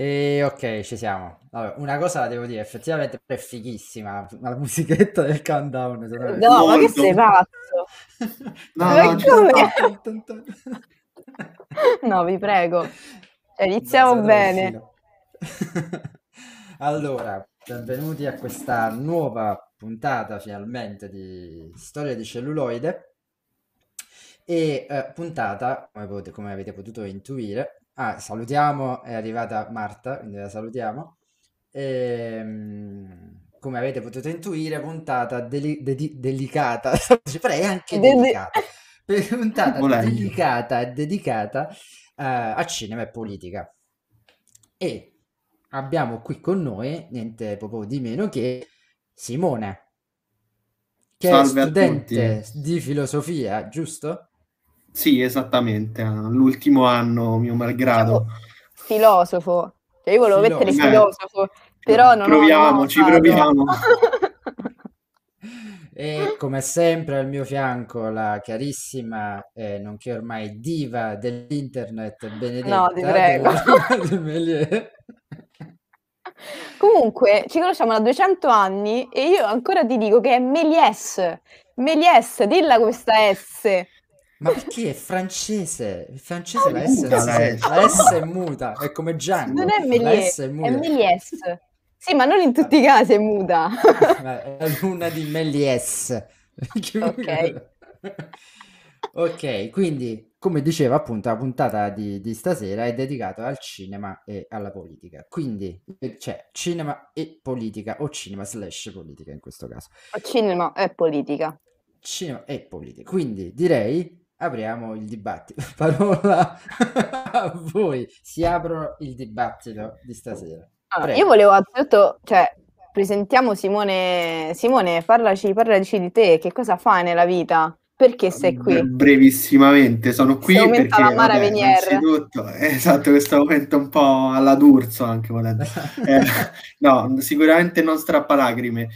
E ok, ci siamo. Vabbè, una cosa la devo dire, effettivamente è fighissima la musichetta del countdown. No, ma che sei pazzo? No, vi prego. Iniziamo bene. Allora, benvenuti a questa nuova puntata finalmente di Storie di Celluloide e puntata, come avete potuto intuire. Ah, salutiamo, è arrivata Marta, quindi la salutiamo. E, come avete potuto intuire, puntata delicata, saprei anche delicata, puntata delicata e dedicata a cinema e politica. E abbiamo qui con noi, niente proprio di meno che Simone, che Salve è studente di filosofia, giusto? Sì, esattamente, l'ultimo anno, mio malgrado. Filosofo, cioè, io volevo mettere filosofo, però non proviamo. E come sempre al mio fianco la carissima, nonché ormai diva dell'internet, Benedetta. No, ti prego. Comunque, ci conosciamo da 200 anni e io ancora ti dico che è Méliès, dilla questa S. Ma perché è francese? Il francese la S è muta, è come Django. Non è Méliès, è Méliès. Sì, ma non in tutti i casi è muta. È una di Méliès. Ok. Ok, quindi, come dicevo, appunto, la puntata di stasera è dedicata al cinema e alla politica. Quindi, cioè, cinema e politica, o cinema/politica in questo caso. O cinema e politica. Cinema e politica. Quindi, direi... apriamo il dibattito. Parola a voi. Si apre il dibattito di stasera. Allora, io volevo anzitutto, presentiamo Simone. Simone, parlaci di te, che cosa fai nella vita? Perché sei qui? Brevissimamente, sono qui perché innanzitutto, esatto, questo momento un po' alla D'Urso anche volendo. No, sicuramente non strappalacrime.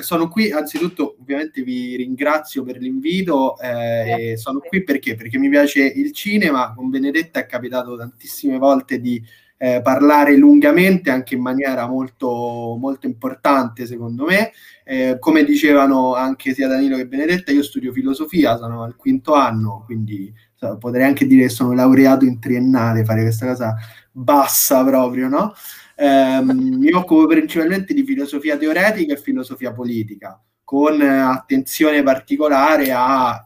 Sono qui, anzitutto ovviamente vi ringrazio per l'invito, e sono qui perché mi piace il cinema. Con Benedetta è capitato tantissime volte di parlare lungamente, anche in maniera molto, molto importante secondo me. Come dicevano anche sia Danilo che Benedetta, io studio filosofia, sono al quinto anno, quindi potrei anche dire che sono laureato in triennale, fare questa cosa bassa proprio, no? Mi occupo principalmente di filosofia teoretica e filosofia politica, con attenzione particolare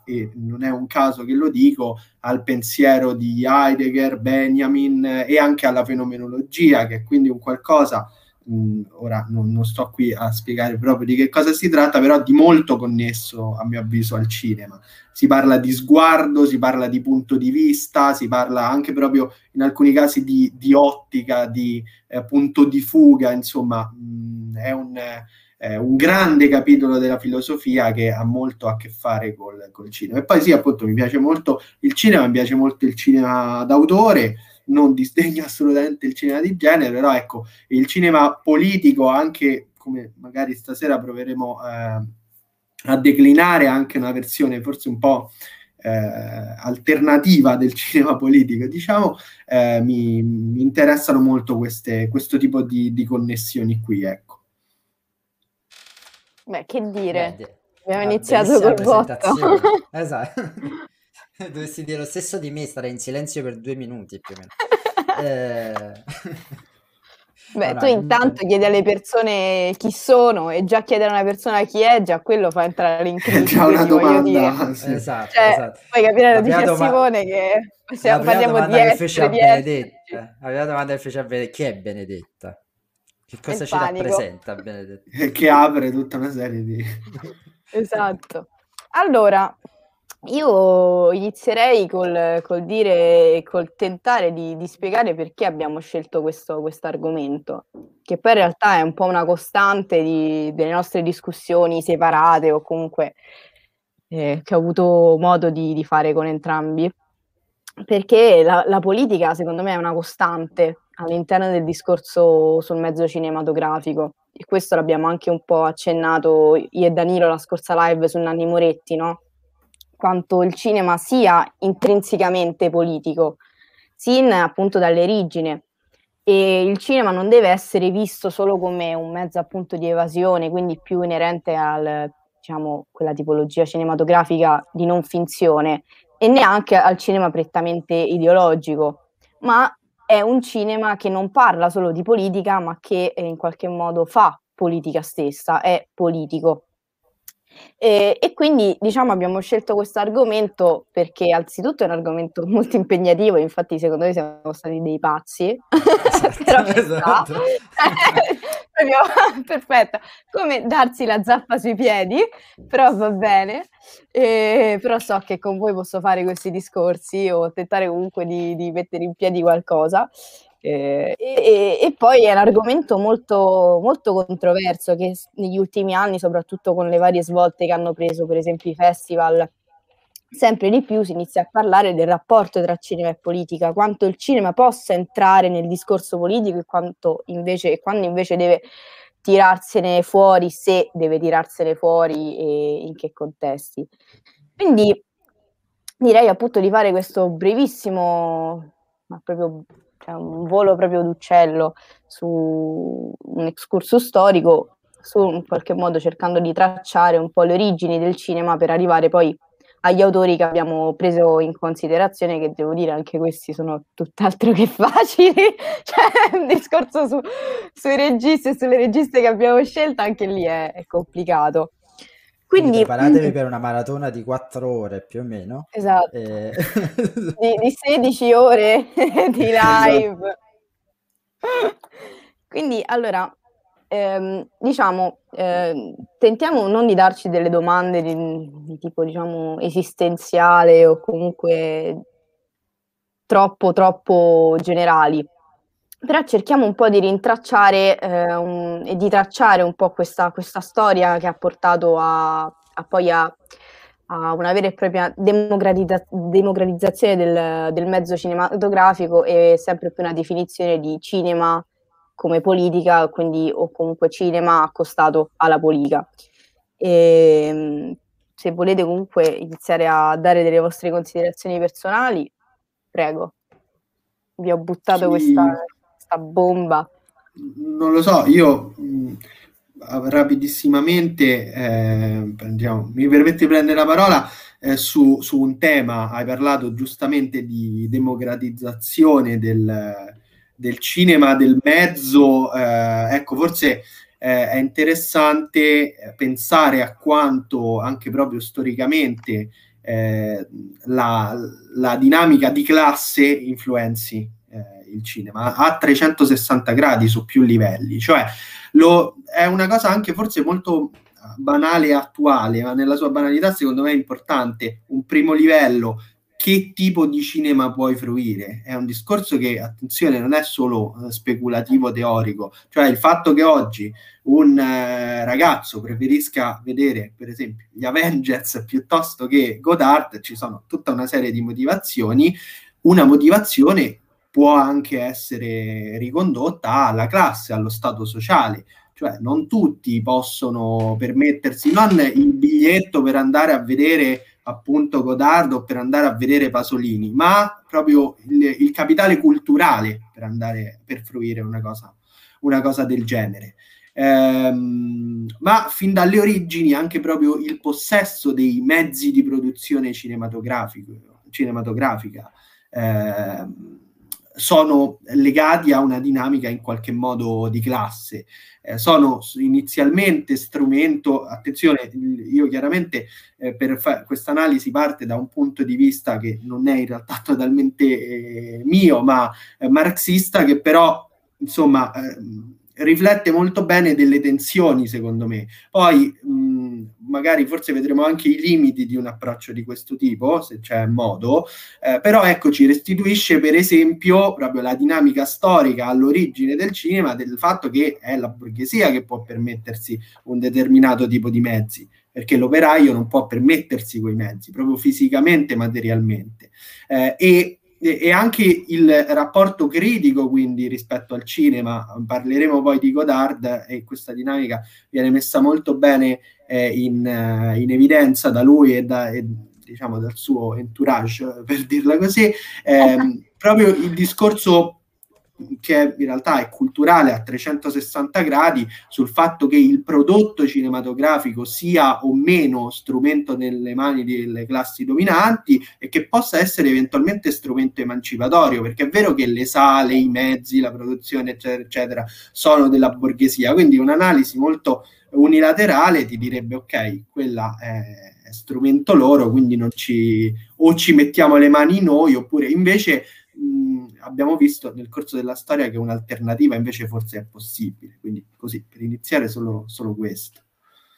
e non è un caso che lo dico, al pensiero di Heidegger, Benjamin e anche alla fenomenologia, che è quindi un qualcosa, ora non sto qui a spiegare proprio di che cosa si tratta, però di molto connesso, a mio avviso, al cinema. Si parla di sguardo, si parla di punto di vista, si parla anche proprio in alcuni casi di ottica, di punto di fuga, insomma, è un grande capitolo della filosofia che ha molto a che fare col cinema. E poi sì, appunto, mi piace molto il cinema, mi piace molto il cinema d'autore, non disdegno assolutamente il cinema di genere, però ecco, il cinema politico, anche come magari stasera proveremo a declinare anche una versione forse un po' alternativa del cinema politico, diciamo, mi interessano molto questo tipo di connessioni qui, ecco. Beh, che dire, abbiamo iniziato col botto. Esatto. Dovresti dire lo stesso di me, stare in silenzio per 2 minuti più o meno. Beh, allora, tu intanto chiedi alle persone chi sono, e già chiedere a una persona chi è, già quello fa entrare l'incredibile. È già una domanda. Sì. Esatto, esatto. Puoi capire la dice a Simone che parliamo di essere, di Benedetta. La prima domanda che fece a Benedetta, chi è Benedetta? Che cosa ci rappresenta Benedetta? Che apre tutta una serie di... Esatto. Allora... io inizierei col dire e col tentare di spiegare perché abbiamo scelto questo argomento, che poi in realtà è un po' una costante delle nostre discussioni separate, o comunque che ho avuto modo di fare con entrambi, perché la politica secondo me è una costante all'interno del discorso sul mezzo cinematografico, e questo l'abbiamo anche un po' accennato io e Danilo la scorsa live su Nanni Moretti, no? Quanto il cinema sia intrinsecamente politico, sin appunto dalle origini, E il cinema non deve essere visto solo come un mezzo appunto di evasione, quindi più inerente al, diciamo, quella tipologia cinematografica di non finzione, e neanche al cinema prettamente ideologico, ma è un cinema che non parla solo di politica, ma che in qualche modo fa politica stessa, è politico. E quindi, diciamo, abbiamo scelto questo argomento perché anzitutto è un argomento molto impegnativo, infatti secondo me siamo stati dei pazzi. Esatto, però esatto. Proprio perfetta, come darsi la zappa sui piedi, però va bene. Però so che con voi posso fare questi discorsi o tentare comunque di mettere in piedi qualcosa. E poi è un argomento molto, molto controverso, che negli ultimi anni, soprattutto con le varie svolte che hanno preso per esempio i festival, sempre di più si inizia a parlare del rapporto tra cinema e politica, quanto il cinema possa entrare nel discorso politico e quando invece deve tirarsene fuori, se deve tirarsene fuori e in che contesti. Quindi direi appunto di fare questo brevissimo, ma proprio un volo proprio d'uccello, su un excursus storico, su, in qualche modo cercando di tracciare un po' le origini del cinema per arrivare poi agli autori che abbiamo preso in considerazione, che devo dire anche questi sono tutt'altro che facili. Cioè, un discorso sui registi e sulle registe che abbiamo scelto, anche lì è complicato. Quindi preparatevi per una maratona di 4 ore più o meno. Esatto. Di 16 ore di live. Esatto. Quindi, allora, tentiamo non di darci delle domande di tipo, diciamo, esistenziale o comunque troppo generali. Però cerchiamo un po' di rintracciare e di tracciare un po' questa storia che ha portato a una vera e propria democratizzazione del mezzo cinematografico, e sempre più una definizione di cinema come politica, quindi, o comunque cinema accostato alla politica. E, se volete comunque iniziare a dare delle vostre considerazioni personali, prego. Vi ho buttato questa bomba. Non lo so, io rapidissimamente mi permette di prendere la parola su un tema. Hai parlato giustamente di democratizzazione del cinema, del mezzo. Ecco, forse è interessante pensare a quanto anche proprio storicamente la dinamica di classe influenzi il cinema a 360 gradi su più livelli. Cioè, è una cosa anche forse molto banale e attuale, ma nella sua banalità secondo me è importante. Un primo livello: che tipo di cinema puoi fruire? È un discorso che, attenzione, non è solo speculativo teorico. Cioè, il fatto che oggi un ragazzo preferisca vedere, per esempio, gli Avengers piuttosto che Godard, ci sono tutta una serie di motivazioni. Una motivazione può anche essere ricondotta alla classe, allo stato sociale. Cioè, non tutti possono permettersi, non il biglietto per andare a vedere appunto Godard o per andare a vedere Pasolini, ma proprio il capitale culturale per fruire una cosa del genere. Ma fin dalle origini anche proprio il possesso dei mezzi di produzione cinematografica sono legati a una dinamica in qualche modo di classe. Sono inizialmente strumento, attenzione, io chiaramente per fare questa analisi parte da un punto di vista che non è in realtà totalmente mio, ma marxista, che però insomma riflette molto bene delle tensioni, secondo me. Poi magari forse vedremo anche i limiti di un approccio di questo tipo, se c'è modo, però ecco, ci restituisce per esempio proprio la dinamica storica all'origine del cinema, del fatto che è la borghesia che può permettersi un determinato tipo di mezzi, perché l'operaio non può permettersi quei mezzi, proprio fisicamente, materialmente. E anche il rapporto critico, quindi, rispetto al cinema. Parleremo poi di Godard, e questa dinamica viene messa molto bene in evidenza da lui e diciamo dal suo entourage, per dirla così. Proprio il discorso che in realtà è culturale a 360 gradi, sul fatto che il prodotto cinematografico sia o meno strumento nelle mani delle classi dominanti e che possa essere eventualmente strumento emancipatorio, perché è vero che le sale, i mezzi, la produzione eccetera eccetera sono della borghesia, quindi un'analisi molto unilaterale ti direbbe ok, quella è strumento loro, quindi non ci, o ci mettiamo le mani noi, oppure invece abbiamo visto nel corso della storia che un'alternativa invece forse è possibile, quindi così per iniziare solo questo.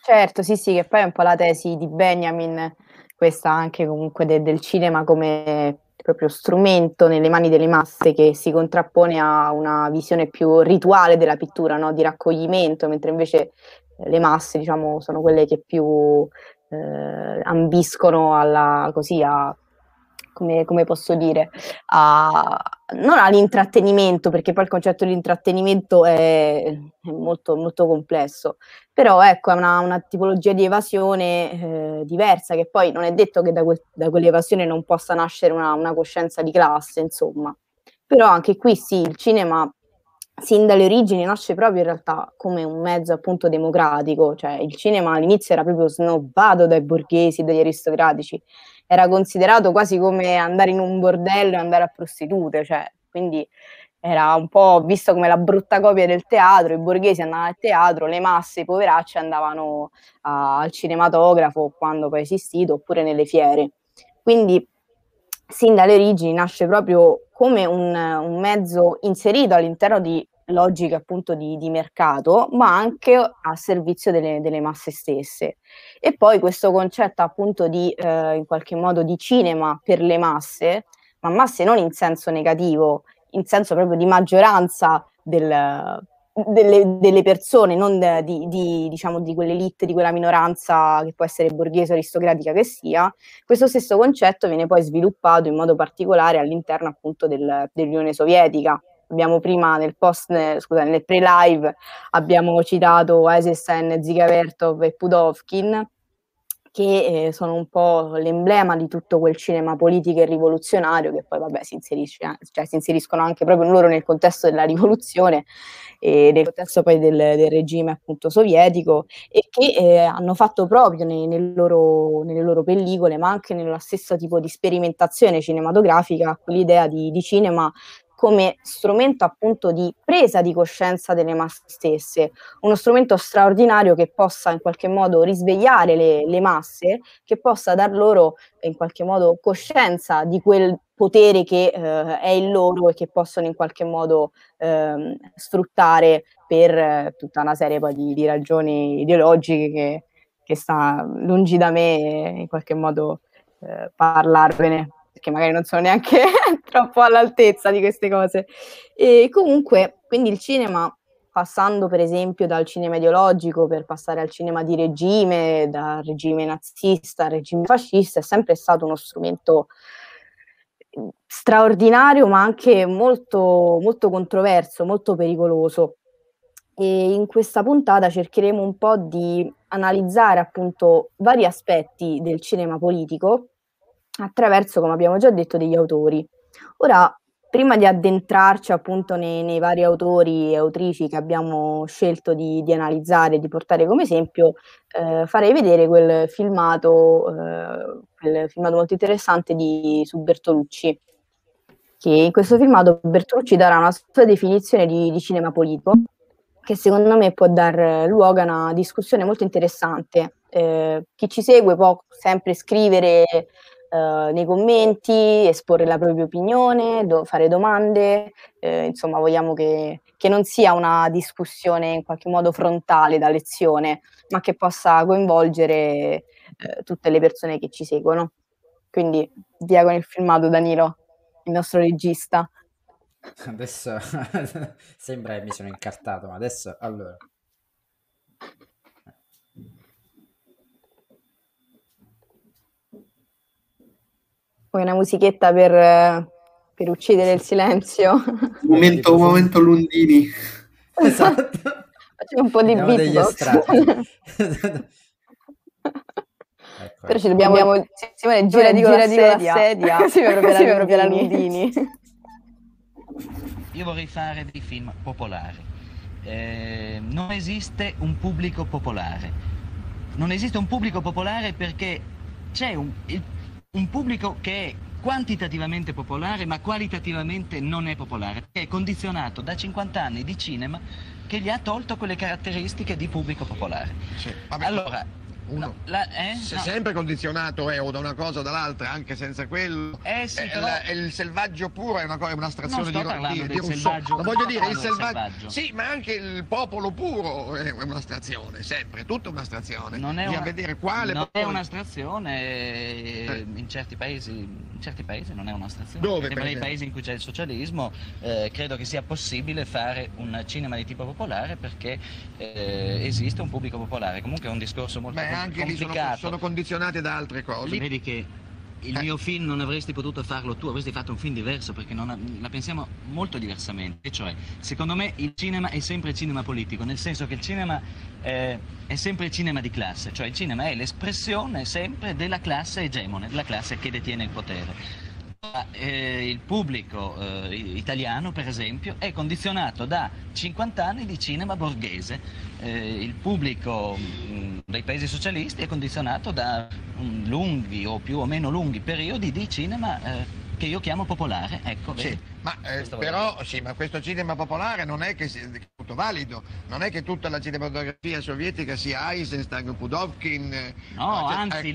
Certo, sì sì, che poi è un po' la tesi di Benjamin, questa anche comunque del cinema come proprio strumento nelle mani delle masse, che si contrappone a una visione più rituale della pittura, no? Di raccoglimento, mentre invece le masse, diciamo, sono quelle che più ambiscono alla, così, a come posso dire, non all'intrattenimento, perché poi il concetto di intrattenimento è molto, molto complesso, però ecco, è una tipologia di evasione diversa, che poi non è detto che da quell'evasione non possa nascere una coscienza di classe, insomma. Però anche qui sì, il cinema sin dalle origini nasce proprio in realtà come un mezzo appunto democratico, cioè il cinema all'inizio era proprio snobbato dai borghesi, dagli aristocratici, era considerato quasi come andare in un bordello e andare a prostitute, cioè, quindi era un po' visto come la brutta copia del teatro, i borghesi andavano al teatro, le masse, i poveracci andavano al cinematografo quando poi è esistito, oppure nelle fiere. Quindi sin dalle origini nasce proprio come un mezzo inserito all'interno di logiche appunto di mercato, ma anche a servizio delle masse stesse. E poi questo concetto appunto di in qualche modo di cinema per le masse, ma masse non in senso negativo, in senso proprio di maggioranza delle persone, non diciamo di quell'elite, di quella minoranza che può essere borghese o aristocratica che sia. Questo stesso concetto viene poi sviluppato in modo particolare all'interno appunto dell'Unione Sovietica. Abbiamo prima nel pre-live abbiamo citato Eisenstein, Dziga Vertov e Pudovkin, che sono un po' l'emblema di tutto quel cinema politico e rivoluzionario che poi vabbè si inseriscono anche proprio loro nel contesto della rivoluzione e nel contesto poi del regime appunto sovietico, e che hanno fatto proprio nelle loro pellicole, ma anche nello stesso tipo di sperimentazione cinematografica, quell'idea di cinema come strumento appunto di presa di coscienza delle masse stesse, uno strumento straordinario che possa in qualche modo risvegliare le masse, che possa dar loro in qualche modo coscienza di quel potere che è il loro e che possono in qualche modo sfruttare per tutta una serie poi di ragioni ideologiche che sta lungi da me in qualche modo parlarvene, perché magari non sono neanche troppo all'altezza di queste cose. E comunque, quindi il cinema, passando per esempio dal cinema ideologico per passare al cinema di regime, dal regime nazista al regime fascista, è sempre stato uno strumento straordinario, ma anche molto, molto controverso, molto pericoloso. E in questa puntata cercheremo un po' di analizzare appunto vari aspetti del cinema politico attraverso, come abbiamo già detto, degli autori. Ora, prima di addentrarci appunto nei vari autori e autrici che abbiamo scelto di analizzare, di portare come esempio, farei vedere quel filmato molto interessante su Bertolucci, che in questo filmato Bertolucci darà una sua definizione di cinema politico, che secondo me può dar luogo a una discussione molto interessante. Chi ci segue può sempre scrivere nei commenti, esporre la propria opinione, fare domande, insomma vogliamo che non sia una discussione in qualche modo frontale da lezione, ma che possa coinvolgere tutte le persone che ci seguono. Quindi via con il filmato, Danilo, il nostro regista. Adesso sembra che mi sono incartato, ma adesso allora... Poi una musichetta per uccidere il silenzio. Momento Lundini. Esatto. Facciamo un po' di beatbox. Ecco. Però ci dobbiamo... Simone, gira la sedia. Così per proprio la Lundini. io vorrei fare dei film popolari. Non esiste un pubblico popolare. Non esiste un pubblico popolare perché c'è un pubblico che è quantitativamente popolare ma qualitativamente non è popolare, perché è condizionato da 50 anni di cinema che gli ha tolto quelle caratteristiche di pubblico popolare. Sì. Vabbè, allora, sempre condizionato o da una cosa o dall'altra, anche senza quello. Sì, però... il selvaggio puro è un'astrazione di Rousseau. Voglio dire, il selvaggio. Sì, ma anche il popolo puro è un'astrazione, sempre, tutta un'astrazione. Non è una... vedere quale non popolo... è un'astrazione, in certi paesi non è un'astrazione. Dove? Per nei paesi in cui c'è il socialismo, credo che sia possibile fare un cinema di tipo popolare perché esiste un pubblico popolare. Comunque è un discorso molto complicato. Anche lì sono condizionate da altre cose. Vedi che il mio film non avresti potuto farlo tu, avresti fatto un film diverso, perché la pensiamo molto diversamente. Cioè, secondo me il cinema è sempre cinema politico, nel senso che il cinema è sempre cinema di classe, cioè il cinema è l'espressione sempre della classe egemone, della classe che detiene il potere. Il pubblico italiano, per esempio, è condizionato da 50 anni di cinema borghese. Il pubblico dei paesi socialisti è condizionato da lunghi o più o meno lunghi periodi di cinema che io chiamo popolare, ecco. Sì, ma questo cinema popolare non è che sia tutto valido, non è che tutta la cinematografia sovietica sia Eisenstein, Pudovkin...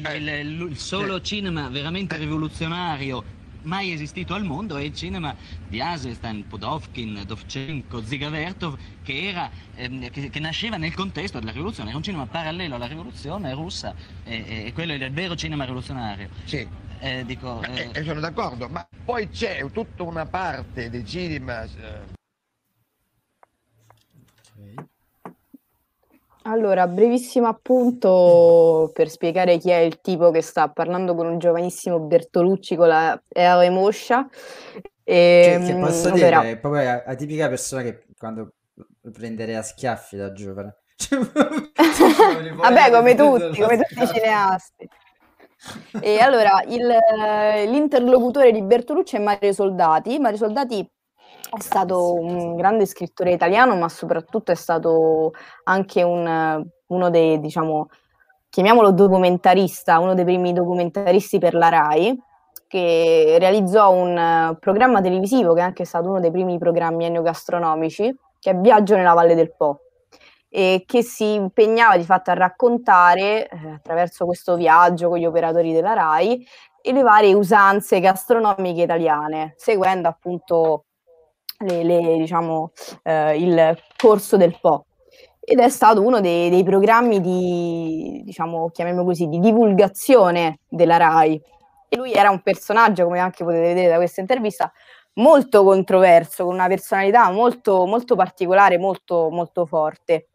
il solo cinema veramente rivoluzionario mai esistito al mondo è il cinema di Eisenstein, Pudovkin, Dovchenko, Dziga Vertov, che nasceva nel contesto della rivoluzione, era un cinema parallelo alla rivoluzione russa, e quello era il vero cinema rivoluzionario. Sì, sono d'accordo, ma poi c'è tutta una parte dei cinema... Okay. Allora, brevissimo appunto per spiegare chi è il tipo che sta parlando con un giovanissimo Bertolucci con la E moscia. E, cioè, posso dire, è proprio la tipica persona che quando prenderei a schiaffi da giovane. Vabbè, come tutti i cineasti. E allora, l'interlocutore di Bertolucci è Mario Soldati. Mario Soldati è stato un grande scrittore italiano, ma soprattutto è stato anche uno dei, diciamo, chiamiamolo documentarista, uno dei primi documentaristi per la RAI, che realizzò un programma televisivo che è anche stato uno dei primi programmi enogastronomici, che è Viaggio nella Valle del Po, e che si impegnava di fatto a raccontare, attraverso questo viaggio con gli operatori della RAI, e le varie usanze gastronomiche italiane, seguendo appunto il corso del Po, ed è stato uno dei programmi di, diciamo, chiamiamolo così, di divulgazione della RAI, e lui era un personaggio, come anche potete vedere da questa intervista, molto controverso, con una personalità molto, molto particolare, molto, molto forte.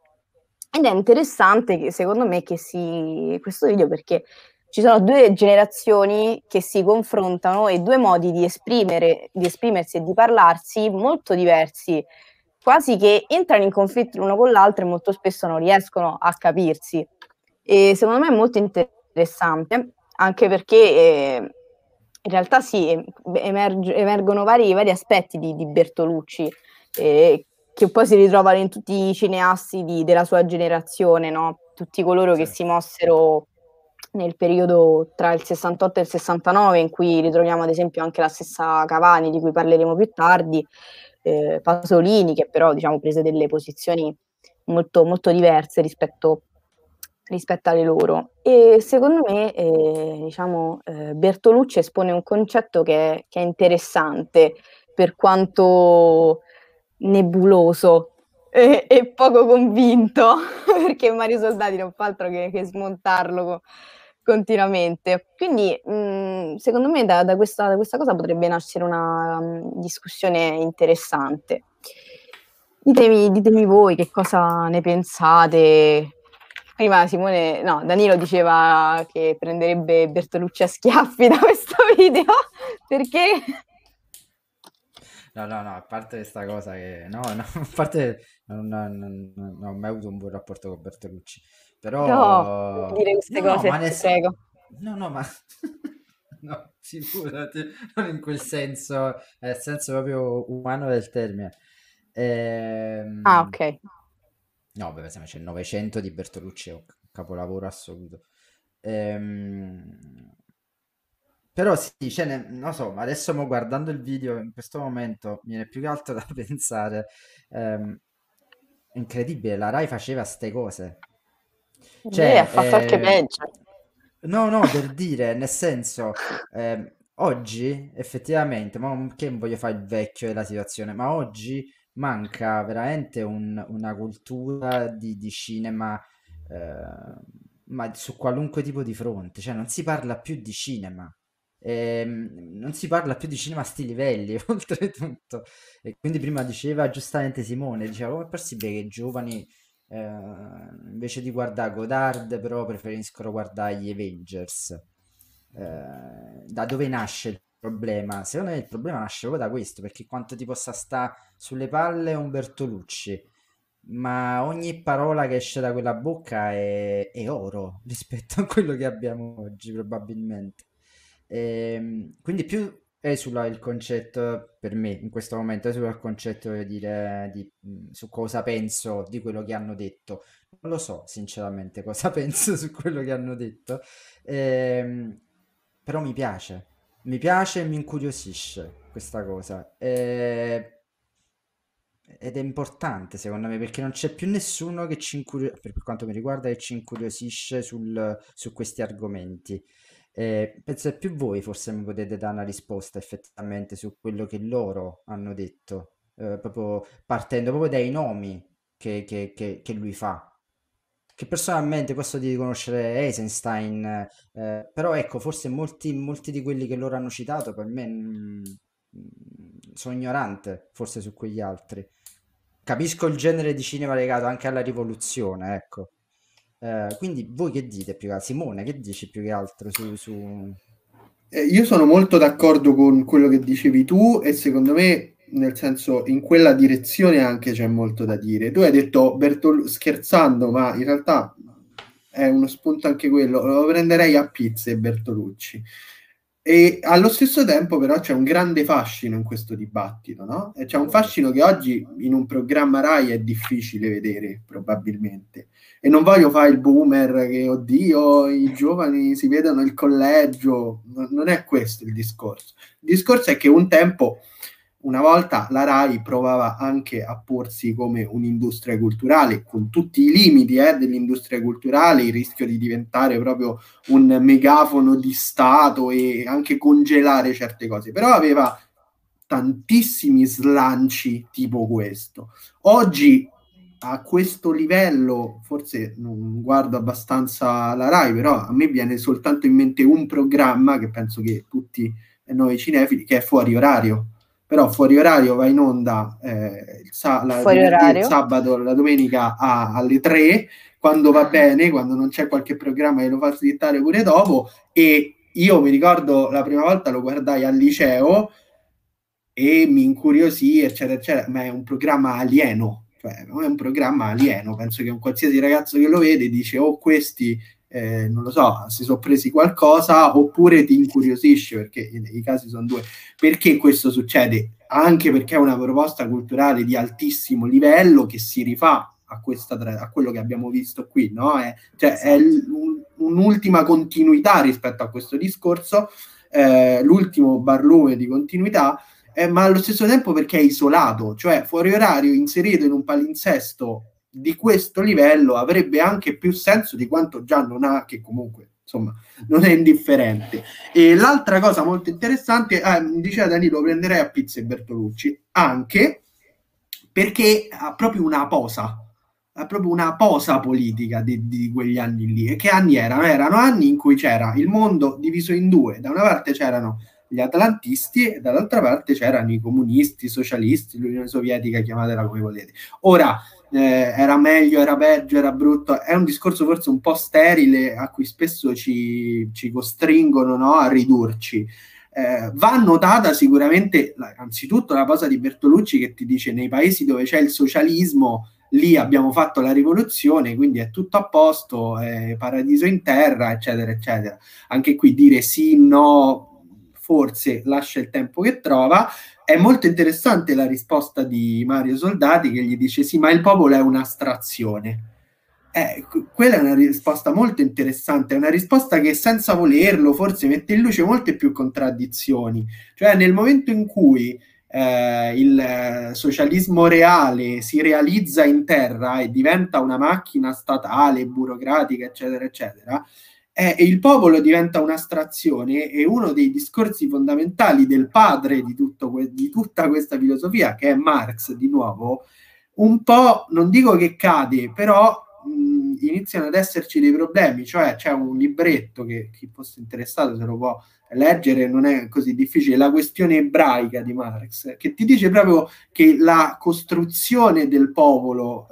Ed è interessante, che secondo me, questo video, perché ci sono due generazioni che si confrontano e due modi di esprimersi e di parlarsi molto diversi, quasi che entrano in conflitto l'uno con l'altro e molto spesso non riescono a capirsi. E secondo me è molto interessante, anche perché in realtà emergono vari aspetti di Bertolucci, che poi si ritrovano in tutti i cineasti della sua generazione, no? Tutti coloro che si mossero nel periodo tra il 68 e il 69, in cui ritroviamo ad esempio anche la stessa Cavani, di cui parleremo più tardi, Pasolini, che però, diciamo, prese delle posizioni molto, molto diverse rispetto alle loro. E secondo me Bertolucci espone un concetto che è interessante, per quanto nebuloso e poco convinto, perché Mario Soldati non fa altro che smontarlo continuamente. Quindi secondo me da questa cosa potrebbe nascere una discussione interessante. Ditemi voi che cosa ne pensate. Prima Danilo diceva che prenderebbe Bertolucci a schiaffi da questo video, perché... No, a parte questa cosa che... non ho mai avuto un buon rapporto con Bertolucci, però... No, dire queste cose, ma ti prego. No, ma... No, sicuramente non in quel senso, nel senso proprio umano del termine. Ah, ok. No, per esempio c'è il Novecento di Bertolucci, è un capolavoro assoluto. Però sì, cioè, non so, adesso guardando il video in questo momento mi viene più che altro da pensare, incredibile, la RAI faceva ste cose, cioè, ha fatto anche peggio. No, per dire, nel senso, oggi effettivamente, ma che voglio fare il vecchio della situazione, ma oggi manca veramente una cultura di cinema, ma su qualunque tipo di fronte, cioè non si parla più di cinema, non si parla più di cinema a sti livelli oltretutto. E quindi prima diceva giustamente Simone, diceva come è possibile che i giovani invece di guardare Godard però preferiscono guardare gli Avengers, da dove nasce il problema? Secondo me il problema nasce proprio da questo, perché quanto ti possa sta sulle palle un Bertolucci, ma ogni parola che esce da quella bocca è oro rispetto a quello che abbiamo oggi probabilmente. Quindi più esula il concetto, per me in questo momento esula il concetto, voglio dire, su cosa penso di quello che hanno detto. Non lo so sinceramente cosa penso su quello che hanno detto, però mi piace e mi incuriosisce questa cosa, ed è importante secondo me, perché non c'è più nessuno che per quanto mi riguarda che ci incuriosisce su questi argomenti. Penso che più voi forse mi potete dare una risposta effettivamente su quello che loro hanno detto, proprio partendo proprio dai nomi che lui fa, che personalmente posso di conoscere Eisenstein, però ecco, forse molti di quelli che loro hanno citato per me sono ignorante forse su quegli altri. Capisco il genere di cinema legato anche alla rivoluzione, ecco. Quindi voi che dite più che altro? Simone, che dici più che altro su... io sono molto d'accordo con quello che dicevi tu, e secondo me, nel senso, in quella direzione anche c'è molto da dire. Tu hai detto scherzando, ma in realtà è uno spunto anche quello, lo prenderei a pizze Bertolucci. E allo stesso tempo però c'è un grande fascino in questo dibattito, no? E c'è un fascino che oggi in un programma RAI è difficile vedere probabilmente, e non voglio fare il boomer che oddio i giovani si vedono il collegio, non è questo il discorso. Il discorso è che un tempo, una volta, la RAI provava anche a porsi come un'industria culturale, con tutti i limiti dell'industria culturale, il rischio di diventare proprio un megafono di Stato e anche congelare certe cose, però aveva tantissimi slanci tipo questo. Oggi a questo livello, forse non guardo abbastanza la RAI, però a me viene soltanto in mente un programma che penso che tutti noi cinefili, che è Fuori Orario. Però Fuori Orario va in onda il sabato, la domenica alle 3, quando va bene, quando non c'è qualche programma che lo fa slittare pure dopo. E io mi ricordo la prima volta lo guardai al liceo e mi incuriosì, eccetera, eccetera, ma è un programma alieno, penso che un qualsiasi ragazzo che lo vede dice questi... non lo so, si sono presi qualcosa, oppure ti incuriosisce, perché i casi sono due. Perché questo succede? Anche perché è una proposta culturale di altissimo livello che si rifà a quello che abbiamo visto qui, no? È un'ultima continuità rispetto a questo discorso, l'ultimo barlume di continuità, ma allo stesso tempo perché è isolato, cioè Fuori Orario inserito in un palinsesto di questo livello avrebbe anche più senso di quanto già non ha, che comunque insomma non è indifferente. E l'altra cosa molto interessante, diceva Danilo, prenderei a pizze Bertolucci anche perché ha proprio una posa politica di quegli anni lì. E che anni erano anni in cui c'era il mondo diviso in due: da una parte c'erano gli atlantisti e dall'altra parte c'erano i comunisti, i socialisti, l'Unione Sovietica, chiamatela come volete. Ora era meglio, era peggio, era brutto, è un discorso forse un po' sterile a cui spesso ci costringono, no? A ridurci. Va notata sicuramente anzitutto la cosa di Bertolucci, che ti dice: nei paesi dove c'è il socialismo lì abbiamo fatto la rivoluzione, quindi è tutto a posto, è paradiso in terra, eccetera eccetera. Anche qui dire sì, no, forse lascia il tempo che trova. È molto interessante la risposta di Mario Soldati, che gli dice sì, ma il popolo è un'astrazione. Quella è una risposta molto interessante, è una risposta che senza volerlo forse mette in luce molte più contraddizioni, cioè nel momento in cui il socialismo reale si realizza in terra e diventa una macchina statale, burocratica, eccetera eccetera, e il popolo diventa un'astrazione, e uno dei discorsi fondamentali del padre di tutta questa filosofia, che è Marx, di nuovo un po', non dico che cade, però iniziano ad esserci dei problemi. Cioè c'è un libretto che chi fosse interessato se lo può leggere, non è così difficile, La questione ebraica di Marx, che ti dice proprio che la costruzione del popolo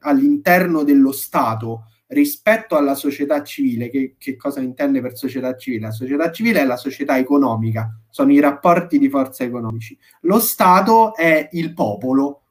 all'interno dello Stato rispetto alla società civile, che cosa intende per società civile? La società civile è la società economica, sono i rapporti di forza economici. Lo Stato è il popolo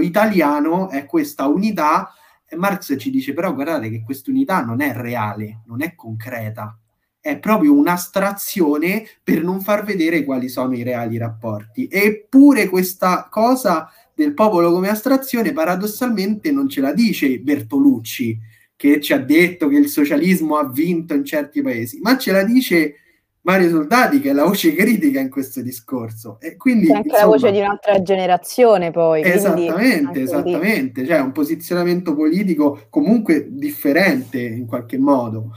italiano è questa unità. E Marx ci dice però guardate che quest'unità non è reale, non è concreta, è proprio un'astrazione per non far vedere quali sono i reali rapporti. Eppure questa cosa del popolo come astrazione paradossalmente non ce la dice Bertolucci, che ci ha detto che il socialismo ha vinto in certi paesi, ma ce la dice Mario Soldati, che è la voce critica in questo discorso. E quindi, c'è anche, insomma, la voce di un'altra generazione poi. Esattamente, esattamente. Cioè un posizionamento politico comunque differente in qualche modo,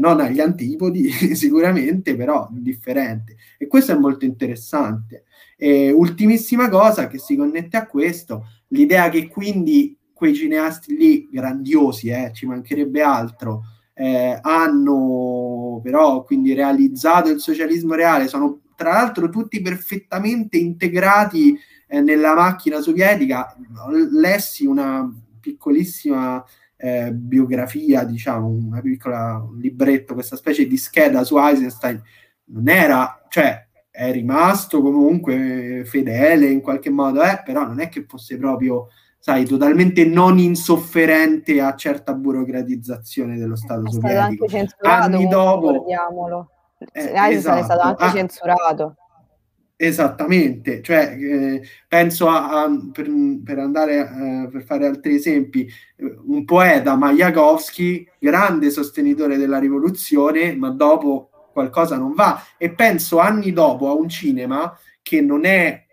non agli antipodi sicuramente, però differente. E questo è molto interessante. E ultimissima cosa che si connette a questo, l'idea che quindi quei cineasti lì, grandiosi, ci mancherebbe altro, hanno però quindi realizzato il socialismo reale, sono tra l'altro tutti perfettamente integrati nella macchina sovietica. Lessi una piccolissima biografia, diciamo un libretto, questa specie di scheda su Eisenstein. Non era, cioè è rimasto comunque fedele in qualche modo, però non è che fosse proprio, sai, totalmente non insofferente a certa burocratizzazione dello Stato sovietico. Anni dopo, ricordiamolo, esatto, è stato anche censurato. Esattamente, cioè penso per andare per fare altri esempi, un poeta, Majakovskij, grande sostenitore della rivoluzione, ma dopo qualcosa non va. E penso anni dopo a un cinema che non è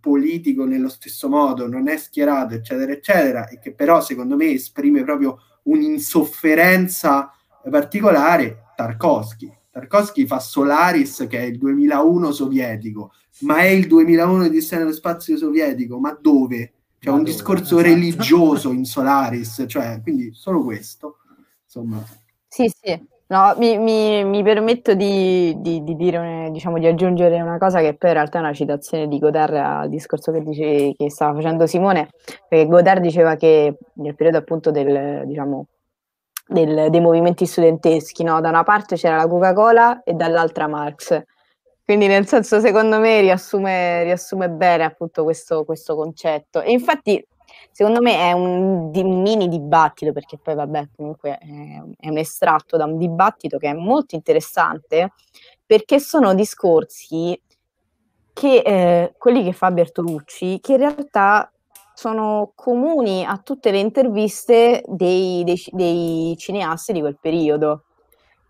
politico nello stesso modo, non è schierato, eccetera eccetera, e che però secondo me esprime proprio un'insofferenza particolare. Tarkovskij fa Solaris, che è il 2001 sovietico, ma è il 2001 di Sena dello Spazio sovietico, ma dove? C'è un discorso religioso in Solaris, cioè, quindi solo questo, insomma. Sì. No, mi permetto di dire, diciamo, di aggiungere una cosa che poi in realtà è una citazione di Godard al discorso che stava facendo Simone, perché Godard diceva che nel periodo appunto dei movimenti studenteschi, no? Da una parte c'era la Coca-Cola e dall'altra Marx, quindi nel senso secondo me riassume bene appunto questo concetto. E infatti secondo me è un mini dibattito, perché poi vabbè comunque è un estratto da un dibattito che è molto interessante, perché sono discorsi che quelli che fa Bertolucci, che in realtà sono comuni a tutte le interviste dei cineasti di quel periodo,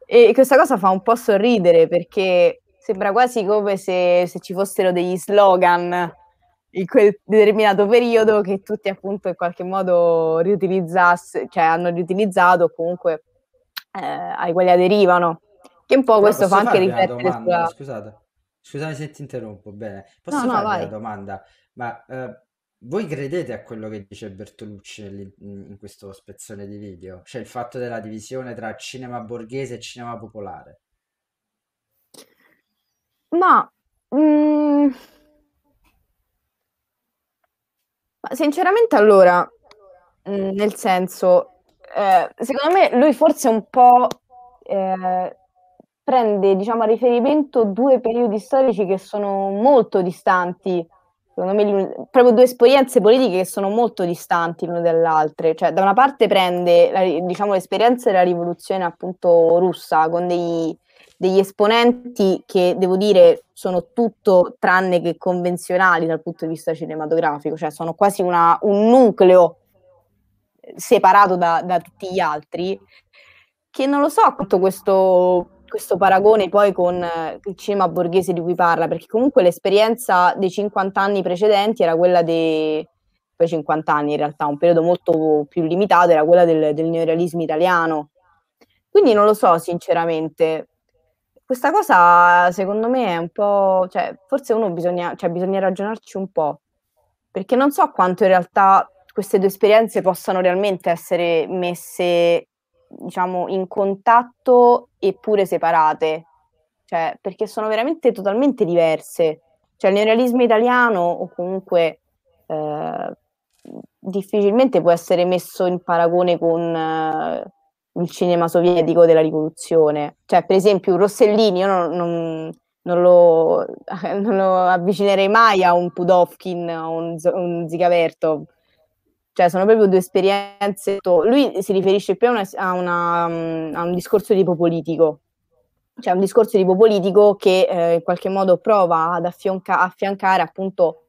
e questa cosa fa un po' sorridere, perché sembra quasi come se ci fossero degli slogan in quel determinato periodo che tutti appunto in qualche modo hanno riutilizzato, comunque ai quali aderivano, che un po' questo fa anche riflettere sulla... Scusate se ti interrompo, bene, posso fare una domanda? Ma voi credete a quello che dice Bertolucci in questo spezzone di video, cioè il fatto della divisione tra cinema borghese e cinema popolare? Ma sinceramente, allora, nel senso, secondo me lui forse un po' prende, diciamo, a riferimento due periodi storici che sono molto distanti, secondo me, proprio due esperienze politiche che sono molto distanti l'una dall'altra. Cioè, da una parte prende, diciamo, l'esperienza della rivoluzione appunto russa, con dei degli esponenti che, devo dire, sono tutto tranne che convenzionali dal punto di vista cinematografico, cioè sono quasi un nucleo separato da tutti gli altri, che non lo so quanto questo paragone poi con il cinema borghese di cui parla, perché comunque l'esperienza dei 50 anni precedenti era quella dei... poi 50 anni in realtà, un periodo molto più limitato, era quella del neorealismo italiano. Quindi non lo so, sinceramente. Questa cosa, secondo me, è un po'... cioè, forse bisogna ragionarci un po', perché non so quanto in realtà queste due esperienze possano realmente essere messe, diciamo, in contatto eppure separate, cioè, perché sono veramente totalmente diverse. Cioè, il neorealismo italiano, o comunque difficilmente può essere messo in paragone con il cinema sovietico della rivoluzione. Cioè, per esempio, Rossellini io non lo avvicinerei mai a un Pudovkin, a un Dziga Vertov. Cioè, sono proprio due esperienze. Lui si riferisce più a un discorso di tipo politico, cioè un discorso di tipo politico che in qualche modo prova ad affiancare appunto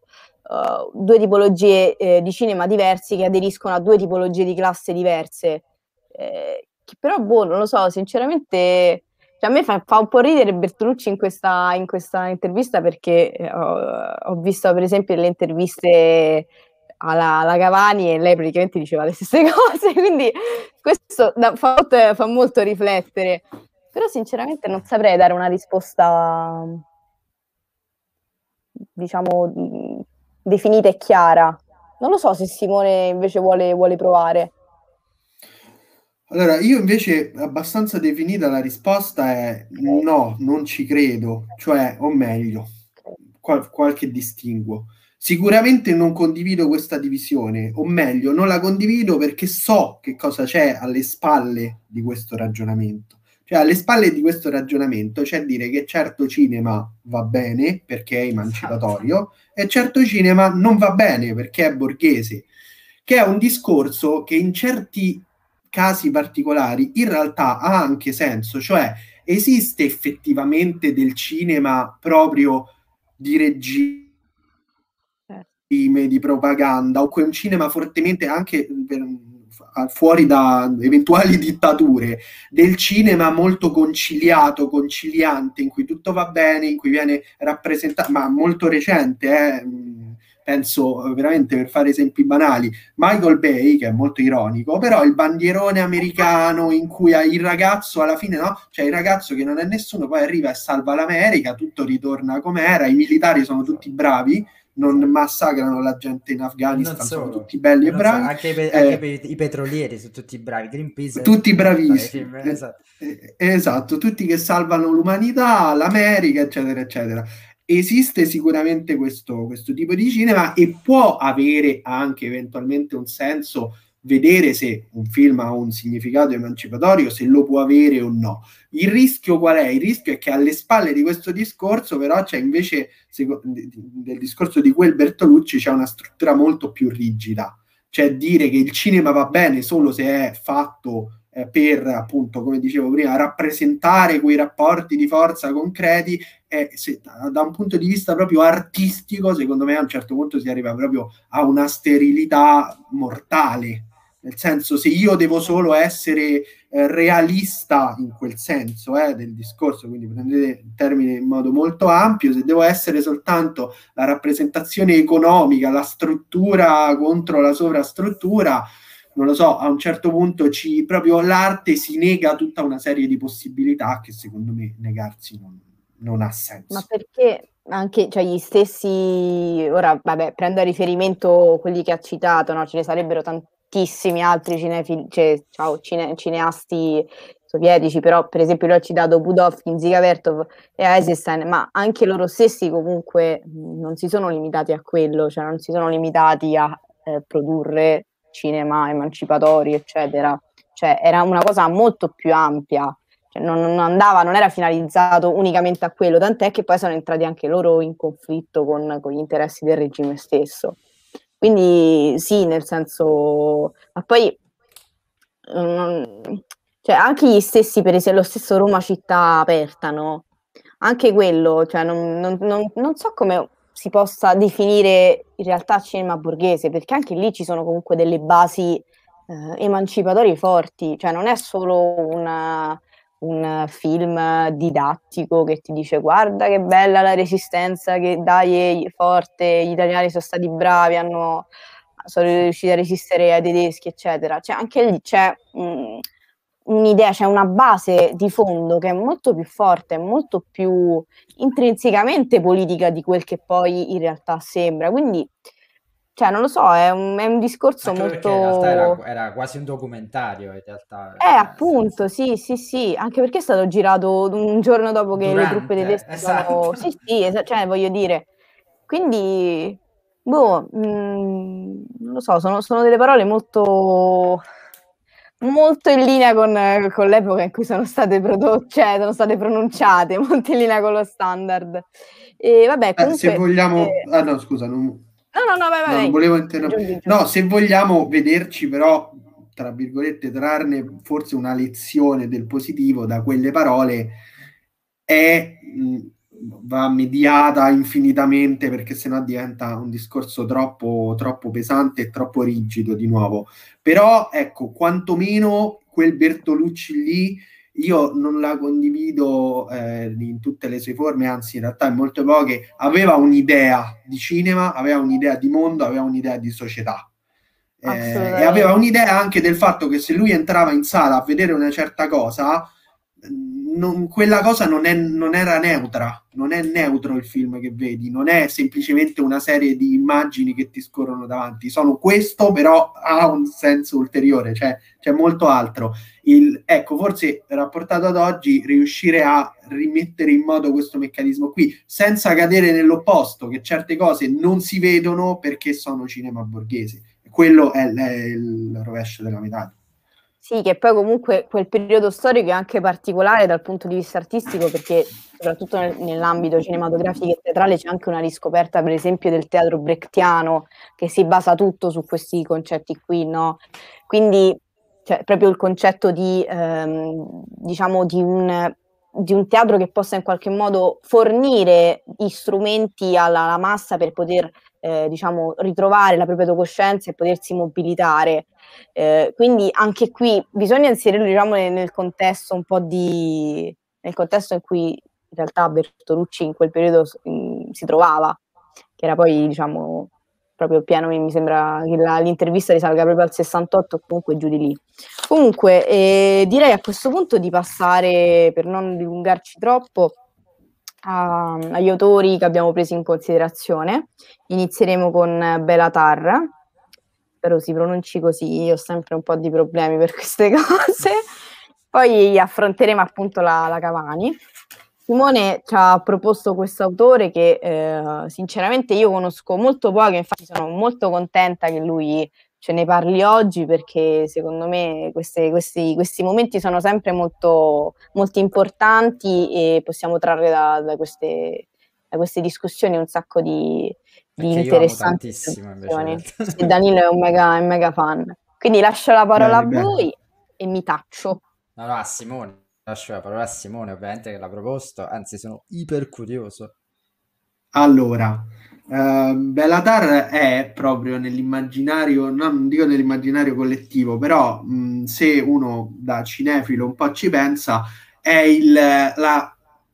due tipologie di cinema diversi che aderiscono a due tipologie di classe diverse. Che però, boh, non lo so, sinceramente, cioè, a me fa un po' ridere Bertolucci in questa intervista, perché ho visto per esempio le interviste alla Cavani e lei praticamente diceva le stesse cose, quindi questo fa molto riflettere. Però sinceramente non saprei dare una risposta, diciamo, definita e chiara. Non lo so se Simone invece vuole provare. Allora, io invece abbastanza definita la risposta è no, non ci credo, cioè, o meglio, qualche distinguo. Sicuramente non condivido questa divisione, o meglio, non la condivido perché so che cosa c'è alle spalle di questo ragionamento. Cioè, alle spalle di questo ragionamento c'è dire che certo cinema va bene perché è emancipatorio e certo cinema non va bene perché è borghese, che è un discorso che in certi casi particolari in realtà ha anche senso. Cioè, esiste effettivamente del cinema proprio di regime, di propaganda, o un cinema fortemente anche fuori da eventuali dittature, del cinema molto conciliato, conciliante, in cui tutto va bene, in cui viene rappresentato, ma molto recente, penso veramente, per fare esempi banali, Michael Bay, che è molto ironico, però il bandierone americano in cui il ragazzo alla fine, no? Cioè il ragazzo che non è nessuno poi arriva e salva l'America, tutto ritorna com'era, i militari sono tutti bravi, non massacrano la gente in Afghanistan, sono tutti belli e bravi. So, anche i petrolieri sono tutti bravi, Greenpeace, tutti bravissimi, esatto. Esatto, tutti che salvano l'umanità, l'America, eccetera, eccetera. Esiste sicuramente questo tipo di cinema, e può avere anche eventualmente un senso vedere se un film ha un significato emancipatorio, se lo può avere o no. Il rischio qual è? Il rischio è che alle spalle di questo discorso però c'è invece, del discorso di quel Bertolucci, c'è una struttura molto più rigida, cioè dire che il cinema va bene solo se è fatto per, appunto, come dicevo prima, rappresentare quei rapporti di forza concreti, da un punto di vista proprio artistico, secondo me a un certo punto si arriva proprio a una sterilità mortale. Nel senso, se io devo solo essere realista in quel senso del discorso, quindi prendete il termine in modo molto ampio, se devo essere soltanto la rappresentazione economica, la struttura contro la sovrastruttura, non lo so, a un certo punto proprio l'arte si nega tutta una serie di possibilità che secondo me negarsi non ha senso. Ma perché anche, cioè, gli stessi, ora vabbè, prendo a riferimento quelli che ha citato, no? Ce ne sarebbero tantissimi altri cineasti sovietici, però per esempio lui ha citato Pudovkin, Dziga Vertov e Eisenstein, ma anche loro stessi comunque non si sono limitati a quello, cioè non si sono limitati a produrre cinema emancipatori, eccetera. Cioè era una cosa molto più ampia, cioè, non era finalizzato unicamente a quello, tant'è che poi sono entrati anche loro in conflitto con gli interessi del regime stesso. Quindi sì, nel senso, ma poi Cioè, anche gli stessi, per esempio, lo stesso Roma città aperta, no? Anche quello, cioè, non so come si possa definire in realtà cinema borghese, perché anche lì ci sono comunque delle basi emancipatorie forti, cioè non è solo un film didattico che ti dice guarda che bella la resistenza, che dai è forte, gli italiani sono stati bravi, sono riusciti a resistere ai tedeschi, eccetera. Cioè, anche lì c'è un'idea, c'è una base di fondo che è molto più forte, molto più intrinsecamente politica di quel che poi in realtà sembra, quindi cioè non lo so, è un discorso molto... In realtà era quasi un documentario in realtà. Appunto, sì, anche perché è stato girato un giorno dopo che le truppe tedesche... Esatto. Cioè voglio dire, quindi non lo so, sono delle parole molto in linea con l'epoca in cui sono state pronunciate, molto in linea con lo standard. E vabbè, comunque, se vogliamo... volevo interrompere. No, se vogliamo vederci però, tra virgolette, trarne forse una lezione del positivo da quelle parole, va mediata infinitamente, perché sennò diventa un discorso troppo pesante e troppo rigido di nuovo. Però ecco, quantomeno quel Bertolucci lì io non la condivido in tutte le sue forme, anzi in realtà in molte poche. Aveva un'idea di cinema, aveva un'idea di mondo, aveva un'idea di società, e aveva un'idea anche del fatto che se lui entrava in sala a vedere una certa cosa, quella cosa non era neutra, non è neutro il film che vedi, non è semplicemente una serie di immagini che ti scorrono davanti, sono questo, però ha un senso ulteriore, cioè c'è molto altro. Ecco, forse rapportato ad oggi, riuscire a rimettere in moto questo meccanismo qui, senza cadere nell'opposto, che certe cose non si vedono perché sono cinema borghese. Quello è il rovescio della medaglia. Sì, che poi comunque quel periodo storico è anche particolare dal punto di vista artistico, perché soprattutto nell'ambito cinematografico e teatrale c'è anche una riscoperta, per esempio, del teatro brechtiano, che si basa tutto su questi concetti qui, no? Quindi cioè, proprio il concetto di un teatro che possa in qualche modo fornire gli strumenti alla massa per poter ritrovare la propria coscienza e potersi mobilitare. Quindi anche qui bisogna inserirlo, diciamo, nel contesto nel contesto in cui in realtà Bertolucci in quel periodo si trovava, che era poi, diciamo, proprio pieno, mi sembra che l'intervista risalga proprio al 68, comunque giù di lì. Comunque direi a questo punto di passare, per non dilungarci troppo, agli autori che abbiamo preso in considerazione. Inizieremo con Béla Tarr, spero si pronunci così, io ho sempre un po' di problemi per queste cose. Poi affronteremo appunto la Cavani. Simone ci ha proposto questo autore che sinceramente io conosco molto poco, infatti sono molto contenta che lui ce ne parli oggi, perché secondo me questi momenti sono sempre molto, molto importanti e possiamo trarre da queste discussioni un sacco di interessanti discussioni. E Danilo è un mega fan, quindi lascio la parola a voi e mi taccio. No, a Simone, lascio la parola a Simone, ovviamente, che l'ha proposto, anzi sono iper curioso. Allora, Béla Tarr è proprio nell'immaginario, non dico nell'immaginario collettivo, però se uno da cinefilo un po' ci pensa, è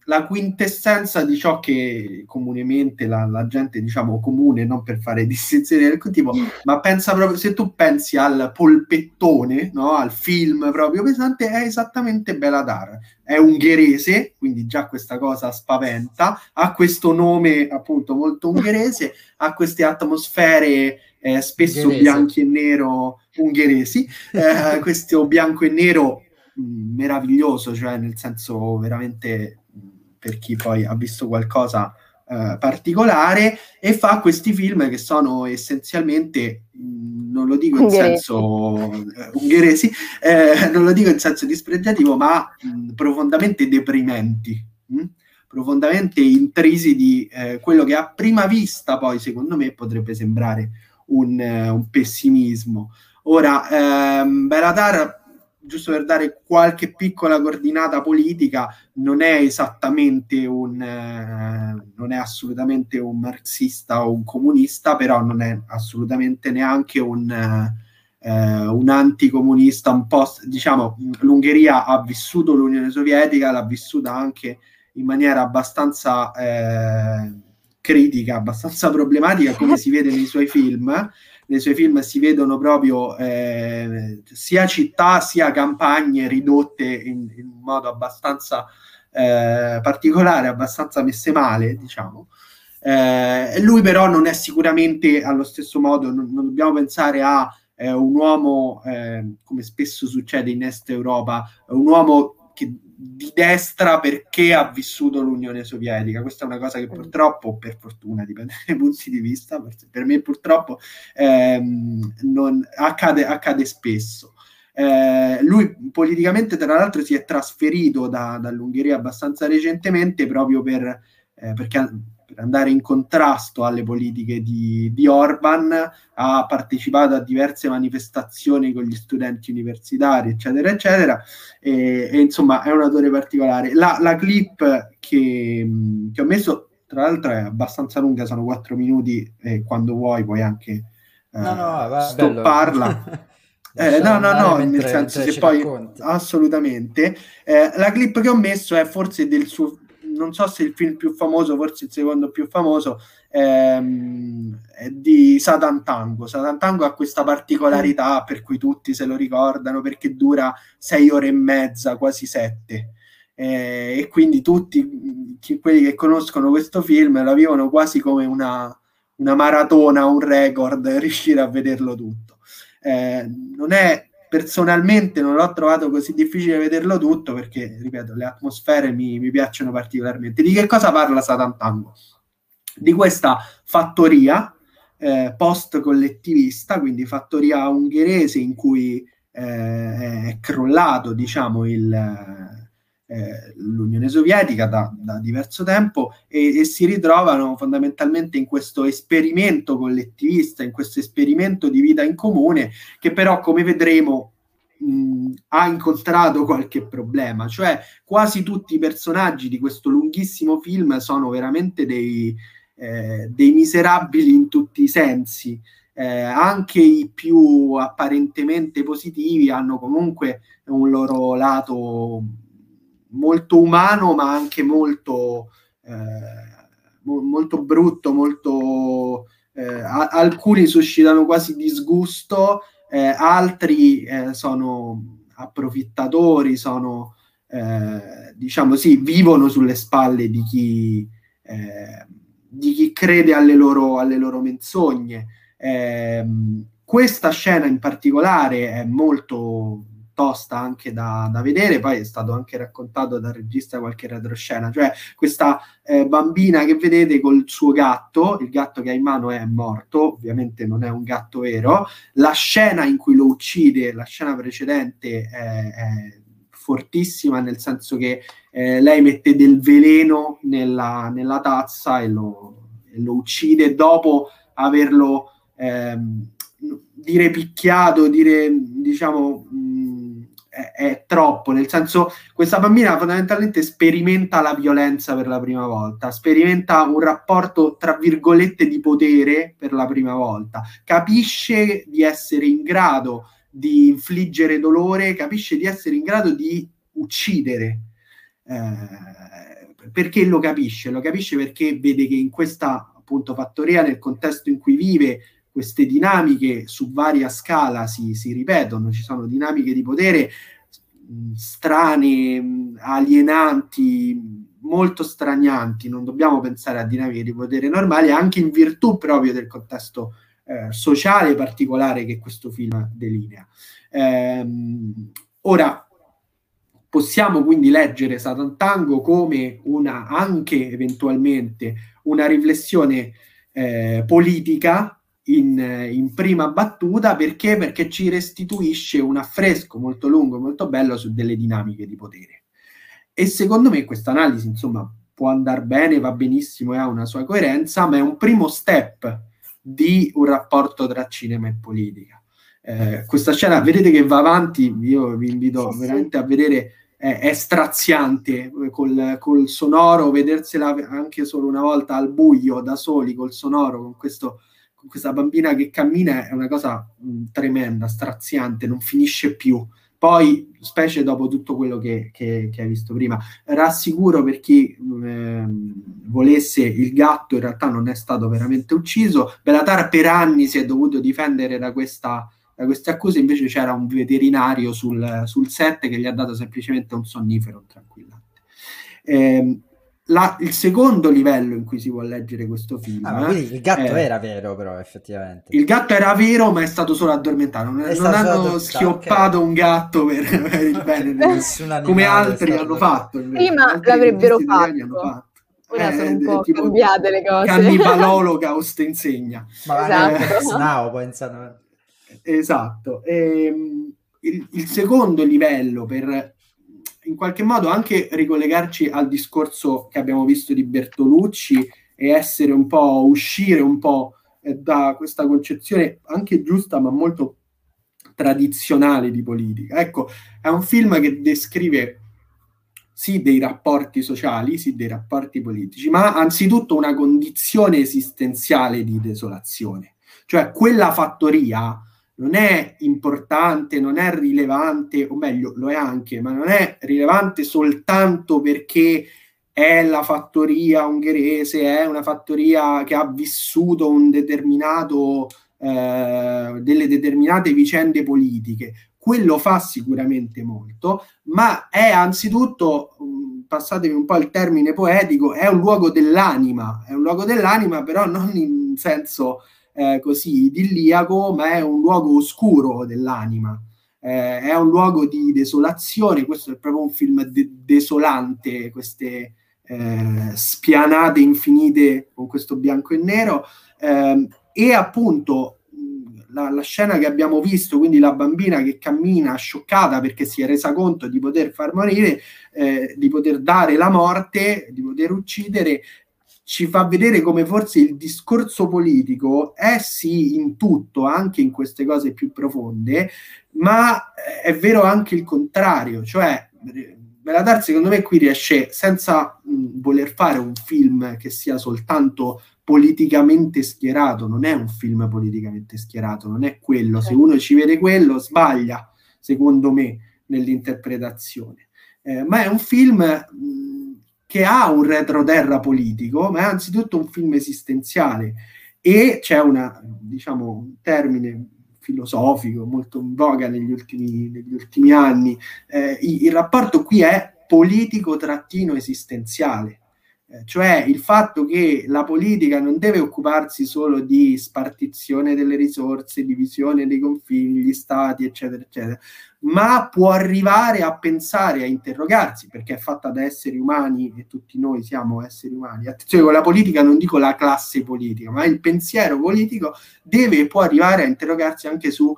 la quintessenza di ciò che comunemente la gente, diciamo comune, non per fare distinzioni del tipo, ma pensa proprio, se tu pensi al polpettone, no? Al film proprio pesante, è esattamente Béla Tarr. È ungherese, quindi già questa cosa spaventa, ha questo nome appunto molto ungherese, ha queste atmosfere spesso bianchi e nero ungheresi, questo bianco e nero meraviglioso, cioè nel senso veramente per chi poi ha visto qualcosa particolare, e fa questi film che sono essenzialmente, non lo dico in senso ungheresi, non lo dico in senso dispregiativo, ma profondamente deprimenti, profondamente intrisi di quello che a prima vista poi secondo me potrebbe sembrare un pessimismo. Ora Béla Tarr giusto per dare qualche piccola coordinata politica, non è esattamente un non è assolutamente un marxista o un comunista, però non è assolutamente neanche un anticomunista, un post, diciamo, l'Ungheria ha vissuto l'Unione Sovietica, l'ha vissuta anche in maniera abbastanza critica, abbastanza problematica, come si vede nei suoi film. Nei suoi film si vedono proprio sia città sia campagne ridotte in modo abbastanza particolare, abbastanza messe male, diciamo. Lui però non è sicuramente allo stesso modo, non dobbiamo pensare a un uomo, come spesso succede in Est Europa, un uomo di destra perché ha vissuto l'Unione Sovietica. Questa è una cosa che purtroppo, per fortuna, dipende dai punti di vista, per me purtroppo non accade spesso. Lui politicamente, tra l'altro, si è trasferito dall'Ungheria abbastanza recentemente, proprio perché per andare in contrasto alle politiche di Orban, ha partecipato a diverse manifestazioni con gli studenti universitari, eccetera, eccetera, e insomma è un autore particolare. La clip che ho messo, tra l'altro, è abbastanza lunga, sono 4 minuti, e quando vuoi puoi anche stopparla. No, nel senso, se poi racconti. Assolutamente. La clip che ho messo è forse del suo... non so se il film più famoso, forse il secondo più famoso, è di Sátántangó. Sátántangó ha questa particolarità per cui tutti se lo ricordano, perché dura 6 ore e mezza, quasi 7, e quindi tutti quelli che conoscono questo film la vivono quasi come una maratona, un record, riuscire a vederlo tutto. Non è... Personalmente non l'ho trovato così difficile vederlo tutto, perché, ripeto, le atmosfere mi piacciono particolarmente. Di che cosa parla Sátántangó? Di questa fattoria post-collettivista, quindi fattoria ungherese in cui è crollato, diciamo, l'Unione Sovietica da diverso tempo, e si ritrovano fondamentalmente in questo esperimento collettivista, in questo esperimento di vita in comune, che però, come vedremo, ha incontrato qualche problema. Cioè, quasi tutti i personaggi di questo lunghissimo film sono veramente dei miserabili in tutti i sensi. Anche i più apparentemente positivi hanno comunque un loro lato molto umano, ma anche molto brutto, molto alcuni suscitano quasi disgusto, altri sono approfittatori, sono diciamo, sì, vivono sulle spalle di chi crede alle loro menzogne. Questa scena in particolare è molto tosta anche da vedere, poi è stato anche raccontato dal regista qualche retroscena. Cioè, questa bambina che vedete col suo gatto, il gatto che ha in mano è morto, ovviamente non è un gatto vero, la scena in cui lo uccide, la scena precedente è fortissima, nel senso che lei mette del veleno nella tazza e lo uccide dopo averlo picchiato, diciamo, è troppo, nel senso, questa bambina fondamentalmente sperimenta la violenza per la prima volta, sperimenta un rapporto, tra virgolette, di potere per la prima volta, capisce di essere in grado di infliggere dolore, capisce di essere in grado di uccidere, perché lo capisce perché vede che in questa, appunto, fattoria, nel contesto in cui vive, queste dinamiche su varia scala si ripetono. Ci sono dinamiche di potere strane, alienanti, molto stranianti. Non dobbiamo pensare a dinamiche di potere normali, anche in virtù proprio del contesto sociale particolare che questo film delinea. Ora, possiamo quindi leggere Sátántangó come anche eventualmente una riflessione politica in prima battuta, perché ci restituisce un affresco molto lungo, molto bello, su delle dinamiche di potere. E secondo me questa analisi, insomma, può andare bene, va benissimo e ha una sua coerenza, ma è un primo step di un rapporto tra cinema e politica. Questa scena, vedete che va avanti, io vi invito veramente a vedere, è straziante col sonoro, vedersela anche solo una volta al buio, da soli, col sonoro, con questa bambina che cammina, è una cosa tremenda, straziante, non finisce più. Poi, specie dopo tutto quello che hai visto prima, rassicuro per chi volesse, il gatto in realtà non è stato veramente ucciso. Béla Tarr per anni si è dovuto difendere da queste accuse, invece c'era un veterinario sul set che gli ha dato semplicemente un sonnifero tranquillante. Il secondo livello in cui si può leggere questo film, il gatto era vero, però effettivamente il gatto era vero, ma è stato solo addormentato, non hanno schioppato un gatto per il bene come altri hanno fatto. Prima l'avrebbero fatto, ora sono un po' cambiate le cose, cannibalolocausto insegna, ma esatto. Il secondo livello, per in qualche modo anche ricollegarci al discorso che abbiamo visto di Bertolucci e essere un po', uscire un po' da questa concezione anche giusta ma molto tradizionale di politica. Ecco, è un film che descrive sì dei rapporti sociali, sì dei rapporti politici, ma anzitutto una condizione esistenziale di desolazione. Cioè quella fattoria non è importante, non è rilevante, o meglio, lo è anche, ma non è rilevante soltanto perché è la fattoria ungherese, è una fattoria che ha vissuto un determinato, delle determinate vicende politiche. Quello fa sicuramente molto, ma è anzitutto, passatevi un po' il termine poetico, è un luogo dell'anima, però non in senso così idilliaco, ma è un luogo oscuro dell'anima, è un luogo di desolazione. Questo è proprio un film desolante, queste spianate infinite con questo bianco e nero, e appunto la scena che abbiamo visto, quindi la bambina che cammina scioccata perché si è resa conto di poter far morire, di poter dare la morte, di poter uccidere, ci fa vedere come forse il discorso politico è sì in tutto, anche in queste cose più profonde, ma è vero anche il contrario. Cioè Béla Tarr secondo me qui riesce, senza voler fare un film che sia soltanto politicamente schierato, non è un film politicamente schierato, non è quello, se uno ci vede quello sbaglia secondo me nell'interpretazione, ma è un film che ha un retroterra politico, ma è anzitutto un film esistenziale. E c'è una, diciamo, un termine filosofico molto in voga negli ultimi anni, il rapporto qui è politico-esistenziale, cioè il fatto che la politica non deve occuparsi solo di spartizione delle risorse, divisione dei confini, gli stati, eccetera, eccetera, ma può arrivare a pensare, a interrogarsi, perché è fatta da esseri umani e tutti noi siamo esseri umani. Attenzione, con la politica non dico la classe politica, ma il pensiero politico deve e può arrivare a interrogarsi anche su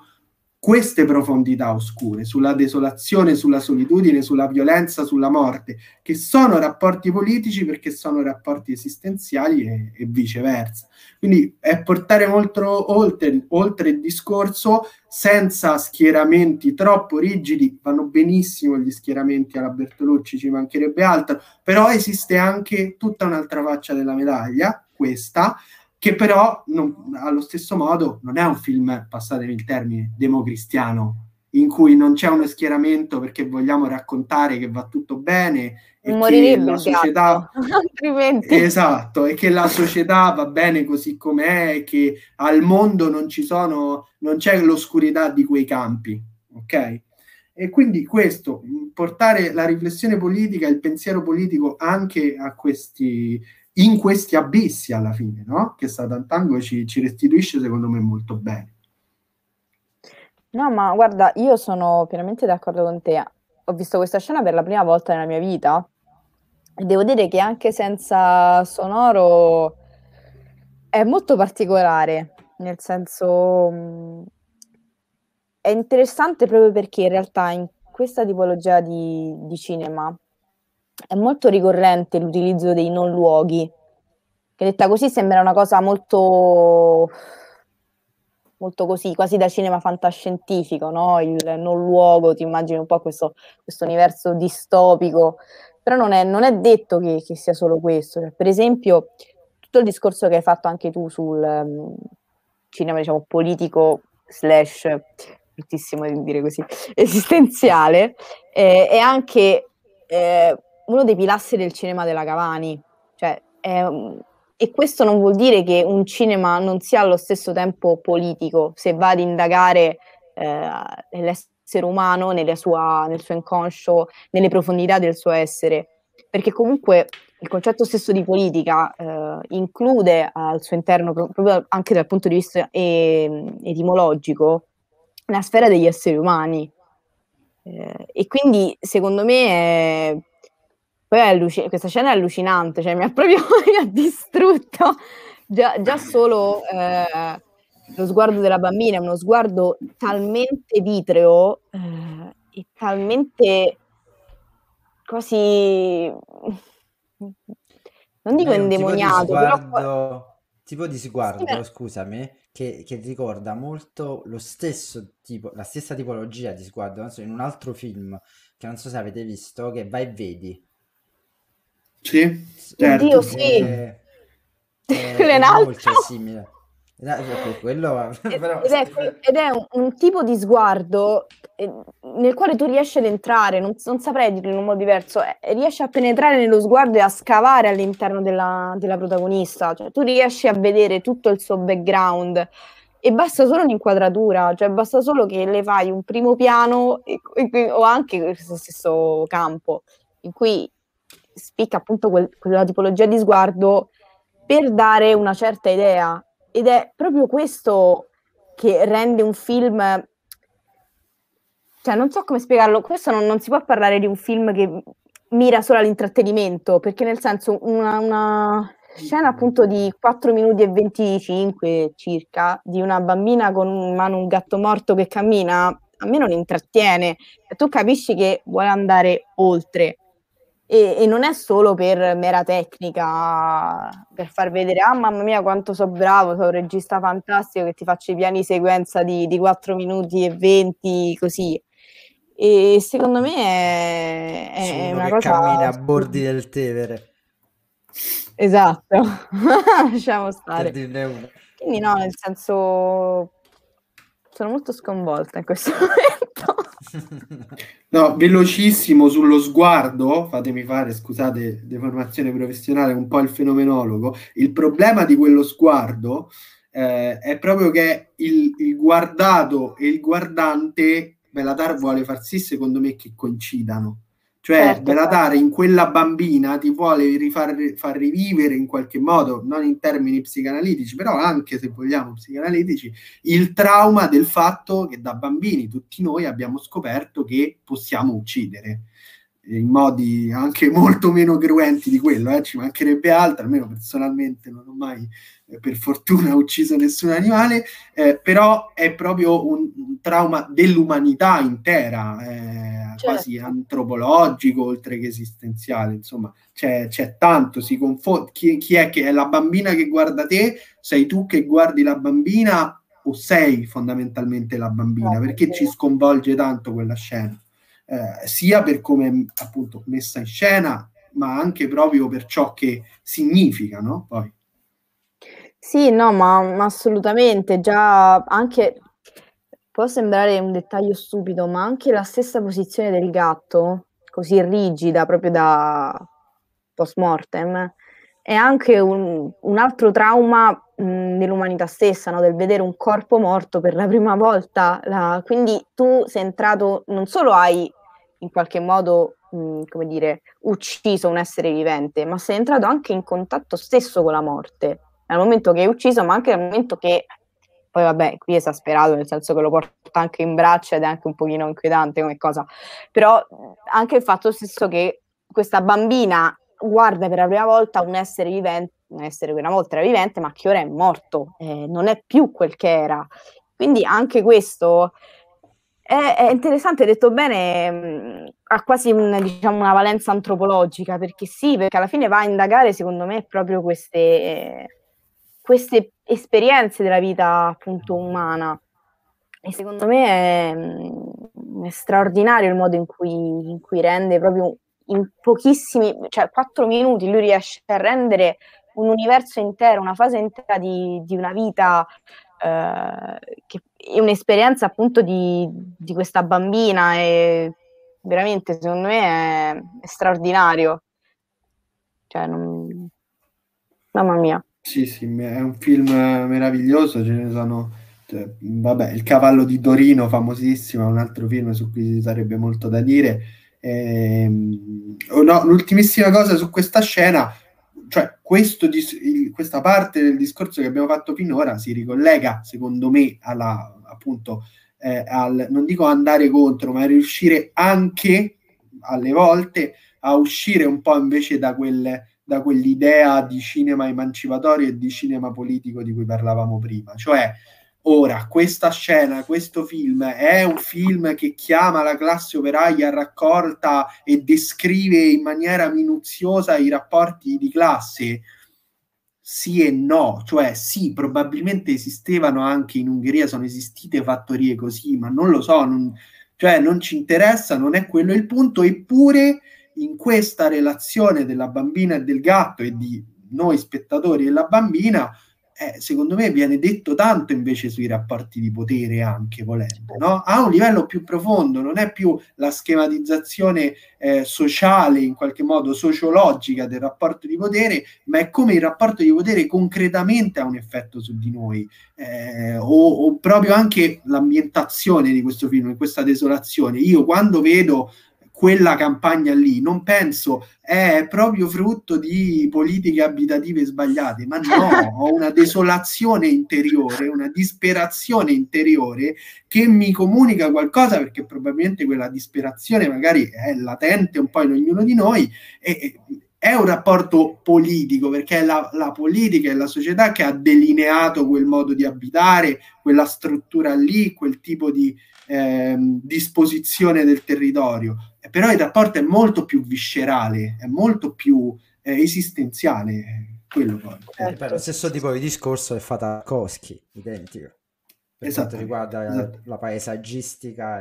queste profondità oscure, sulla desolazione, sulla solitudine, sulla violenza, sulla morte, che sono rapporti politici perché sono rapporti esistenziali e viceversa. Quindi è portare molto oltre il discorso, senza schieramenti troppo rigidi. Vanno benissimo gli schieramenti alla Bertolucci, ci mancherebbe altro, però esiste anche tutta un'altra faccia della medaglia, questa, che però allo stesso modo non è un film, passatemi il termine, democristiano, in cui non c'è uno schieramento perché vogliamo raccontare che va tutto bene e che la società esatto, e che la società va bene così com'è, e che al mondo non c'è l'oscurità di quei campi, ok? E quindi questo, portare la riflessione politica, il pensiero politico anche a in questi abissi alla fine, no? Che Sátántangó ci restituisce secondo me molto bene. No, ma guarda, io sono pienamente d'accordo con te. Ho visto questa scena per la prima volta nella mia vita e devo dire che anche senza sonoro è molto particolare, nel senso è interessante proprio perché in realtà in questa tipologia di cinema è molto ricorrente l'utilizzo dei non luoghi, che detta così sembra una cosa molto molto così, quasi da cinema fantascientifico, no? Il non luogo, ti immagini un po' questo universo distopico, però non è detto che sia solo questo. Cioè, per esempio, tutto il discorso che hai fatto anche tu sul cinema, diciamo, politico / bruttissimo di dire così, esistenziale, è anche uno dei pilastri del cinema della Cavani, cioè e questo non vuol dire che un cinema non sia allo stesso tempo politico, se va ad indagare l'essere umano nel suo inconscio, nelle profondità del suo essere, perché comunque il concetto stesso di politica include al suo interno, proprio anche dal punto di vista etimologico, la sfera degli esseri umani, e quindi secondo me questa scena è allucinante, cioè mi ha distrutto già solo lo sguardo della bambina, è uno sguardo talmente vitreo e talmente quasi, non dico indemoniato, però tipo di sguardo, sì, scusami, che ricorda molto la stessa tipologia di sguardo, non so, in un altro film che non so se avete visto, che Vai e vedi. Sì, certo. Oddio, sì. È molto simile. Quello, però... ed è un tipo di sguardo nel quale tu riesci ad entrare, non saprei dirlo in un modo diverso, riesci a penetrare nello sguardo e a scavare all'interno della protagonista, cioè, tu riesci a vedere tutto il suo background e basta solo un'inquadratura, cioè basta solo che le fai un primo piano o anche questo stesso campo in cui spicca appunto quella tipologia di sguardo per dare una certa idea. Ed è proprio questo che rende un film, cioè non so come spiegarlo, questo non si può parlare di un film che mira solo all'intrattenimento, perché nel senso una scena appunto di 4 minuti e 25 circa, di una bambina con in mano un gatto morto che cammina, a me non intrattiene, tu capisci che vuole andare oltre. E non è solo per mera tecnica, per far vedere ah mamma mia quanto so bravo, sono un regista fantastico che ti faccio i piani sequenza di 4 minuti e 20 così, e secondo me è una cosa, cammina a bordi del Tevere, esatto. Lasciamo stare, quindi no, nel senso sono molto sconvolta in questo momento. No, velocissimo sullo sguardo, fatemi fare, scusate, deformazione professionale, un po' il fenomenologo. Il problema di quello sguardo è proprio che il guardato e il guardante, Béla Tarr vuole far sì, secondo me, che coincidano, cioè certo, Béla Tarr in quella bambina ti vuole far rivivere in qualche modo, non in termini psicanalitici, però anche se vogliamo psicanalitici, il trauma del fatto che da bambini tutti noi abbiamo scoperto che possiamo uccidere in modi anche molto meno cruenti di quello, ci mancherebbe altro, almeno personalmente non ho mai per fortuna ucciso nessun animale, però è proprio un trauma dell'umanità intera, certo, quasi antropologico oltre che esistenziale, insomma c'è tanto, si confonde chi è che è la bambina che guarda te, sei tu che guardi la bambina o sei fondamentalmente la bambina, no, perché ci sconvolge tanto quella scena, sia per come appunto messa in scena ma anche proprio per ciò che significa, no? Poi sì, no, ma assolutamente, già anche può sembrare un dettaglio stupido, ma anche la stessa posizione del gatto, così rigida proprio da post mortem, è anche un altro trauma dell'umanità stessa, no? Del vedere un corpo morto per la prima volta. Quindi tu sei entrato, non solo hai in qualche modo, come dire, ucciso un essere vivente, ma sei entrato anche in contatto stesso con la morte, dal momento che hai ucciso, ma anche dal momento che... Poi vabbè, qui è esasperato, nel senso che lo porta anche in braccio ed è anche un pochino inquietante come cosa, però anche il fatto stesso che questa bambina guarda per la prima volta un essere vivente, un essere che una volta era vivente, ma che ora è morto, non è più quel che era. Quindi anche questo è interessante, detto bene, ha quasi una valenza antropologica, perché sì, perché alla fine va a indagare, secondo me, proprio queste... queste esperienze della vita appunto umana. E secondo me è straordinario il modo in cui rende proprio in pochissimi, cioè 4 minuti, lui riesce a rendere un universo intero, una fase intera di una vita, che è un'esperienza appunto di questa bambina, e veramente secondo me è straordinario. Cioè, non... mamma mia. Sì, è un film meraviglioso, ce ne sono... Cioè, vabbè, Il cavallo di Torino, famosissimo, è un altro film su cui si sarebbe molto da dire. No, l'ultimissima cosa su questa scena, cioè questa parte del discorso che abbiamo fatto finora si ricollega, secondo me, alla, appunto, al, non dico andare contro, ma riuscire anche alle volte a uscire un po' invece da quell'idea di cinema emancipatorio e di cinema politico di cui parlavamo prima. Cioè, ora, questa scena, questo film è un film che chiama la classe operaia raccolta e descrive in maniera minuziosa i rapporti di classe? Sì e no, cioè sì, probabilmente esistevano anche in Ungheria, sono esistite fattorie così, ma non lo so, cioè non ci interessa, non è quello il punto. Eppure in questa relazione della bambina e del gatto e di noi spettatori e la bambina, secondo me viene detto tanto invece sui rapporti di potere, anche volendo, no? A un livello più profondo, non è più la schematizzazione sociale, in qualche modo sociologica, del rapporto di potere, ma è come il rapporto di potere concretamente ha un effetto su di noi, o proprio anche l'ambientazione di questo film, questa desolazione. Io quando vedo quella campagna lì, non penso è proprio frutto di politiche abitative sbagliate, ma no, ho una desolazione interiore, una disperazione interiore che mi comunica qualcosa, perché probabilmente quella disperazione magari è latente un po' in ognuno di noi, e è un rapporto politico, perché è la politica e la società che ha delineato quel modo di abitare, quella struttura lì, quel tipo di disposizione del territorio. Però il rapporto è molto più viscerale, è molto più esistenziale, quello poi. Per lo stesso tipo di discorso è fatto Tarkovskij, identico, per quanto riguarda la paesaggistica,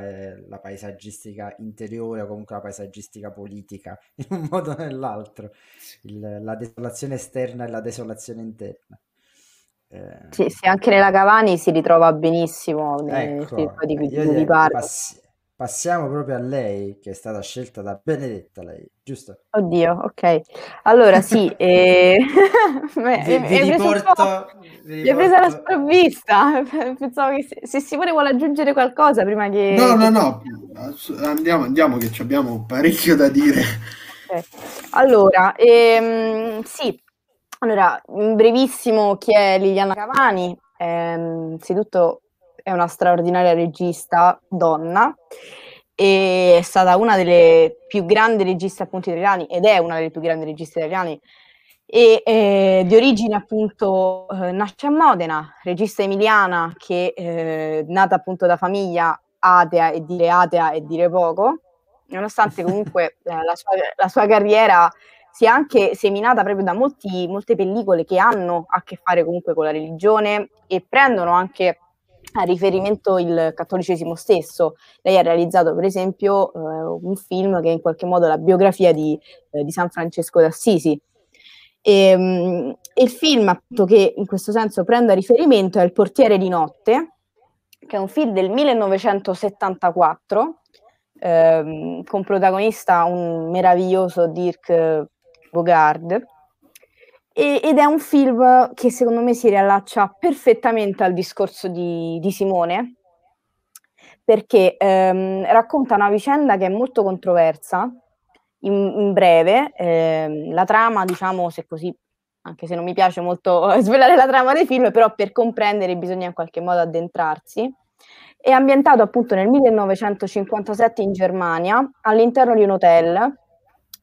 la paesaggistica interiore, o comunque la paesaggistica politica, in un modo o nell'altro, la desolazione esterna e la desolazione interna. Sì, anche nella Cavani si ritrova benissimo nel film di parla. Passiamo proprio a lei, che è stata scelta da Benedetta, lei, giusto? Oddio, ok. Allora sì, mi è presa la sprovvista, pensavo che se Simone vuole aggiungere qualcosa prima che... No, andiamo che ci abbiamo parecchio da dire. Okay. Allora, sì, allora, in brevissimo, chi è Liliana Cavani? Innanzitutto... è una straordinaria regista donna, e è stata una delle più grandi registe appunto italiane, ed è una delle più grandi registe italiane, e di origine appunto nasce a Modena, regista emiliana che nata appunto da famiglia atea e dire poco, nonostante comunque la sua carriera sia anche seminata proprio da molte pellicole che hanno a che fare comunque con la religione e prendono anche a riferimento il cattolicesimo stesso. Lei ha realizzato per esempio un film che è in qualche modo la biografia di San Francesco d'Assisi, e il film appunto che in questo senso prende a riferimento è Il portiere di notte, che è un film del 1974 con protagonista un meraviglioso Dirk Bogarde, ed è un film che secondo me si riallaccia perfettamente al discorso di Simone, perché racconta una vicenda che è molto controversa. In breve, la trama, diciamo, se così, anche se non mi piace molto svelare la trama dei film, però per comprendere bisogna in qualche modo addentrarsi. È ambientato appunto nel 1957 in Germania, all'interno di un hotel. In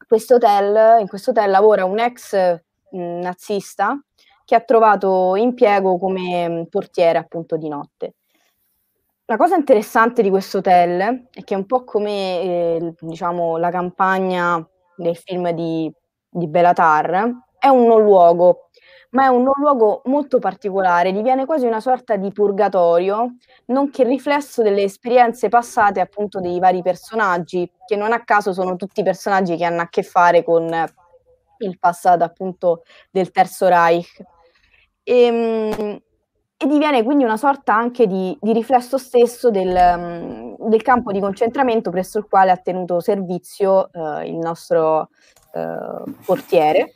questo hotel lavora un ex nazista che ha trovato impiego come portiere appunto di notte. La cosa interessante di questo hotel è che è un po' come diciamo la campagna del film di Béla Tarr, è un luogo, ma è un luogo molto particolare, diviene quasi una sorta di purgatorio, nonché riflesso delle esperienze passate appunto dei vari personaggi, che non a caso sono tutti personaggi che hanno a che fare con il passato appunto del Terzo Reich. E diviene quindi una sorta anche di riflesso stesso del campo di concentramento presso il quale ha tenuto servizio il nostro portiere.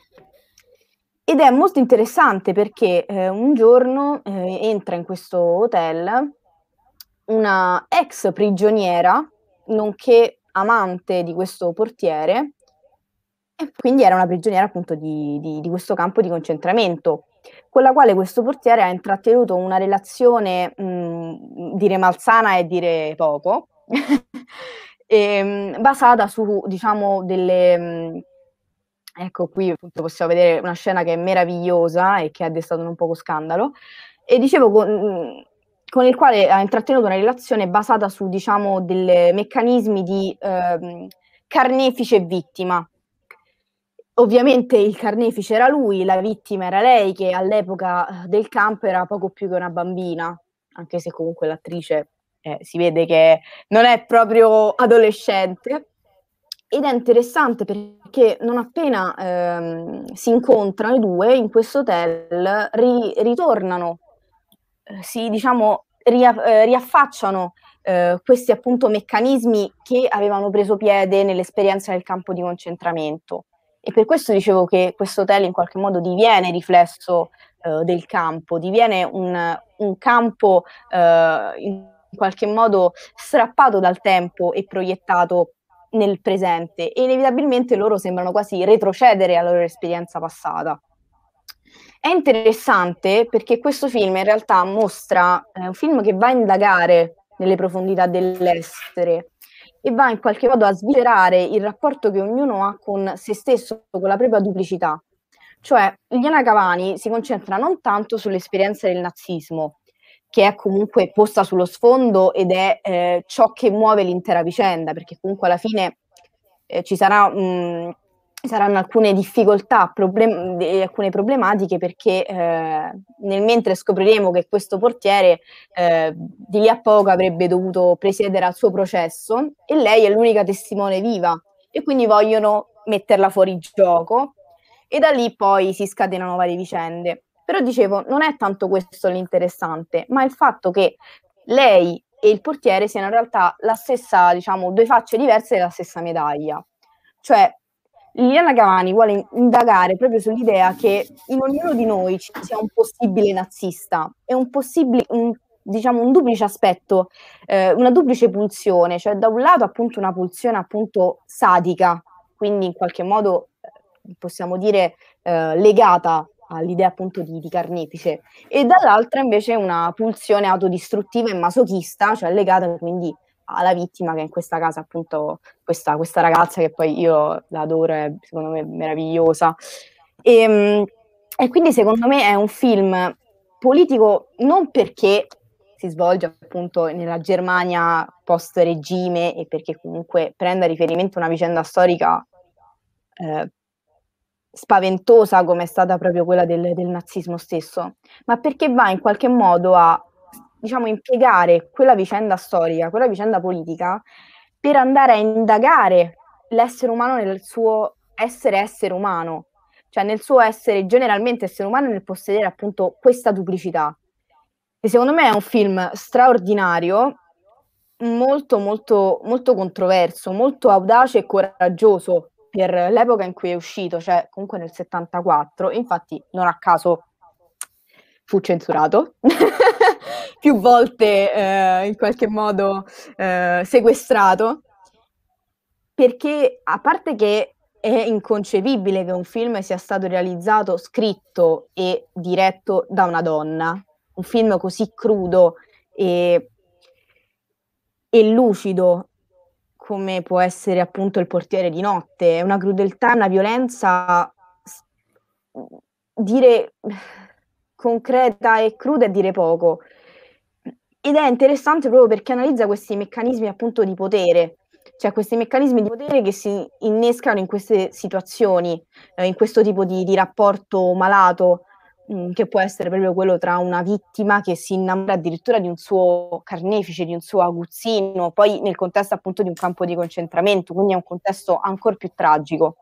Ed è molto interessante perché un giorno entra in questo hotel una ex prigioniera, nonché amante di questo portiere, e quindi era una prigioniera appunto di questo campo di concentramento, con la quale questo portiere ha intrattenuto una relazione, dire malsana e dire poco, basata su, diciamo, delle... Ecco, qui appunto possiamo vedere una scena che è meravigliosa e che ha destato non poco scandalo, e dicevo con il quale ha intrattenuto una relazione basata su, diciamo, dei meccanismi di carnefice e vittima. Ovviamente il carnefice era lui, la vittima era lei, che all'epoca del campo era poco più che una bambina, anche se comunque l'attrice si vede che non è proprio adolescente. Ed è interessante perché non appena si incontrano i due in questo hotel, ritornano, riaffacciano questi appunto meccanismi che avevano preso piede nell'esperienza del campo di concentramento. E per questo dicevo che questo hotel in qualche modo diviene riflesso del campo, diviene un campo in qualche modo strappato dal tempo e proiettato nel presente, e inevitabilmente loro sembrano quasi retrocedere alla loro esperienza passata. È interessante perché questo film in realtà mostra, è un film che va a indagare nelle profondità dell'essere e va in qualche modo a sviscerare il rapporto che ognuno ha con se stesso, con la propria duplicità. Cioè, Liliana Cavani si concentra non tanto sull'esperienza del nazismo, che è comunque posta sullo sfondo ed è ciò che muove l'intera vicenda, perché comunque alla fine saranno alcune difficoltà, alcune problematiche, perché nel mentre scopriremo che questo portiere di lì a poco avrebbe dovuto presiedere al suo processo e lei è l'unica testimone viva, e quindi vogliono metterla fuori gioco, e da lì poi si scatenano varie vicende. Però dicevo, non è tanto questo l'interessante, ma il fatto che lei e il portiere siano in realtà la stessa, diciamo, due facce diverse della stessa medaglia. Cioè, Liliana Cavani vuole indagare proprio sull'idea che in ognuno di noi ci sia un possibile nazista e un duplice aspetto, una duplice pulsione, cioè da un lato appunto una pulsione appunto sadica, quindi in qualche modo possiamo dire legata all'idea appunto di carnefice, e dall'altra invece una pulsione autodistruttiva e masochista, cioè legata quindi alla vittima, che in questa casa appunto questa ragazza, che poi io la adoro, è secondo me meravigliosa. E quindi secondo me è un film politico, non perché si svolge appunto nella Germania post-regime e perché comunque prenda riferimento a una vicenda storica spaventosa come è stata proprio quella del nazismo stesso, ma perché va in qualche modo a, diciamo, impiegare quella vicenda storica, quella vicenda politica, per andare a indagare l'essere umano nel suo essere umano, cioè nel suo essere generalmente essere umano, nel possedere appunto questa duplicità. E secondo me è un film straordinario, molto molto molto controverso, molto audace e coraggioso per l'epoca in cui è uscito, cioè comunque nel 74, infatti non a caso fu censurato, più volte in qualche modo sequestrato, perché a parte che è inconcepibile che un film sia stato realizzato, scritto e diretto da una donna, un film così crudo e lucido come può essere appunto Il portiere di notte, è una crudeltà, una violenza, dire concreta e cruda è dire poco. Ed è interessante proprio perché analizza questi meccanismi appunto di potere, cioè questi meccanismi di potere che si innescano in queste situazioni, in questo tipo di rapporto malato, che può essere proprio quello tra una vittima che si innamora addirittura di un suo carnefice, di un suo aguzzino, poi nel contesto appunto di un campo di concentramento, quindi è un contesto ancora più tragico.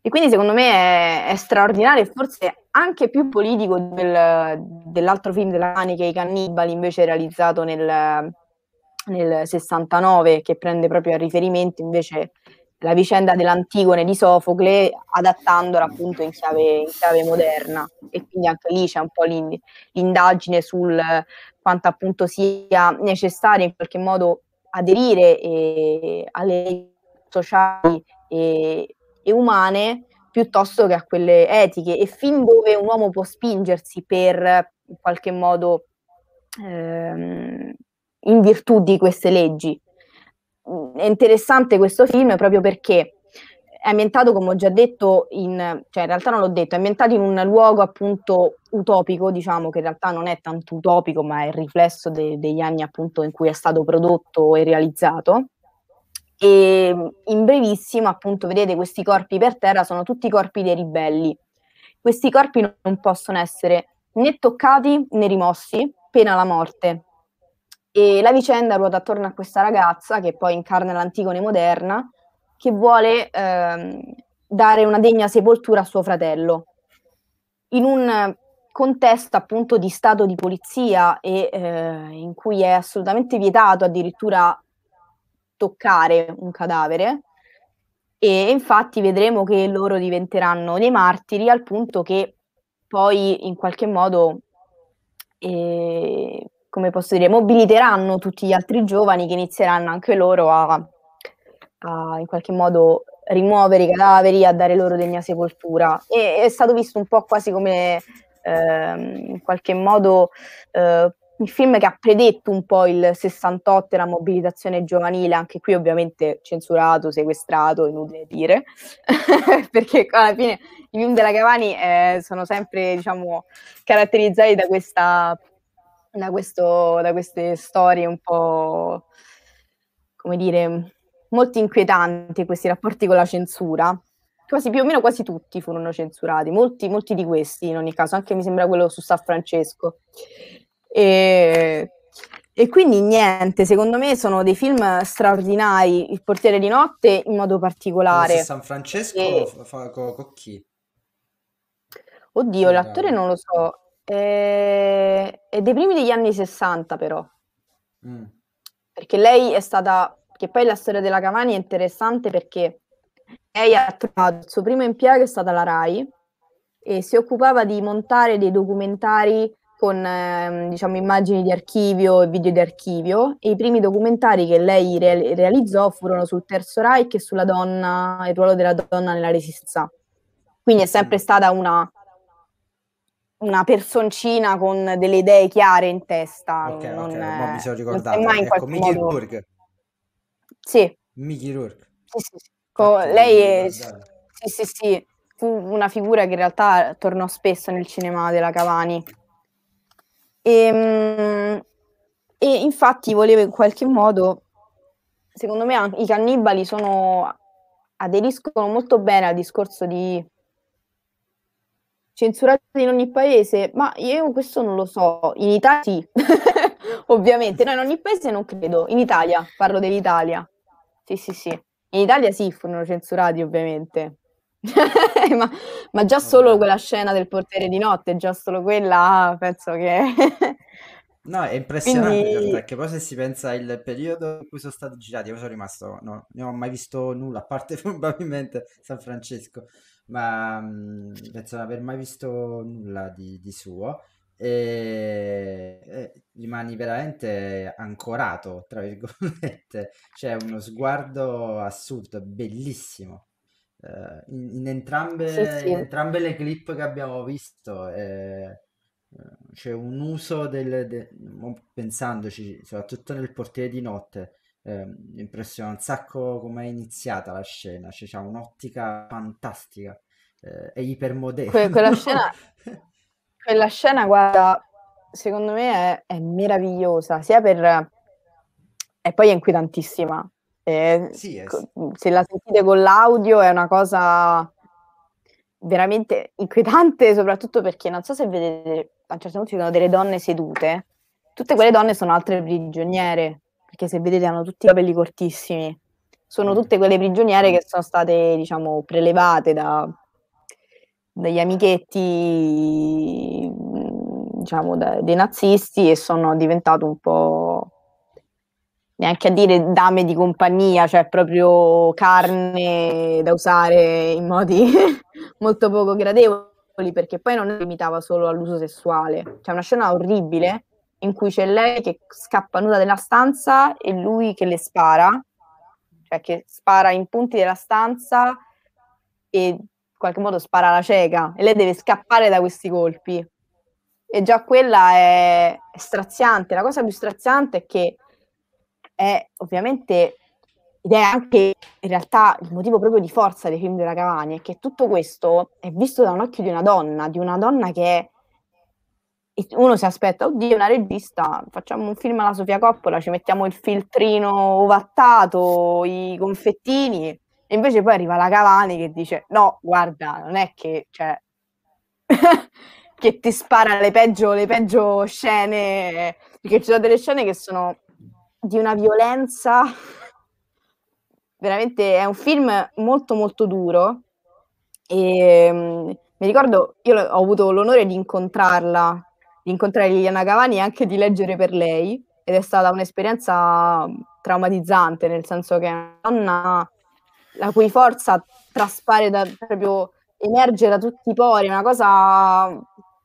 E quindi secondo me è straordinario e forse anche più politico dell'altro film della Cavani, che è I cannibali, invece realizzato nel 69, che prende proprio a riferimento invece la vicenda dell'Antigone di Sofocle, adattandola appunto in chiave moderna, e quindi anche lì c'è un po' l'indagine sul quanto appunto sia necessario in qualche modo aderire alle leggi sociali e umane piuttosto che a quelle etiche, e fin dove un uomo può spingersi per in qualche modo in virtù di queste leggi. È interessante questo film proprio perché è ambientato, come ho già detto, cioè in realtà non l'ho detto, è ambientato in un luogo appunto utopico, diciamo, che in realtà non è tanto utopico, ma è il riflesso degli anni appunto in cui è stato prodotto e realizzato. E in brevissimo appunto vedete questi corpi per terra, sono tutti i corpi dei ribelli. Questi corpi non possono essere né toccati né rimossi, pena la morte. E la vicenda ruota attorno a questa ragazza che poi incarna l'Antigone moderna, che vuole dare una degna sepoltura a suo fratello in un contesto appunto di stato di polizia e in cui è assolutamente vietato addirittura toccare un cadavere, e infatti vedremo che loro diventeranno dei martiri, al punto che poi in qualche modo come posso dire, mobiliteranno tutti gli altri giovani che inizieranno anche loro a in qualche modo rimuovere i cadaveri, a dare loro degna sepoltura. E è stato visto un po' quasi come in qualche modo il film che ha predetto un po' il 68 e la mobilitazione giovanile, anche qui ovviamente censurato, sequestrato, inutile dire, perché alla fine i film della Cavani sono sempre, diciamo, caratterizzati da queste storie un po', come dire, molto inquietanti, questi rapporti con la censura. Più o meno quasi tutti furono censurati, molti di questi in ogni caso, anche mi sembra quello su San Francesco. E quindi niente, secondo me sono dei film straordinari, Il portiere di notte in modo particolare. San Francesco con chi? Oddio, l'attore non lo so. È dei primi degli anni 60 però, perché lei è stata, che poi la storia della Cavani è interessante perché lei ha trovato il suo primo impiego, è stata la RAI, e si occupava di montare dei documentari con diciamo immagini di archivio e video di archivio, e i primi documentari che lei realizzò furono sul Terzo Reich e sulla donna, il ruolo della donna nella resistenza. Quindi è sempre stata una personcina con delle idee chiare in testa. Ok, mi sono ricordato. Ecco, Mickey Rourke. Sì. Mickey Rourke. Sì. Lei è... Sì. Fu una figura che in realtà tornò spesso nel cinema della Cavani. E infatti volevo in qualche modo... Secondo me I cannibali aderiscono molto bene al discorso di... censurati in ogni paese, ma io questo non lo so, in Italia sì, ovviamente, no, in ogni paese non credo, in Italia, parlo dell'Italia, sì, in Italia sì, furono censurati ovviamente, ma già solo quella scena del portiere di notte, già solo quella, penso che... No, è impressionante. Quindi... in realtà, perché poi se si pensa al periodo in cui sono stati girati, io sono rimasto, no, non ho mai visto nulla, a parte probabilmente San Francesco, ma penso di non aver mai visto nulla di suo, e rimani veramente ancorato, tra virgolette, c'è uno sguardo assurdo, bellissimo, in entrambe le clip che abbiamo visto, c'è un uso pensandoci, soprattutto nel portiere di notte, impressiona un sacco come è iniziata la scena, cioè c'ha un'ottica fantastica, è ipermoderna. Quella scena, guarda, secondo me è meravigliosa, sia per... e poi è inquietantissima, se la sentite con l'audio è una cosa veramente inquietante, soprattutto perché non so se vedete, a un certo punto ci sono delle donne sedute, tutte quelle donne sono altre prigioniere, perché se vedete hanno tutti i capelli cortissimi, sono tutte quelle prigioniere che sono state, diciamo, prelevate dagli amichetti, diciamo, dei nazisti, e sono diventato un po', neanche a dire dame di compagnia, cioè proprio carne da usare in modi molto poco gradevoli, perché poi non limitava solo all'uso sessuale. C'è una scena orribile in cui c'è lei che scappa nuda della stanza e lui che le spara, cioè che spara in punti della stanza e in qualche modo spara alla cieca, e lei deve scappare da questi colpi, e già quella è straziante. La cosa più straziante è che è ovviamente, ed è anche in realtà il motivo proprio di forza dei film della Cavani, è che tutto questo è visto da un occhio di una donna che uno si aspetta, oddio, una regista, facciamo un film alla Sofia Coppola, ci mettiamo il filtrino ovattato, i confettini, e invece poi arriva la Cavani che dice no, guarda, non è che, cioè, che ti spara le peggio scene, perché ci sono delle scene che sono di una violenza veramente, è un film molto molto duro, e mi ricordo, io ho avuto l'onore di incontrare Liliana Cavani e anche di leggere per lei, ed è stata un'esperienza traumatizzante, nel senso che è una donna la cui forza traspare proprio emerge da tutti i pori, è una cosa,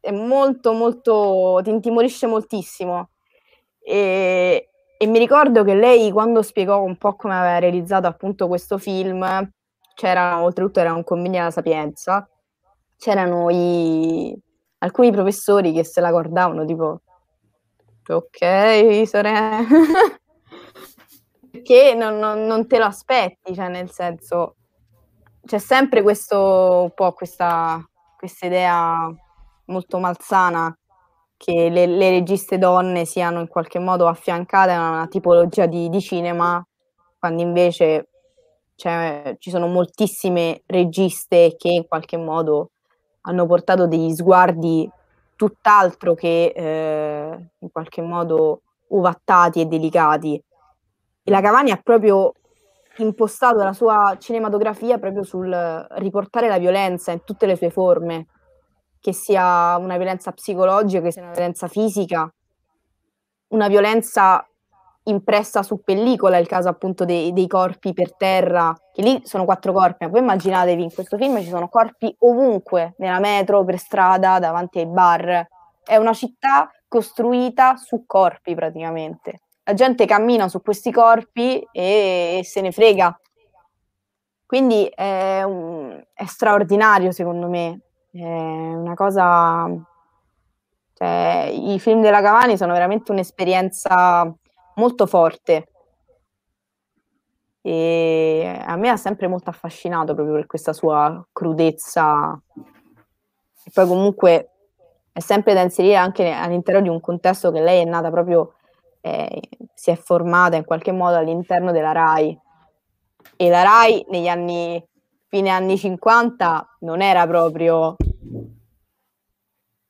è molto molto, ti intimorisce moltissimo, e mi ricordo che lei, quando spiegò un po' come aveva realizzato appunto questo film, c'era, oltretutto era un convegno alla Sapienza, c'erano alcuni professori che se la guardavano tipo ok sorella perché non te lo aspetti, cioè nel senso c'è sempre questo un po' questa idea molto malsana che le registe donne siano in qualche modo affiancate a una tipologia di cinema, quando invece ci sono moltissime registe che in qualche modo hanno portato degli sguardi tutt'altro che in qualche modo uvattati e delicati. E la Cavani ha proprio impostato la sua cinematografia proprio sul riportare la violenza in tutte le sue forme, che sia una violenza psicologica, che sia una violenza fisica, una violenza impressa su pellicola, il caso appunto dei corpi per terra, che lì sono 4 corpi, ma voi immaginatevi, in questo film ci sono corpi ovunque, nella metro, per strada, davanti ai bar, è una città costruita su corpi praticamente, la gente cammina su questi corpi e se ne frega, quindi è straordinario secondo me. È una cosa, cioè, i film della Cavani sono veramente un'esperienza molto forte, e a me ha sempre molto affascinato proprio per questa sua crudezza, e poi comunque è sempre da inserire anche all'interno di un contesto che lei è nata proprio, si è formata in qualche modo all'interno della RAI, e la RAI negli anni, fine anni 50, non era proprio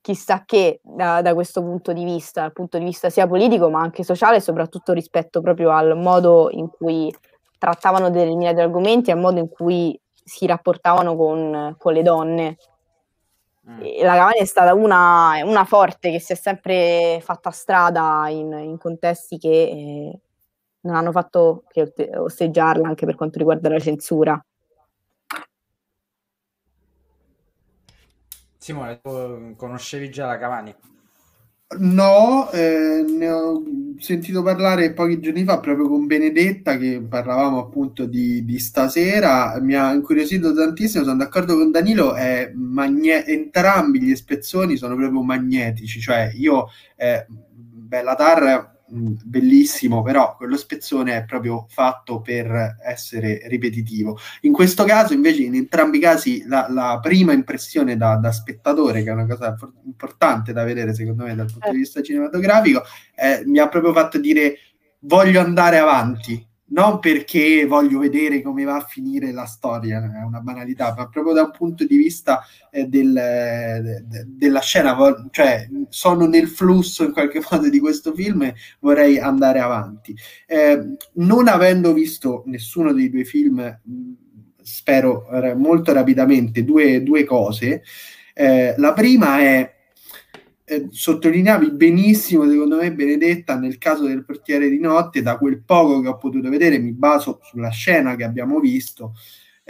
chissà che da questo punto di vista, dal punto di vista sia politico ma anche sociale, soprattutto rispetto proprio al modo in cui trattavano determinati argomenti, al modo in cui si rapportavano con le donne. E la Cavani è stata una forte che si è sempre fatta strada in contesti che non hanno fatto che osteggiarla, anche per quanto riguarda la censura. Simone, tu conoscevi già la Cavani? No, ne ho sentito parlare pochi giorni fa proprio con Benedetta, che parlavamo appunto di stasera, mi ha incuriosito tantissimo, sono d'accordo con Danilo, entrambi gli spezzoni sono proprio magnetici, cioè io, Béla Tarr, bellissimo, però quello spezzone è proprio fatto per essere ripetitivo. In questo caso invece, in entrambi i casi, la prima impressione da spettatore, che è una cosa importante da vedere secondo me dal punto di vista cinematografico, mi ha proprio fatto dire voglio andare avanti, non perché voglio vedere come va a finire la storia, è una banalità, ma proprio da un punto di vista della scena, cioè sono nel flusso in qualche modo di questo film e vorrei andare avanti. Non avendo visto nessuno dei due film, spero molto rapidamente due cose. La prima è, sottolineavi benissimo secondo me Benedetta nel caso del portiere di notte, da quel poco che ho potuto vedere, mi baso sulla scena che abbiamo visto,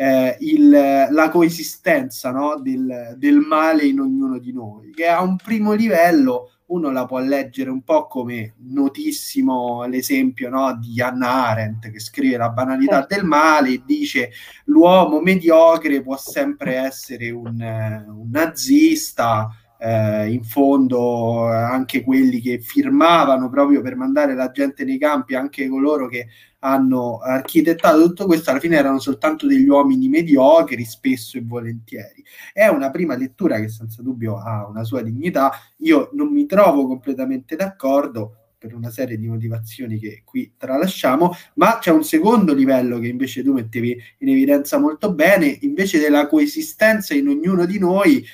la coesistenza, no, del male in ognuno di noi, che a un primo livello uno la può leggere un po' come notissimo l'esempio, no, di Hannah Arendt, che scrive La banalità del male e dice l'uomo mediocre può sempre essere un nazista. In fondo anche quelli che firmavano proprio per mandare la gente nei campi, anche coloro che hanno architettato tutto questo, alla fine erano soltanto degli uomini mediocri spesso e volentieri. È una prima lettura che senza dubbio ha una sua dignità. Io non mi trovo completamente d'accordo per una serie di motivazioni che qui tralasciamo, ma c'è un secondo livello che invece tu mettevi in evidenza molto bene, invece della coesistenza in ognuno di noi,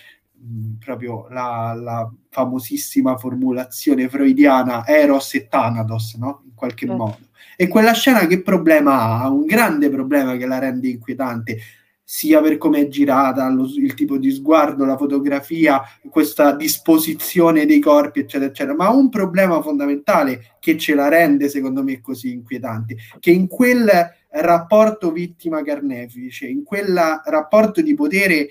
proprio la famosissima formulazione freudiana Eros e Thanatos, no? In qualche modo. E quella scena che problema ha? Un grande problema che la rende inquietante, sia per come è girata, il tipo di sguardo, la fotografia, questa disposizione dei corpi, eccetera, eccetera, ma un problema fondamentale che ce la rende, secondo me, così inquietante, che in quel rapporto vittima-carnefice, in quel rapporto di potere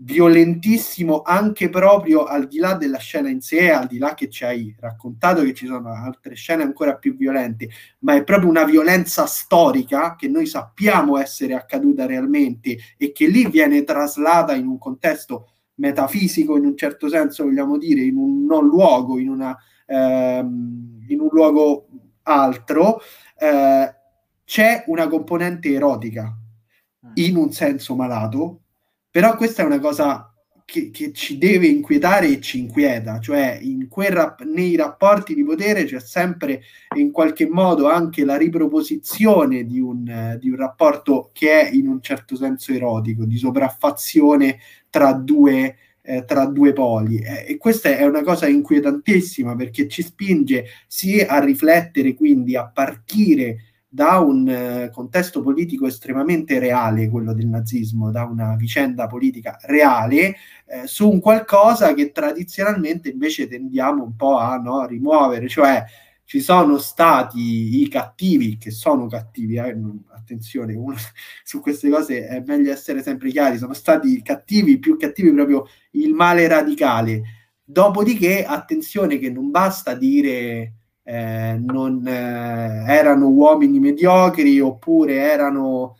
violentissimo, anche proprio al di là della scena in sé, al di là che ci hai raccontato che ci sono altre scene ancora più violente, ma è proprio una violenza storica che noi sappiamo essere accaduta realmente e che lì viene traslata in un contesto metafisico, in un certo senso vogliamo dire, in un non luogo, in un luogo altro. C'è una componente erotica in un senso malato, però questa è una cosa che ci deve inquietare e ci inquieta, cioè nei rapporti di potere c'è sempre in qualche modo anche la riproposizione di un rapporto che è in un certo senso erotico, di sopraffazione tra due poli, e questa è una cosa inquietantissima perché ci spinge sì a riflettere, quindi a partire da un contesto politico estremamente reale, quello del nazismo, da una vicenda politica reale, su un qualcosa che tradizionalmente invece tendiamo un po' a rimuovere, cioè ci sono stati i cattivi, che sono cattivi, attenzione, su queste cose è meglio essere sempre chiari, sono stati cattivi, più cattivi proprio il male radicale, dopodiché attenzione che non basta dire erano uomini mediocri oppure erano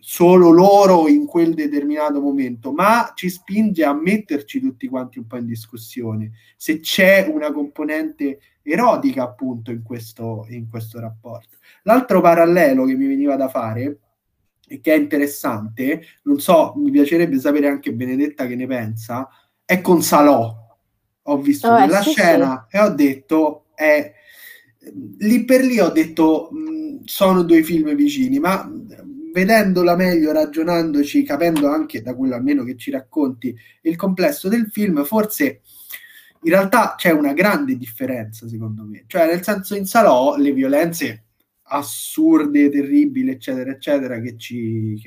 solo loro in quel determinato momento, ma ci spinge a metterci tutti quanti un po' in discussione se c'è una componente erotica appunto in questo rapporto. L'altro parallelo che mi veniva da fare e che è interessante, non so, mi piacerebbe sapere anche Benedetta che ne pensa, è con Salò. Ho visto quella scena e ho detto lì per lì ho detto sono due film vicini, ma vedendola meglio, ragionandoci, capendo anche da quello almeno che ci racconti il complesso del film, forse in realtà c'è una grande differenza secondo me, cioè nel senso in Salò le violenze assurde, terribili, eccetera, eccetera, che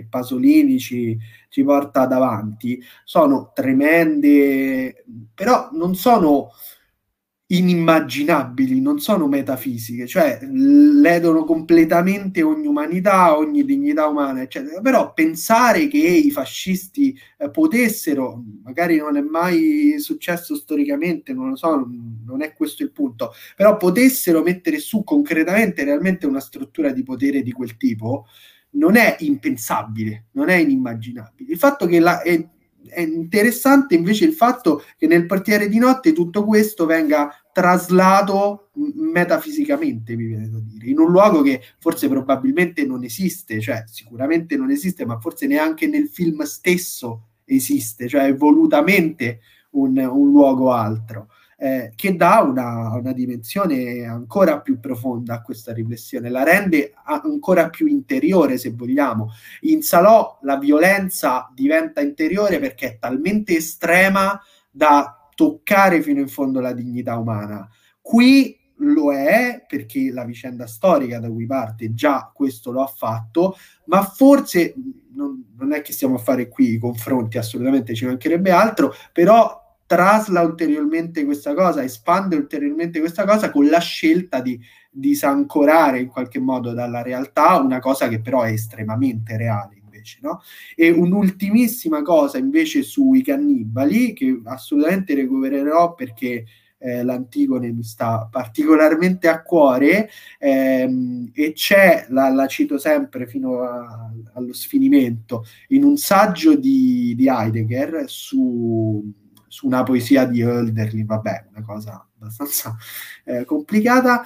Pasolini ci porta davanti, sono tremende, però non sono inimmaginabili, non sono metafisiche, cioè ledono completamente ogni umanità, ogni dignità umana, eccetera. Però pensare che i fascisti potessero, magari non è mai successo storicamente, non lo so, non è questo il punto, però potessero mettere su concretamente, realmente una struttura di potere di quel tipo, non è impensabile, non è inimmaginabile. Il fatto che è interessante invece il fatto che nel portiere di notte tutto questo venga traslato metafisicamente, mi viene da dire, in un luogo che forse probabilmente non esiste, cioè sicuramente non esiste, ma forse neanche nel film stesso esiste, cioè è volutamente un luogo altro. che dà una dimensione ancora più profonda a questa riflessione, la rende ancora più interiore, se vogliamo. In Salò la violenza diventa interiore perché è talmente estrema da toccare fino in fondo la dignità umana. Qui lo è perché la vicenda storica da cui parte già questo lo ha fatto, ma forse non è che stiamo a fare qui i confronti, assolutamente, ci mancherebbe altro, però trasla ulteriormente questa cosa, espande ulteriormente questa cosa con la scelta di disancorare in qualche modo dalla realtà una cosa che però è estremamente reale invece, no? E un'ultimissima cosa invece sui cannibali, che assolutamente recupererò perché l'Antigone mi sta particolarmente a cuore, e c'è, la cito sempre fino allo sfinimento, in un saggio di Heidegger su una poesia di Hölderlin, vabbè, una cosa abbastanza complicata,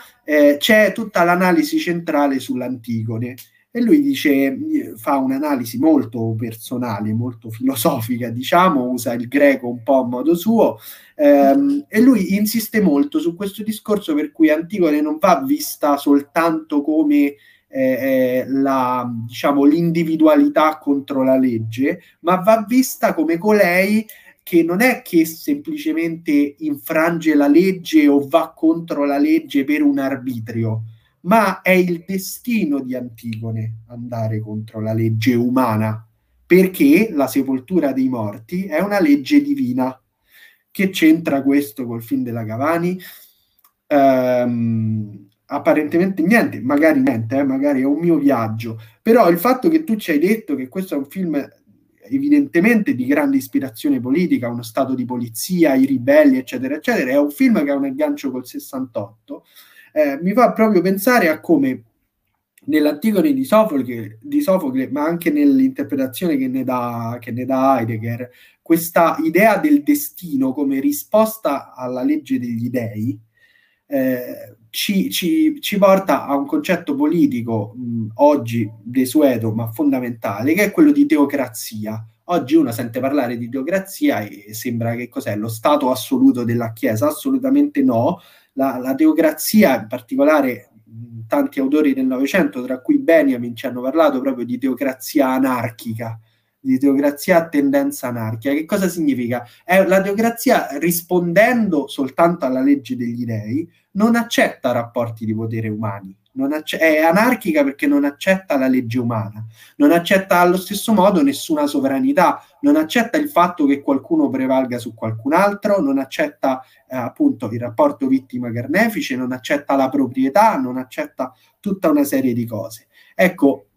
c'è tutta l'analisi centrale sull'Antigone, e lui dice, fa un'analisi molto personale, molto filosofica, diciamo, usa il greco un po' a modo suo, e lui insiste molto su questo discorso per cui Antigone non va vista soltanto come l'individualità contro la legge, ma va vista come colei che non è che semplicemente infrange la legge o va contro la legge per un arbitrio, ma è il destino di Antigone andare contro la legge umana, perché la sepoltura dei morti è una legge divina. Che c'entra questo col film della Cavani? Apparentemente niente, magari niente, magari è un mio viaggio, però il fatto che tu ci hai detto che questo è un film evidentemente di grande ispirazione politica, uno stato di polizia, i ribelli, eccetera, eccetera, è un film che ha un aggancio col 68, mi fa proprio pensare a come nell'Antigone di Sofocle, ma anche nell'interpretazione che ne dà Heidegger, questa idea del destino come risposta alla legge degli dei ci porta a un concetto politico oggi desueto ma fondamentale, che è quello di teocrazia. Oggi uno sente parlare di teocrazia e sembra che cos'è, lo stato assoluto della Chiesa? Assolutamente no. La teocrazia, in particolare tanti autori del Novecento, tra cui Benjamin, ci hanno parlato proprio di teocrazia anarchica, di teocrazia a tendenza anarchica. Che cosa significa? È la teocrazia, rispondendo soltanto alla legge degli dei, non accetta rapporti di potere umani, è anarchica perché non accetta la legge umana, non accetta allo stesso modo nessuna sovranità, non accetta il fatto che qualcuno prevalga su qualcun altro, non accetta appunto il rapporto vittima-carnefice, non accetta la proprietà, non accetta tutta una serie di cose. Ecco,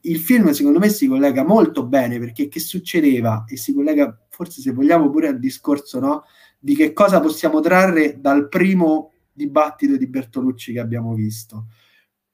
il film secondo me si collega molto bene, perché che succedeva, e si collega forse, se vogliamo, pure al discorso, no, di che cosa possiamo trarre dal primo dibattito di Bertolucci che abbiamo visto.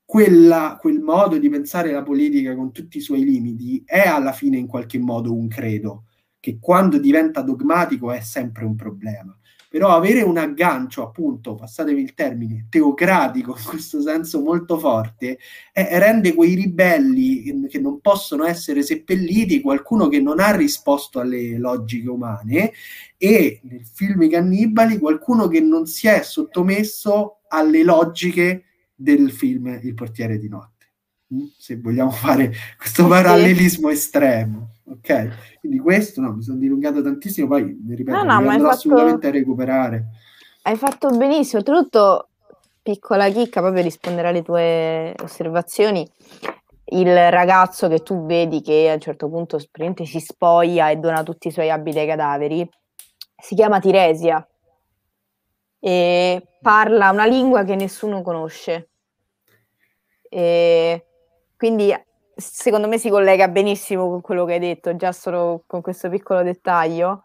Quel modo di pensare la politica con tutti i suoi limiti è alla fine in qualche modo un credo, che quando diventa dogmatico è sempre un problema. Però avere un aggancio, appunto, passatevi il termine, teocratico, in questo senso molto forte, rende quei ribelli che non possono essere seppelliti qualcuno che non ha risposto alle logiche umane, e nel film I cannibali qualcuno che non si è sottomesso alle logiche del film Il portiere di notte, se vogliamo fare questo parallelismo estremo. Ok, quindi questo, no, mi sono dilungato tantissimo, poi mi ripeto, mi andrò assolutamente a recuperare. Hai fatto benissimo. Oltretutto, piccola chicca, proprio rispondere alle tue osservazioni, il ragazzo che tu vedi che a un certo punto si spoglia e dona tutti i suoi abiti ai cadaveri si chiama Tiresia e parla una lingua che nessuno conosce, e quindi secondo me si collega benissimo con quello che hai detto, già solo con questo piccolo dettaglio,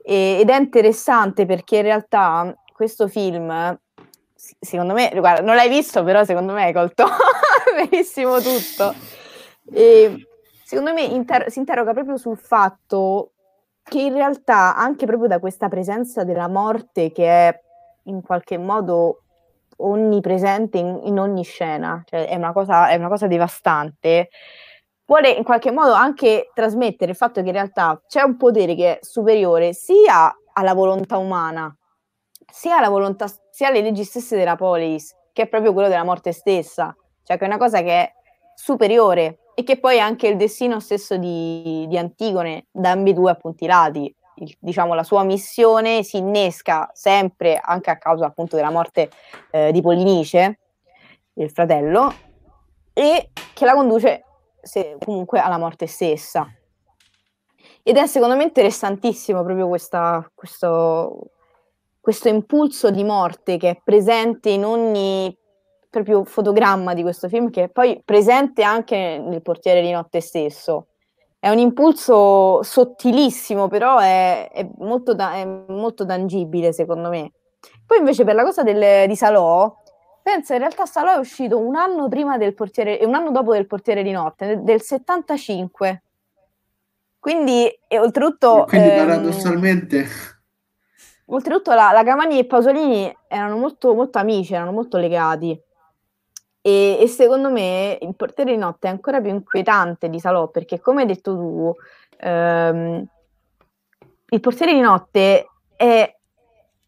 ed è interessante perché in realtà questo film, secondo me, guarda, non l'hai visto, però secondo me hai colto benissimo tutto, e secondo me si interroga proprio sul fatto che in realtà, anche proprio da questa presenza della morte che è in qualche modo onnipresente in ogni scena, cioè è una cosa devastante, vuole in qualche modo anche trasmettere il fatto che in realtà c'è un potere che è superiore sia alla volontà umana, sia la volontà, sia le leggi stesse della polis, che è proprio quello della morte stessa, cioè che è una cosa che è superiore e che poi è anche il destino stesso di Antigone, da ambedue appuntilati. Diciamo la sua missione si innesca sempre, anche a causa appunto della morte di Polinice, il fratello, e che la conduce comunque alla morte stessa. Ed è secondo me interessantissimo proprio questo impulso di morte che è presente in ogni proprio fotogramma di questo film, che è poi presente anche nel portiere di notte stesso. È un impulso sottilissimo, però è molto tangibile secondo me. Poi invece per la cosa di Salò, penso in realtà Salò è uscito un anno prima del portiere e un anno dopo del portiere di notte, del 75. Quindi, e oltretutto... Quindi paradossalmente... Oltretutto la Cavani e Pasolini erano molto amici, erano molto legati. E secondo me il portiere di notte è ancora più inquietante di Salò, perché come hai detto tu, il portiere di notte è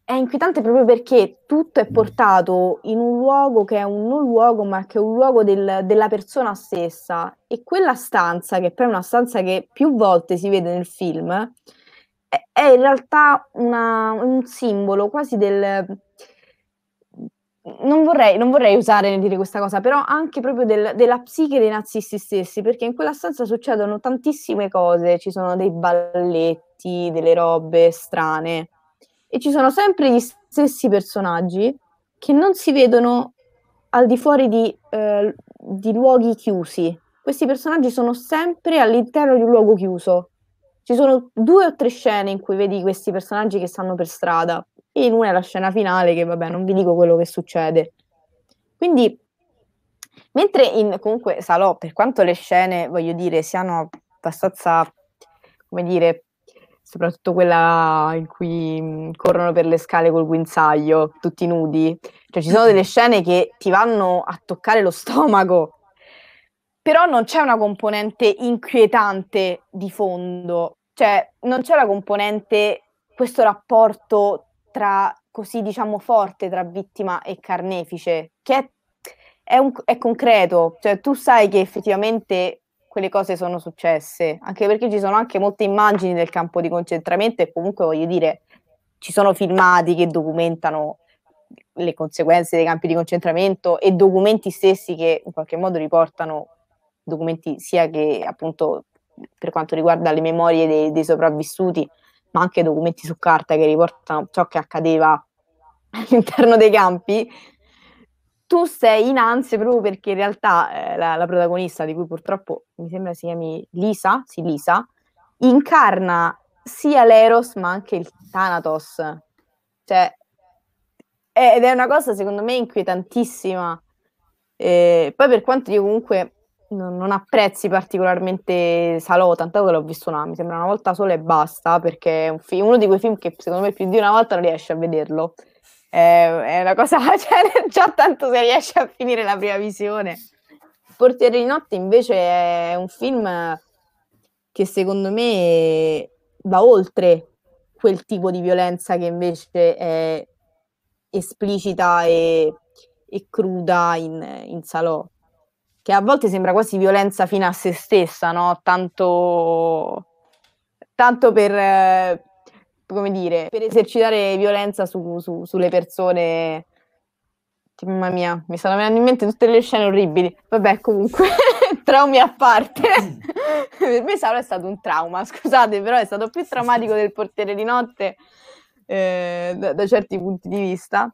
inquietante proprio perché tutto è portato in un luogo che è un non luogo, ma che è un luogo della persona stessa, e quella stanza, che poi è una stanza che più volte si vede nel film, è in realtà un simbolo quasi del... Non vorrei usare nel dire questa cosa, però anche proprio della psiche dei nazisti stessi, perché in quella stanza succedono tantissime cose, ci sono dei balletti, delle robe strane, e ci sono sempre gli stessi personaggi che non si vedono al di fuori di luoghi chiusi. Questi personaggi sono sempre all'interno di un luogo chiuso. Ci sono 2 o 3 scene in cui vedi questi personaggi che stanno per strada, e in una è la scena finale, che vabbè, non vi dico quello che succede. Quindi, mentre comunque Salò, per quanto le scene, voglio dire, siano abbastanza, come dire, soprattutto quella in cui corrono per le scale col guinzaglio, tutti nudi, cioè ci sono delle scene che ti vanno a toccare lo stomaco, però non c'è una componente inquietante di fondo, cioè non c'è la componente, questo rapporto tra, così diciamo, forte tra vittima e carnefice, che è concreto, cioè tu sai che effettivamente quelle cose sono successe, anche perché ci sono anche molte immagini del campo di concentramento, e comunque voglio dire, ci sono filmati che documentano le conseguenze dei campi di concentramento, e documenti stessi che in qualche modo riportano documenti sia che appunto per quanto riguarda le memorie dei sopravvissuti, ma anche documenti su carta che riportano ciò che accadeva all'interno dei campi. Tu sei in ansia proprio perché in realtà la protagonista, di cui purtroppo mi sembra si chiami Lisa, sì, Lisa, incarna sia l'Eros ma anche il Thanatos, cioè, ed è una cosa secondo me inquietantissima. Poi per quanto io comunque non apprezzi particolarmente Salò, tanto che l'ho visto mi sembra una volta sola e basta, perché è uno di quei film che secondo me più di una volta non riesci a vederlo, è una cosa, cioè, già tanto se riesci a finire la prima visione. Il portiere di notte invece è un film che secondo me va oltre quel tipo di violenza che invece è esplicita e cruda in Salò, che a volte sembra quasi violenza fino a se stessa, no? Tanto per, come dire, per esercitare violenza sulle persone. Mamma mia, mi stanno venendo in mente tutte le scene orribili. Vabbè, comunque, traumi a parte. Per me Salò è stato un trauma, scusate, però è stato più traumatico del portiere di notte da certi punti di vista.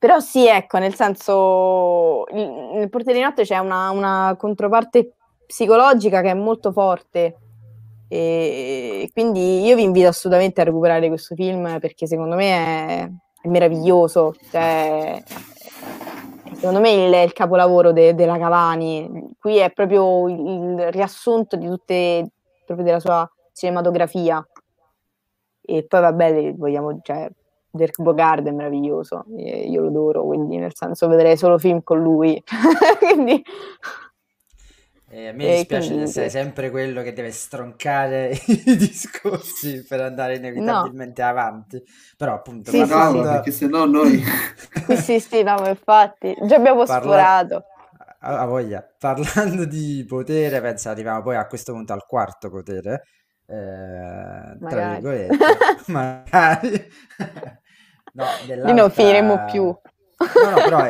Però sì, ecco, nel senso, nel portiere di notte c'è una controparte psicologica che è molto forte, e quindi io vi invito assolutamente a recuperare questo film, perché secondo me è meraviglioso, cioè, secondo me è il capolavoro della Cavani. Qui è proprio il riassunto di tutte, proprio della sua cinematografia, e poi vabbè, vogliamo, cioè, Godard è meraviglioso, io lo adoro, quindi nel senso vedrei solo film con lui. Quindi... A me dispiace quindi... di essere sempre quello che deve stroncare i discorsi per andare inevitabilmente avanti, però appunto perché sennò noi no, infatti già abbiamo sforato. A voglia, parlando di potere, penso arriviamo poi a questo punto al quarto potere, tra virgolette magari no, non finiremo più, no però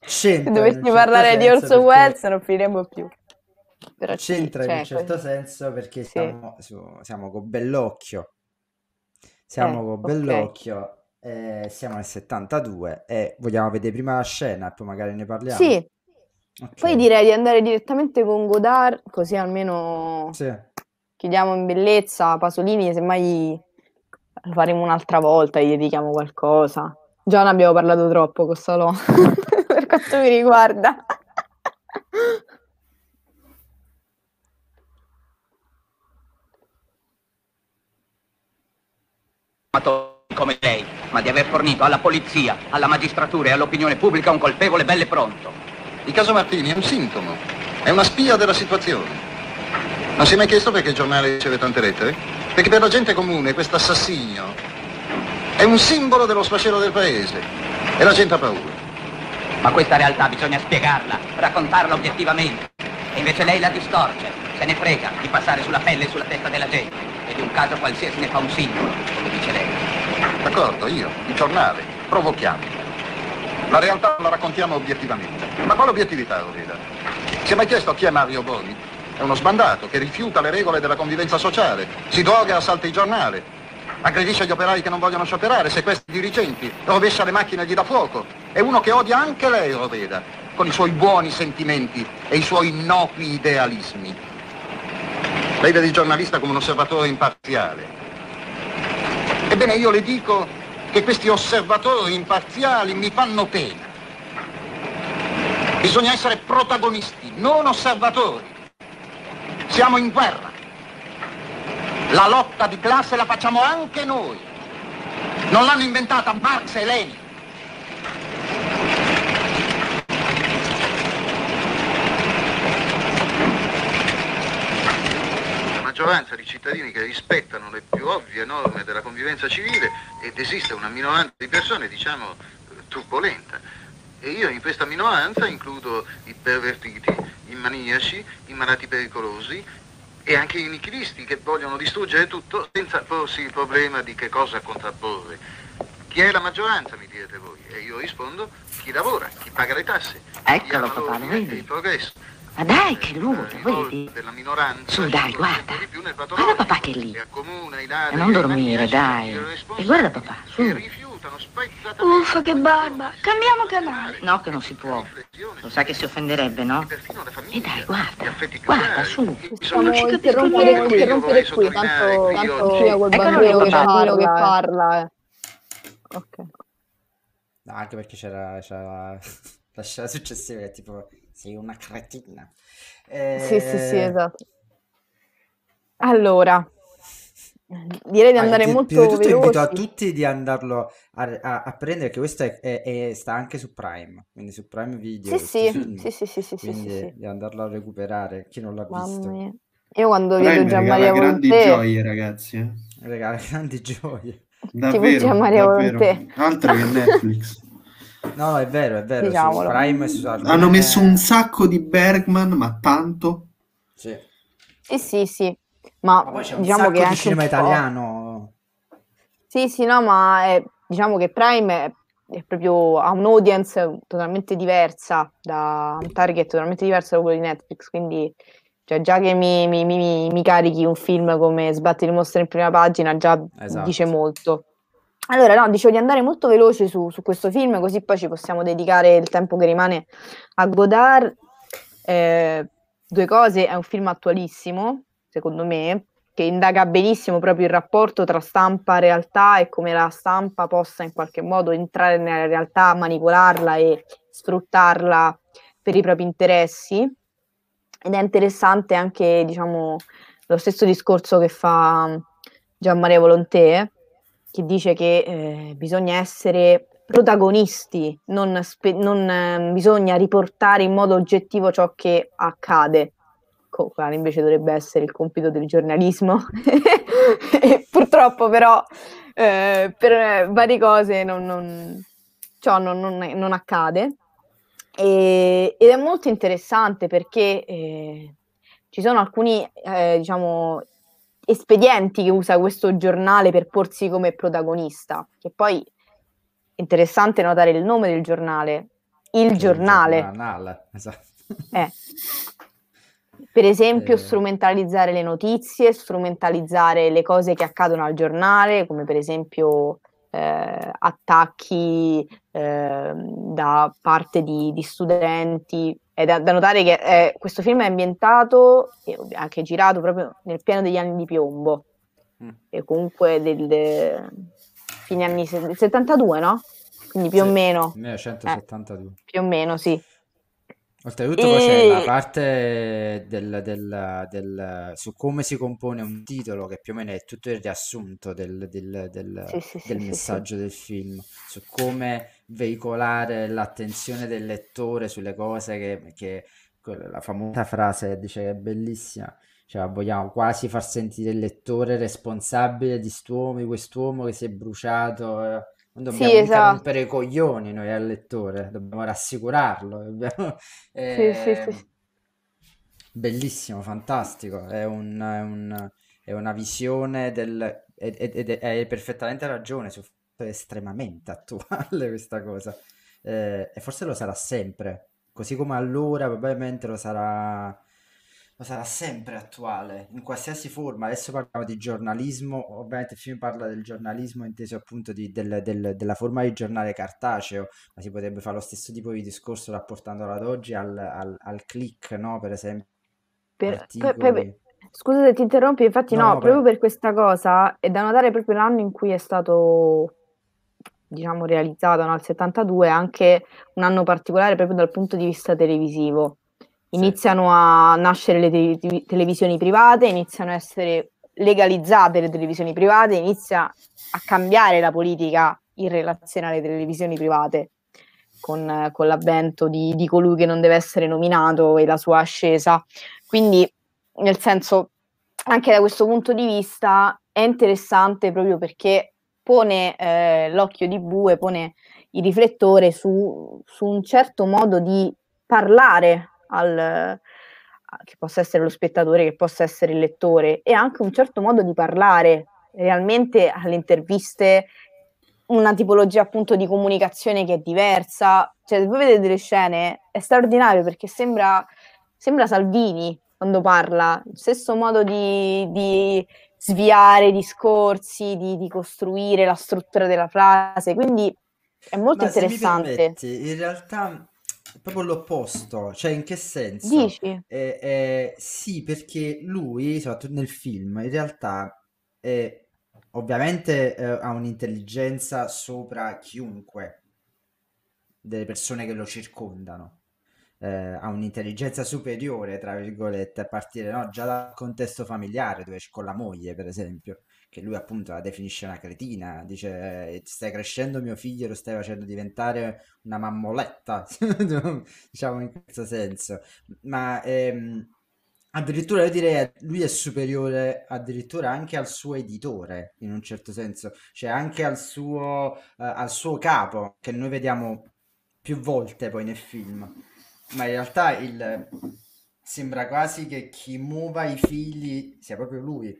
se dovessi parlare di Orson Welles non finiremo più. Però c'entra in un certo senso, perché siamo con Bellocchio, siamo nel 72 e vogliamo vedere prima la scena e poi magari ne parliamo. Poi direi di andare direttamente con Godard, così almeno chiudiamo in bellezza. Pasolini semmai lo faremo un'altra volta, gli dedichiamo qualcosa, già ne abbiamo parlato troppo con Salò per quanto mi riguarda. Come lei, ma di aver fornito alla polizia, alla magistratura e all'opinione pubblica un colpevole bell'e pronto. Il caso Martini è un sintomo, è una spia della situazione. Non si è mai chiesto perché il giornale riceve tante lettere? Perché per la gente comune questo assassino è un simbolo dello sfascello del paese e la gente ha paura. Ma questa realtà bisogna spiegarla, raccontarla obiettivamente, e invece lei la distorce, se ne frega di passare sulla pelle e sulla testa della gente. E di un caso qualsiasi ne fa un singolo, come dice lei. D'accordo, io, il giornale, provochiamo. La realtà la raccontiamo obiettivamente. Ma quale obiettività, Aurela? Si è mai chiesto chi è Mario Boni? È uno sbandato che rifiuta le regole della convivenza sociale, si droga e assalta il giornale, aggredisce gli operai che non vogliono scioperare, sequestra i dirigenti, rovescia le macchine e gli dà fuoco. È uno che odia anche lei, Aurela, con i suoi buoni sentimenti e i suoi innocui idealismi. Lei vede il giornalista come un osservatore imparziale. Ebbene, io le dico che questi osservatori imparziali mi fanno pena. Bisogna essere protagonisti, non osservatori. Siamo in guerra. La lotta di classe la facciamo anche noi. Non l'hanno inventata Marx e Lenin. La maggioranza di cittadini che rispettano le più ovvie norme della convivenza civile, ed esiste una minoranza di persone, diciamo, turbolenta. E io in questa minoranza includo i pervertiti, i maniaci, i malati pericolosi e anche i nichilisti che vogliono distruggere tutto senza porsi il problema di che cosa contrapporre. Chi è la maggioranza, mi direte voi? E io rispondo, chi lavora, chi paga le tasse, eccolo, chi ha il progresso. Ma dai, che nudo, vedi? Su, dai, guarda. Guarda papà che è lì. E non dormire, dai. E guarda papà, su. Uffa, che barba. Cambiamo canale. No, che non si può. Lo sai che si offenderebbe, no? E dai, guarda. Guarda, su. Non ci capisco niente. Non interrompere qui, tanto c'è quel bambino che parla. Ok. No, anche perché c'era la scena successiva che tipo... Sei una cretina. Sì, esatto. Allora, direi di andare molto veloci. Invito a tutti di andarlo a prendere, che questo sta anche su Prime, quindi su Prime Video. Sì, di andarlo a recuperare, chi non l'ha visto. Io quando vedo Gianmaria Volonté... grandi gioie, ragazzi. Regala grandi gioie. Davvero. Altro che Netflix. No, è vero, diciamolo. Su Prime hanno messo un sacco di Bergman, ma tanto. Sì. Ma poi c'è un diciamo sacco che di cinema italiano. Sì, no, ma diciamo che Prime è proprio ha un'audience totalmente diversa, da un target totalmente diverso da quello di Netflix, quindi cioè, già che mi carichi un film come Sbatti le mostre in prima pagina, già dice molto. Allora, no, dicevo di andare molto veloce su questo film, così poi ci possiamo dedicare il tempo che rimane a Godard. Due cose, è un film attualissimo, secondo me, che indaga benissimo proprio il rapporto tra stampa e realtà e come la stampa possa in qualche modo entrare nella realtà, manipolarla e sfruttarla per i propri interessi. Ed è interessante anche, diciamo, lo stesso discorso che fa Gianmaria Volonté, che dice che bisogna essere protagonisti, non bisogna riportare in modo oggettivo ciò che accade, quale invece dovrebbe essere il compito del giornalismo, e purtroppo però per varie cose ciò non accade, ed è molto interessante perché ci sono alcuni espedienti che usa questo giornale per porsi come protagonista, che poi è interessante notare il nome del giornale, il giornale, esatto. Per esempio strumentalizzare le notizie, strumentalizzare le cose che accadono al giornale, come per esempio attacchi da parte di studenti. È da notare che questo film è ambientato e anche girato proprio nel pieno degli anni di piombo, e comunque del fine anni 72, no? Quindi più o meno 1972. Più o meno, sì. Oltretutto poi c'è la parte del su come si compone un titolo, che più o meno è tutto il riassunto del messaggio del film, su come veicolare l'attenzione del lettore sulle cose che la famosa frase dice che è bellissima, cioè vogliamo quasi far sentire il lettore responsabile di quest'uomo che si è bruciato, non dobbiamo rompere i coglioni noi al lettore, dobbiamo rassicurarlo, bellissimo, fantastico, è una visione del... ed hai perfettamente ragione, è estremamente attuale questa cosa, e forse lo sarà sempre, così come allora probabilmente lo sarà sempre attuale, in qualsiasi forma. Adesso parliamo di giornalismo, ovviamente il film parla del giornalismo inteso appunto della forma di giornale cartaceo, ma si potrebbe fare lo stesso tipo di discorso rapportandolo ad oggi al click, no? Per esempio. Scusa se ti interrompi, infatti proprio per questa cosa è da notare proprio l'anno in cui è stato, diciamo, realizzato, nel 72, anche un anno particolare proprio dal punto di vista televisivo. Iniziano a nascere le televisioni private, iniziano a essere legalizzate le televisioni private, inizia a cambiare la politica in relazione alle televisioni private, con l'avvento di colui che non deve essere nominato e la sua ascesa. Quindi, nel senso, anche da questo punto di vista è interessante proprio perché pone l'occhio di bue, pone il riflettore su un certo modo di parlare che possa essere lo spettatore, che possa essere il lettore, e anche un certo modo di parlare realmente alle interviste, una tipologia appunto di comunicazione che è diversa. Cioè, se voi vedete delle scene è straordinario perché sembra Salvini quando parla, lo stesso modo di sviare i discorsi, di costruire la struttura della frase, quindi è molto interessante. In realtà è proprio l'opposto, cioè in che senso? Dici? Sì, perché lui, soprattutto nel film, in realtà ovviamente ha un'intelligenza sopra chiunque delle persone che lo circondano. Ha un'intelligenza superiore, tra virgolette, a partire già dal contesto familiare, dove con la moglie, per esempio, che lui appunto la definisce una cretina, dice stai crescendo mio figlio, lo stai facendo diventare una mammoletta diciamo in questo senso, ma addirittura io direi lui è superiore addirittura anche al suo editore, in un certo senso, cioè anche al suo capo, che noi vediamo più volte poi nel film. Ma in realtà sembra quasi che chi muova i figli sia proprio lui.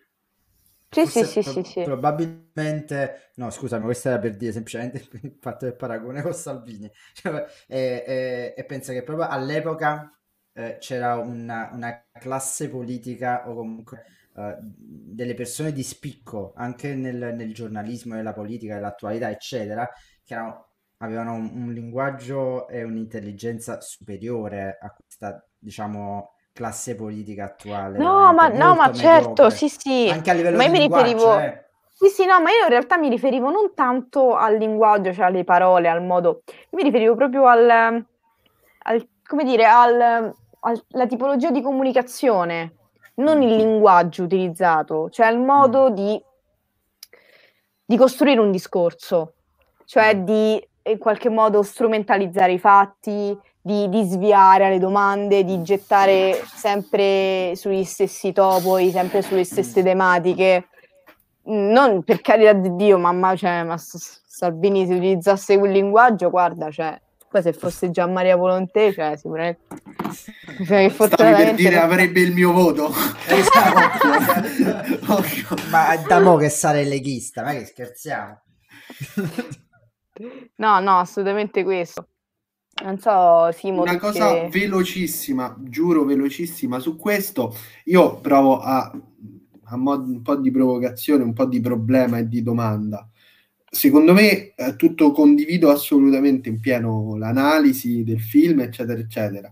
Sì. Probabilmente... No, scusami, questo era per dire semplicemente il fatto del paragone con Salvini. Cioè, e penso che proprio all'epoca c'era una classe politica, o comunque delle persone di spicco, anche nel giornalismo, nella politica, nell'attualità, eccetera, che erano... avevano un linguaggio e un'intelligenza superiore a questa, diciamo, classe politica attuale. No, ma certo, sì. Anche a livello di linguaggio. Ma io in realtà mi riferivo non tanto al linguaggio, cioè alle parole, al modo. Io mi riferivo proprio alla tipologia di comunicazione, non il linguaggio utilizzato, cioè al modo di costruire un discorso, cioè di in qualche modo strumentalizzare i fatti, di sviare alle domande, di gettare sempre sugli stessi topoi, sempre sulle stesse tematiche. Non per carità di Dio, ma Salvini se utilizzasse quel linguaggio, guarda, poi se fosse Gian Maria Volonté, sicuramente per dire avrebbe il mio voto. Esatto. Ma da mo' che sale il leghista, ma che scherziamo. No, assolutamente questo. Non so, Simo, una cosa che... velocissima, giuro velocissima, su questo io provo un po' di provocazione, un po' di problema e di domanda. Secondo me tutto, condivido assolutamente in pieno l'analisi del film, eccetera, eccetera.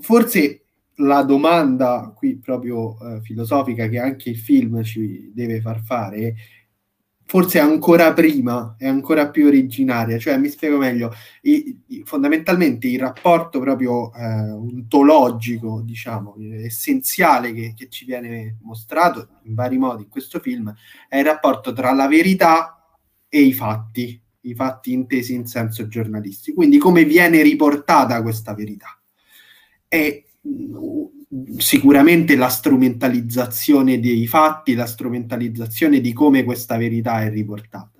Forse la domanda qui proprio filosofica che anche il film ci deve far fare, forse ancora prima, è ancora più originaria, cioè mi spiego meglio, fondamentalmente il rapporto proprio ontologico, diciamo, essenziale che ci viene mostrato in vari modi in questo film, è il rapporto tra la verità e i fatti intesi in senso giornalistico, quindi come viene riportata questa verità. E sicuramente la strumentalizzazione dei fatti, la strumentalizzazione di come questa verità è riportata,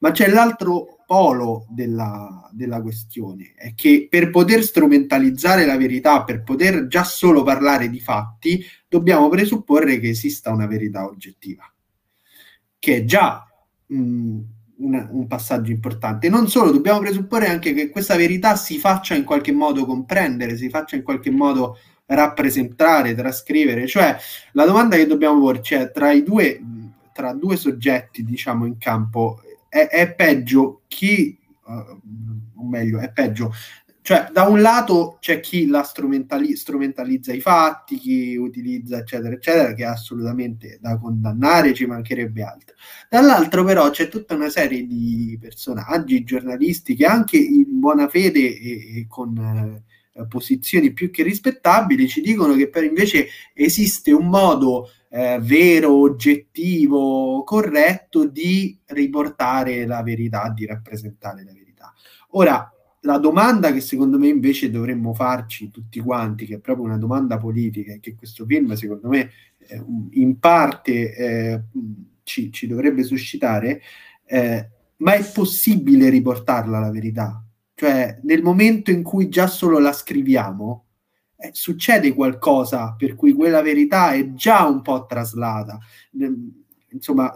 ma c'è l'altro polo della questione, è che per poter strumentalizzare la verità, per poter già solo parlare di fatti, dobbiamo presupporre che esista una verità oggettiva, che è già un passaggio importante. Non solo, dobbiamo presupporre anche che questa verità si faccia in qualche modo comprendere, si faccia in qualche modo rappresentare, trascrivere. Cioè la domanda che dobbiamo porci è tra due soggetti, diciamo, in campo è peggio chi o meglio è peggio, cioè da un lato c'è chi la strumentalizza i fatti, chi utilizza eccetera eccetera, che è assolutamente da condannare, ci mancherebbe altro. Dall'altro però c'è tutta una serie di personaggi, giornalisti, che anche in buona fede e con posizioni più che rispettabili ci dicono che però invece esiste un modo vero, oggettivo, corretto di riportare la verità, di rappresentare la verità. Ora, la domanda che secondo me invece dovremmo farci tutti quanti, che è proprio una domanda politica e che questo film secondo me in parte ci dovrebbe suscitare, ma è possibile riportarla la verità? Cioè nel momento in cui già solo la scriviamo succede qualcosa per cui quella verità è già un po' traslata, insomma,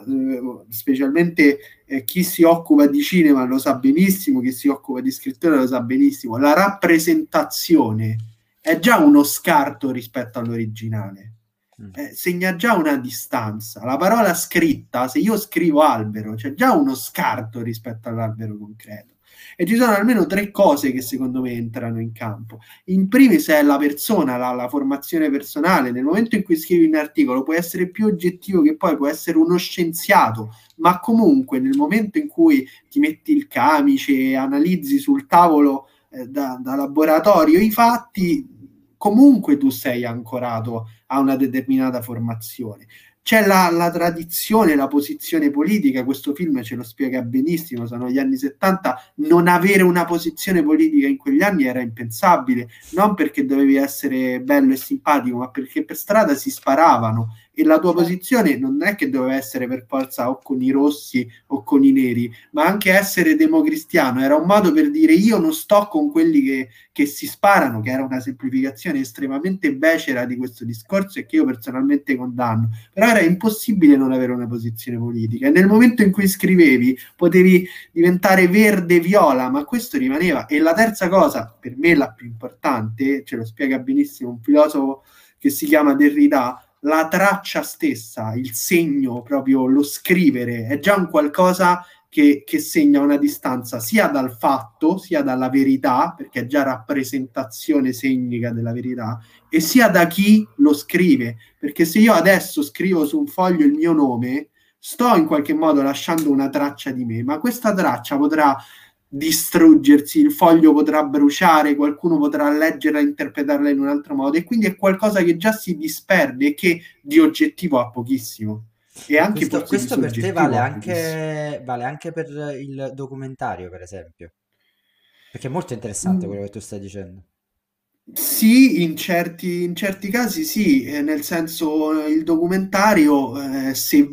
specialmente chi si occupa di cinema lo sa benissimo, chi si occupa di scrittura lo sa benissimo, la rappresentazione è già uno scarto rispetto all'originale, segna già una distanza. La parola scritta, se io scrivo albero, c'è già uno scarto rispetto all'albero concreto. E ci sono almeno tre cose che secondo me entrano in campo. In primis è la persona, la formazione personale. Nel momento in cui scrivi un articolo puoi essere più oggettivo che poi, puoi essere uno scienziato, ma comunque nel momento in cui ti metti il camice e analizzi sul tavolo da laboratorio i fatti, comunque tu sei ancorato a una determinata formazione. C'è la tradizione, la posizione politica, questo film ce lo spiega benissimo, sono gli anni 70, non avere una posizione politica in quegli anni era impensabile, non perché dovevi essere bello e simpatico, ma perché per strada si sparavano e la tua posizione non è che doveva essere per forza o con i rossi o con i neri, ma anche essere democristiano era un modo per dire io non sto con quelli che si sparano, che era una semplificazione estremamente becera di questo discorso e che io personalmente condanno, però era impossibile non avere una posizione politica e nel momento in cui scrivevi potevi diventare verde, viola, ma questo rimaneva. E la terza cosa, per me la più importante, ce lo spiega benissimo un filosofo che si chiama Derrida, la traccia stessa, il segno, proprio lo scrivere, è già un qualcosa che segna una distanza sia dal fatto, sia dalla verità, perché è già rappresentazione segnica della verità, e sia da chi lo scrive, perché se io adesso scrivo su un foglio il mio nome, sto in qualche modo lasciando una traccia di me, ma questa traccia potrà distruggersi, il foglio potrà bruciare, qualcuno potrà leggerla e interpretarla in un altro modo, e quindi è qualcosa che già si disperde e che di oggettivo ha pochissimo. E anche questo per te vale anche per il documentario, per esempio. Perché è molto interessante quello che tu stai dicendo. Sì, in certi casi sì, nel senso il documentario, se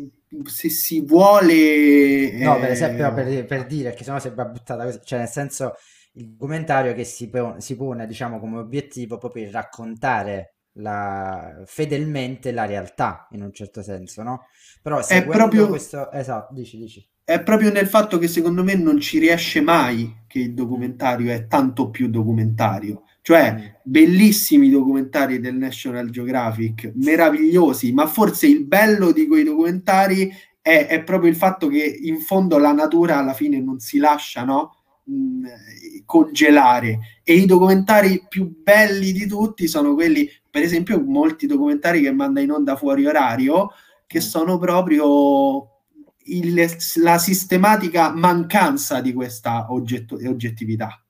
si vuole... No, per esempio, per dire, che sennò sembra buttata così, cioè nel senso il documentario che si pone diciamo come obiettivo proprio il raccontare fedelmente la realtà, in un certo senso, no? Però se proprio questo... Esatto, dici. È proprio nel fatto che secondo me non ci riesce mai che il documentario è tanto più documentario. Cioè, bellissimi documentari del National Geographic, meravigliosi, ma forse il bello di quei documentari è proprio il fatto che in fondo la natura alla fine non si lascia, no? Congelare. E i documentari più belli di tutti sono quelli, per esempio, molti documentari che manda in onda fuori orario, che sono proprio... la sistematica mancanza di questa oggettività.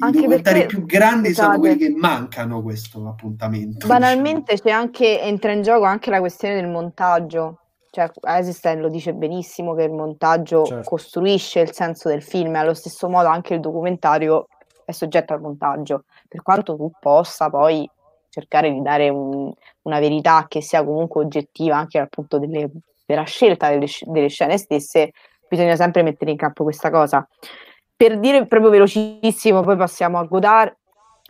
I documentari più grandi sono quelli che mancano questo appuntamento. Banalmente, diciamo, entra in gioco anche la questione del montaggio. Cioè, Eisenstein lo dice benissimo che il montaggio costruisce il senso del film, e allo stesso modo anche il documentario è soggetto al montaggio, per quanto tu possa poi cercare di dare una verità che sia comunque oggettiva anche dal punto per la scelta delle scene stesse, bisogna sempre mettere in campo questa cosa. Per dire proprio velocissimo, poi passiamo a Godard,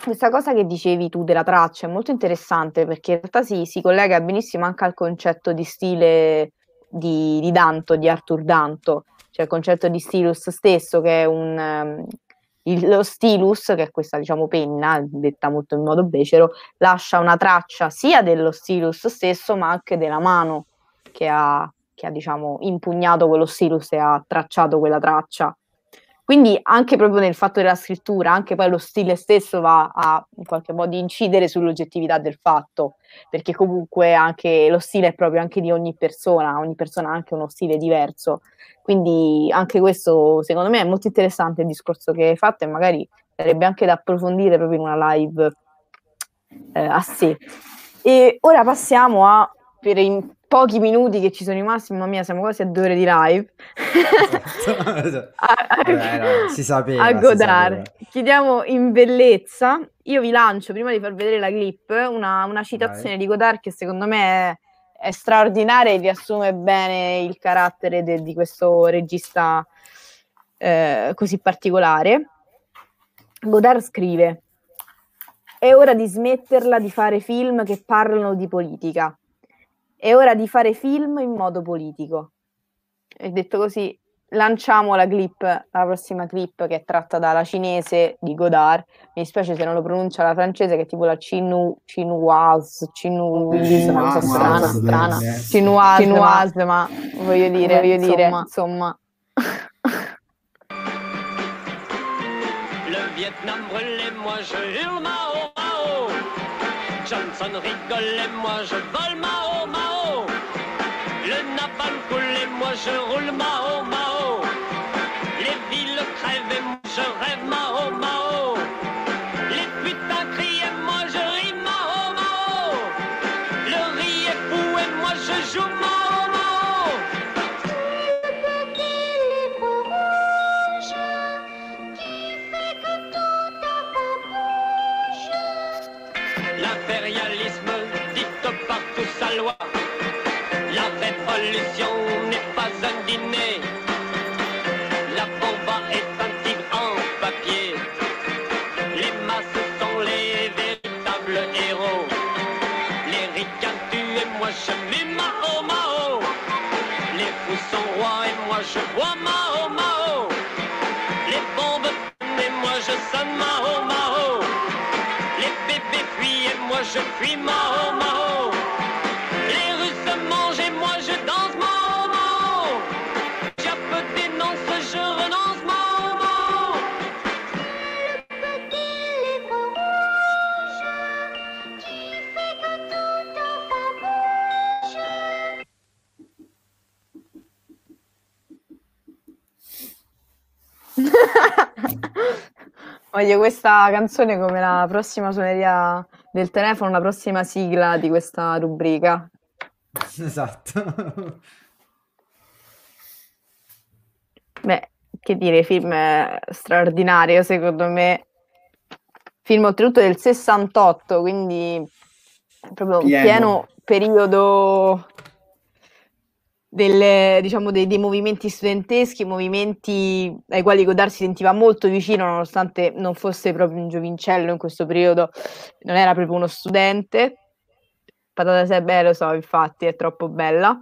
questa cosa che dicevi tu della traccia è molto interessante, perché in realtà si collega benissimo anche al concetto di stile di Danto, di Arthur Danto, cioè il concetto di stilus stesso, che è lo stilus, che è questa, diciamo, penna, detta molto in modo becero, lascia una traccia sia dello stilus stesso, ma anche della mano che ha diciamo impugnato quello stilus e ha tracciato quella traccia. Quindi anche proprio nel fatto della scrittura, anche poi lo stile stesso va a in qualche modo incidere sull'oggettività del fatto, perché comunque anche lo stile è proprio anche di ogni persona ha anche uno stile diverso. Quindi anche questo secondo me è molto interessante il discorso che hai fatto, e magari sarebbe anche da approfondire proprio in una live a sé. E ora passiamo a... pochi minuti che ci sono rimasti, mamma mia, siamo quasi a 2 ore di live. Esatto. Si sapeva. A Godard. Chiudiamo in bellezza. Io vi lancio, prima di far vedere la clip, una citazione di Godard che secondo me è straordinaria e riassume bene il carattere di questo regista così particolare. Godard scrive: «È ora di smetterla di fare film che parlano di politica. È ora di fare film in modo politico». E detto così, lanciamo la prossima clip, che è tratta dalla cinese di Godard. Mi dispiace se non lo pronuncia la francese, che è tipo la Chinoise, ma voglio dire, insomma. Le Vietnam brûlait, moi je hurle Mao Mao. Johnson rigolait, moi je vole Mao Mao. Le napalm coulé, moi je roule Mao Mao. Les villes crèvent et moi je rêve Mao Mao. Les putains crient et moi je ris Mao Mao. Le riz est fou et moi je joue Mao Mao. Le petit livre rouge qui fait que tout à coup bouge. L'impérialisme dicte partout sa loi. La révolution n'est pas un dîner. La bomba est un tigre en papier. Les masses sont les véritables héros. Les ricains tuent et moi je mets Mao Mao. Les fous sont rois et moi je vois Mao Mao. Les bombes fument et moi je sonne Mao Mao. Les bébés fuient et moi je fuis Mao Mao. Voglio questa canzone come la prossima suoneria del telefono, la prossima sigla di questa rubrica. Esatto. Beh, che dire, film straordinario secondo me, film oltretutto del 68, quindi proprio pieno periodo delle, diciamo, dei movimenti studenteschi, movimenti ai quali Godard si sentiva molto vicino, nonostante non fosse proprio un giovincello in questo periodo, non era proprio uno studente. Patata sei bella, lo so, infatti è troppo bella.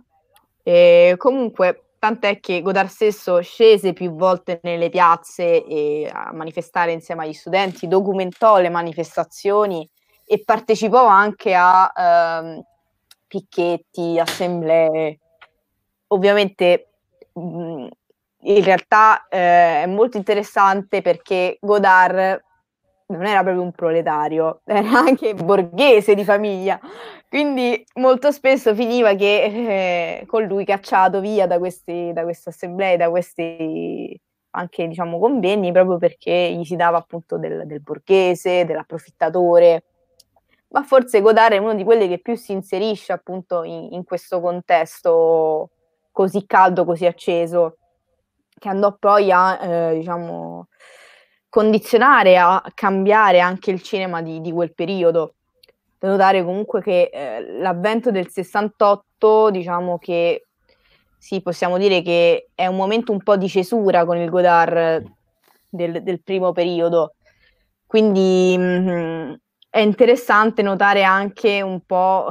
E comunque, tant'è che Godard stesso scese più volte nelle piazze e a manifestare insieme agli studenti, documentò le manifestazioni e partecipò anche a picchetti, assemblee. Ovviamente in realtà è molto interessante perché Godard non era proprio un proletario, era anche borghese di famiglia, quindi molto spesso finiva che con lui cacciato via da queste assemblee, da questi anche, diciamo, convegni, proprio perché gli si dava appunto del borghese, dell'approfittatore. Ma forse Godard è uno di quelli che più si inserisce appunto in questo contesto così caldo, così acceso, che andò poi a diciamo condizionare, a cambiare anche il cinema di quel periodo. Da notare comunque che l'avvento del 68, diciamo che sì, possiamo dire che è un momento un po' di cesura con il Godard del primo periodo, quindi è interessante notare anche un po'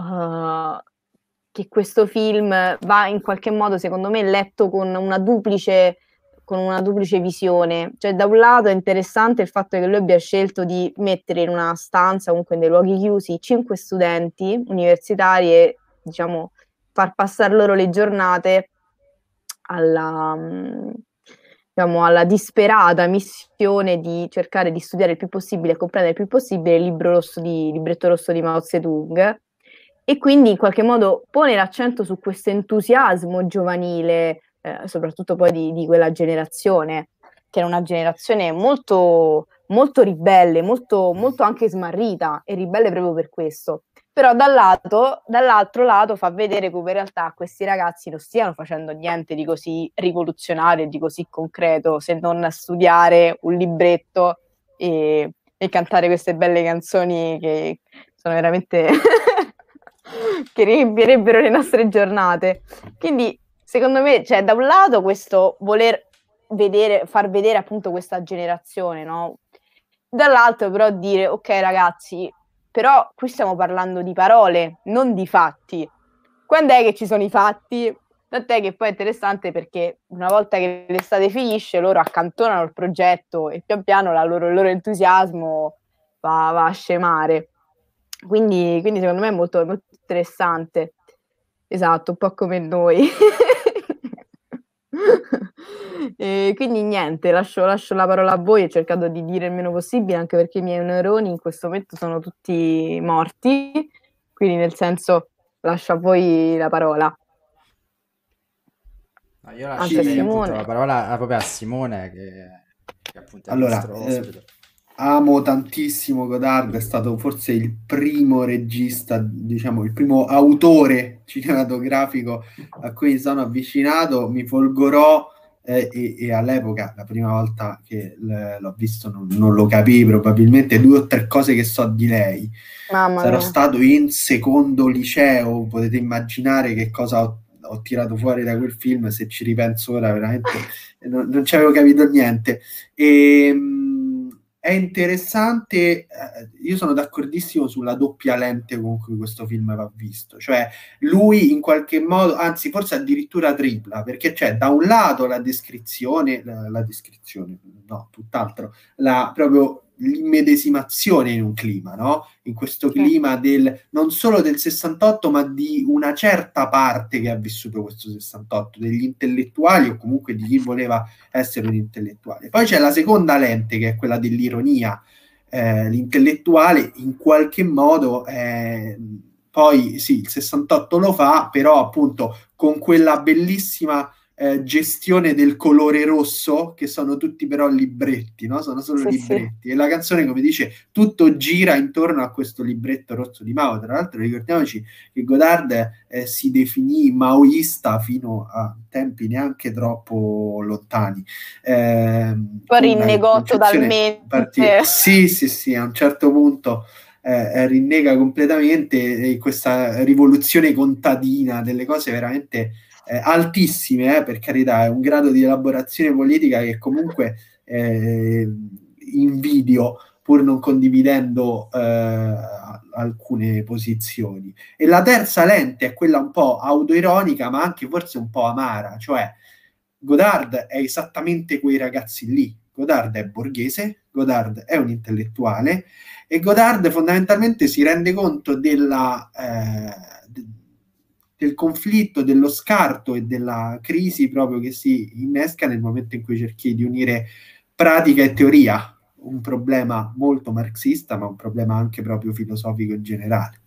che questo film va in qualche modo, secondo me, letto con una duplice visione. Cioè, da un lato è interessante il fatto che lui abbia scelto di mettere in una stanza, comunque in dei luoghi chiusi, 5 studenti universitari e, diciamo, far passare loro le giornate alla disperata missione di cercare di studiare il più possibile e comprendere il più possibile il libretto rosso di Mao Zedong, e quindi in qualche modo pone l'accento su questo entusiasmo giovanile, soprattutto poi di quella generazione, che era una generazione molto, molto ribelle, molto, molto anche smarrita, e ribelle proprio per questo. Però dall'altro lato fa vedere come in realtà questi ragazzi non stiano facendo niente di così rivoluzionario, di così concreto, se non studiare un libretto e cantare queste belle canzoni che sono veramente che riempierebbero le nostre giornate. Quindi secondo me, cioè, da un lato questo voler vedere, far vedere appunto questa generazione, no? Dall'altro però dire, ok ragazzi, però qui stiamo parlando di parole, non di fatti. Quando è che ci sono i fatti? Tant'è che poi è interessante perché una volta che l'estate finisce, loro accantonano il progetto e pian piano il loro entusiasmo va a scemare. Quindi secondo me è molto, molto interessante. Esatto, un po' come noi. E quindi niente, lascio la parola a voi e cercando di dire il meno possibile, anche perché i miei neuroni in questo momento sono tutti morti, quindi nel senso lascio a voi la parola. No, io lascio la parola proprio a Simone che appunto è allora, il nostro ospite. Amo tantissimo Godard, è stato forse il primo regista, diciamo, il primo autore cinematografico a cui mi sono avvicinato, mi folgorò e all'epoca, la prima volta che l'ho visto non lo capii, probabilmente 2 o 3 cose che so di lei. Mamma Sarò mia. Stato in secondo liceo, potete immaginare che cosa ho tirato fuori da quel film, se ci ripenso ora veramente non ci avevo capito niente. È interessante, io sono d'accordissimo sulla doppia lente con cui questo film va visto, cioè lui in qualche modo, anzi forse addirittura tripla, perché c'è da un lato la descrizione, proprio l'immedesimazione in un clima, no? In questo clima non solo del 68, ma di una certa parte che ha vissuto questo 68, degli intellettuali o comunque di chi voleva essere un intellettuale. Poi c'è la seconda lente che è quella dell'ironia, l'intellettuale in qualche modo poi sì, il 68 lo fa, però appunto con quella bellissima gestione del colore rosso, che sono tutti però libretti, no? Sono solo libretti. Sì. E la canzone, come dice, tutto gira intorno a questo libretto rosso di Mao. Tra l'altro ricordiamoci che Godard si definì maoista fino a tempi neanche troppo lontani. Poi rinnegò totalmente. Sì, sì, sì, a un certo punto rinnega completamente questa rivoluzione contadina, delle cose veramente... altissime, per carità, è un grado di elaborazione politica che comunque invidio, pur non condividendo alcune posizioni. E la terza lente è quella un po' autoironica, ma anche forse un po' amara, cioè Godard è esattamente quei ragazzi lì. Godard è borghese, Godard è un intellettuale, e Godard fondamentalmente si rende conto della... del conflitto, dello scarto e della crisi proprio che si innesca nel momento in cui cerchi di unire pratica e teoria, un problema molto marxista ma un problema anche proprio filosofico in generale.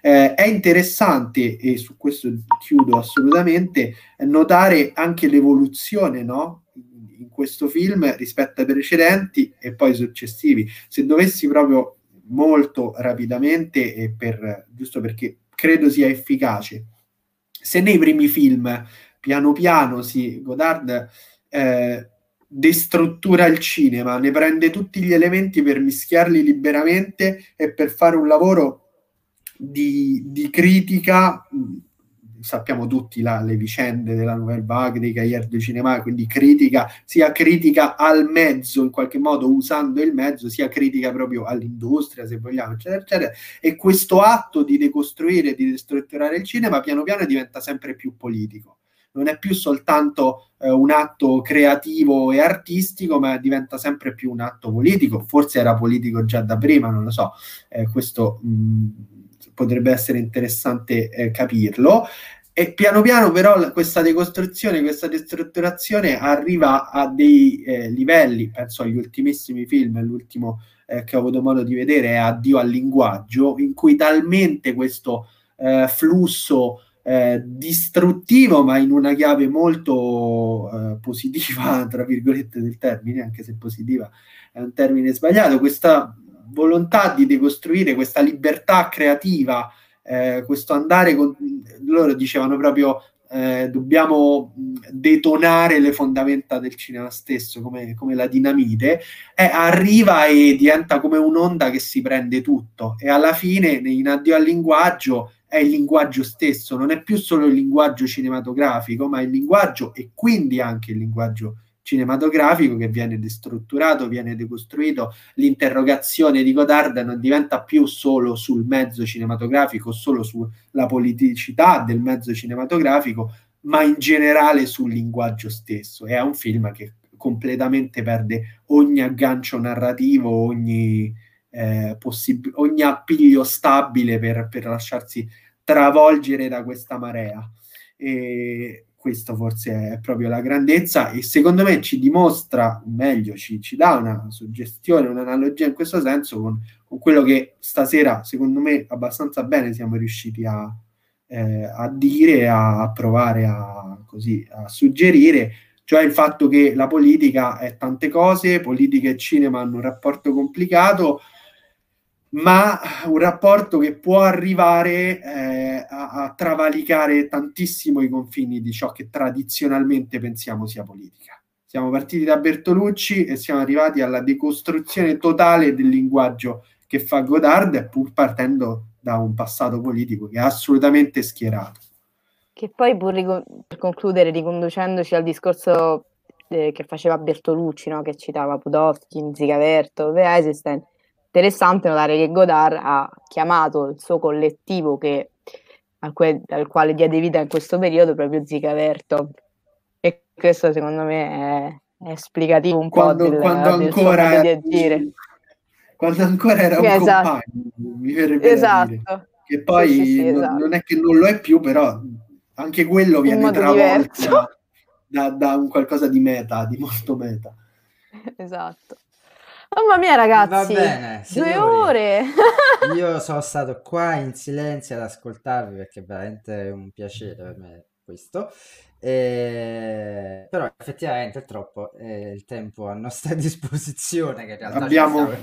È interessante, e su questo chiudo assolutamente, notare anche l'evoluzione, no? In questo film rispetto ai precedenti e poi successivi. Se dovessi proprio molto rapidamente, e per, giusto perché credo sia efficace, se nei primi film, piano piano, Godard destruttura il cinema, ne prende tutti gli elementi per mischiarli liberamente e per fare un lavoro di critica. Sappiamo tutti le vicende della Nouvelle Vague, dei cahiers de cinéma, quindi critica, sia critica al mezzo, in qualche modo usando il mezzo, sia critica proprio all'industria, se vogliamo, eccetera, eccetera. E questo atto di decostruire, di destrutturare il cinema, piano piano diventa sempre più politico. Non è più soltanto un atto creativo e artistico, ma diventa sempre più un atto politico. Forse era politico già da prima, non lo so. Questo potrebbe essere interessante capirlo. E piano piano però questa decostruzione, questa destrutturazione arriva a dei livelli, penso agli ultimissimi film, l'ultimo che ho avuto modo di vedere è Addio al linguaggio, in cui talmente questo flusso distruttivo, ma in una chiave molto positiva, tra virgolette, del termine, anche se positiva è un termine sbagliato, questa volontà di decostruire, questa libertà creativa, questo andare con... loro dicevano proprio dobbiamo detonare le fondamenta del cinema stesso, come la dinamite, arriva e diventa come un'onda che si prende tutto, e alla fine in Addio al linguaggio è il linguaggio stesso, non è più solo il linguaggio cinematografico, ma il linguaggio, e quindi anche il linguaggio cinematografico, che viene destrutturato, viene decostruito. L'interrogazione di Godard non diventa più solo sul mezzo cinematografico, solo sulla politicità del mezzo cinematografico, ma in generale sul linguaggio stesso. È un film che completamente perde ogni aggancio narrativo, ogni appiglio stabile per lasciarsi travolgere da questa marea. E questo forse è proprio la grandezza, e secondo me ci dimostra, meglio ci dà una suggestione, un'analogia in questo senso con quello che stasera secondo me abbastanza bene siamo riusciti a dire, a provare a suggerire, cioè il fatto che la politica è tante cose, politica e cinema hanno un rapporto complicato, ma un rapporto che può arrivare a travalicare tantissimo i confini di ciò che tradizionalmente pensiamo sia politica. Siamo partiti da Bertolucci e siamo arrivati alla decostruzione totale del linguaggio che fa Godard, pur partendo da un passato politico che è assolutamente schierato. Che poi, per concludere, riconducendoci al discorso che faceva Bertolucci, no? Che citava Pudovkin, Dziga Vertov, Eisenstein, interessante notare che Godard ha chiamato il suo collettivo al quale diede vita in questo periodo proprio Dziga Vertov, e questo secondo me è esplicativo un po' del suo modo di agire. Quando ancora era un compagno, mi verrebbe da dire. Che poi non è che non lo è più, però anche quello viene travolto da un qualcosa di meta, di molto meta. Esatto. Mamma mia ragazzi, va bene, signori, 2 ore! Io sono stato qua in silenzio ad ascoltarvi perché è veramente un piacere per me questo, però effettivamente è troppo il tempo a nostra disposizione, che in realtà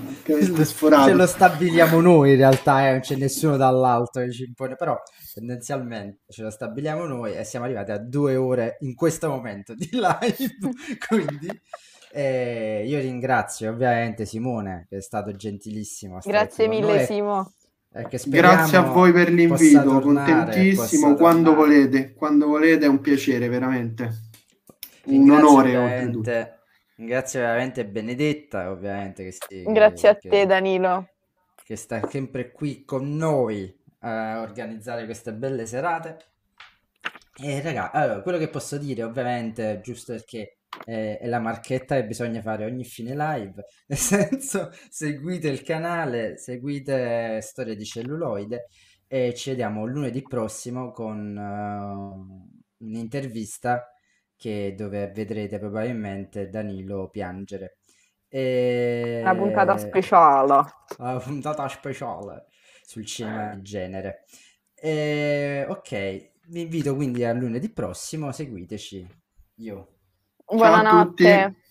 ce lo stabiliamo noi, in realtà non c'è nessuno dall'alto che ci impone, però tendenzialmente ce lo stabiliamo noi e siamo arrivati a 2 ore in questo momento di live, quindi io ringrazio ovviamente Simone, che è stato gentilissimo. Grazie mille Simo. Grazie a voi per l'invito, contentissimo, quando volete è un piacere veramente, un onore oltretutto. Grazie veramente Benedetta, ovviamente, grazie a te Danilo, che sta sempre qui con noi a organizzare queste belle serate. E raga, allora, quello che posso dire ovviamente, giusto perché è la marchetta che bisogna fare ogni fine live, nel senso, seguite il canale, seguite Storie di Celluloide e ci vediamo lunedì prossimo con un'intervista dove vedrete probabilmente Danilo piangere. Una puntata speciale, una puntata speciale sul cinema di genere. Ok, vi invito quindi a lunedì prossimo, seguiteci. Buonanotte.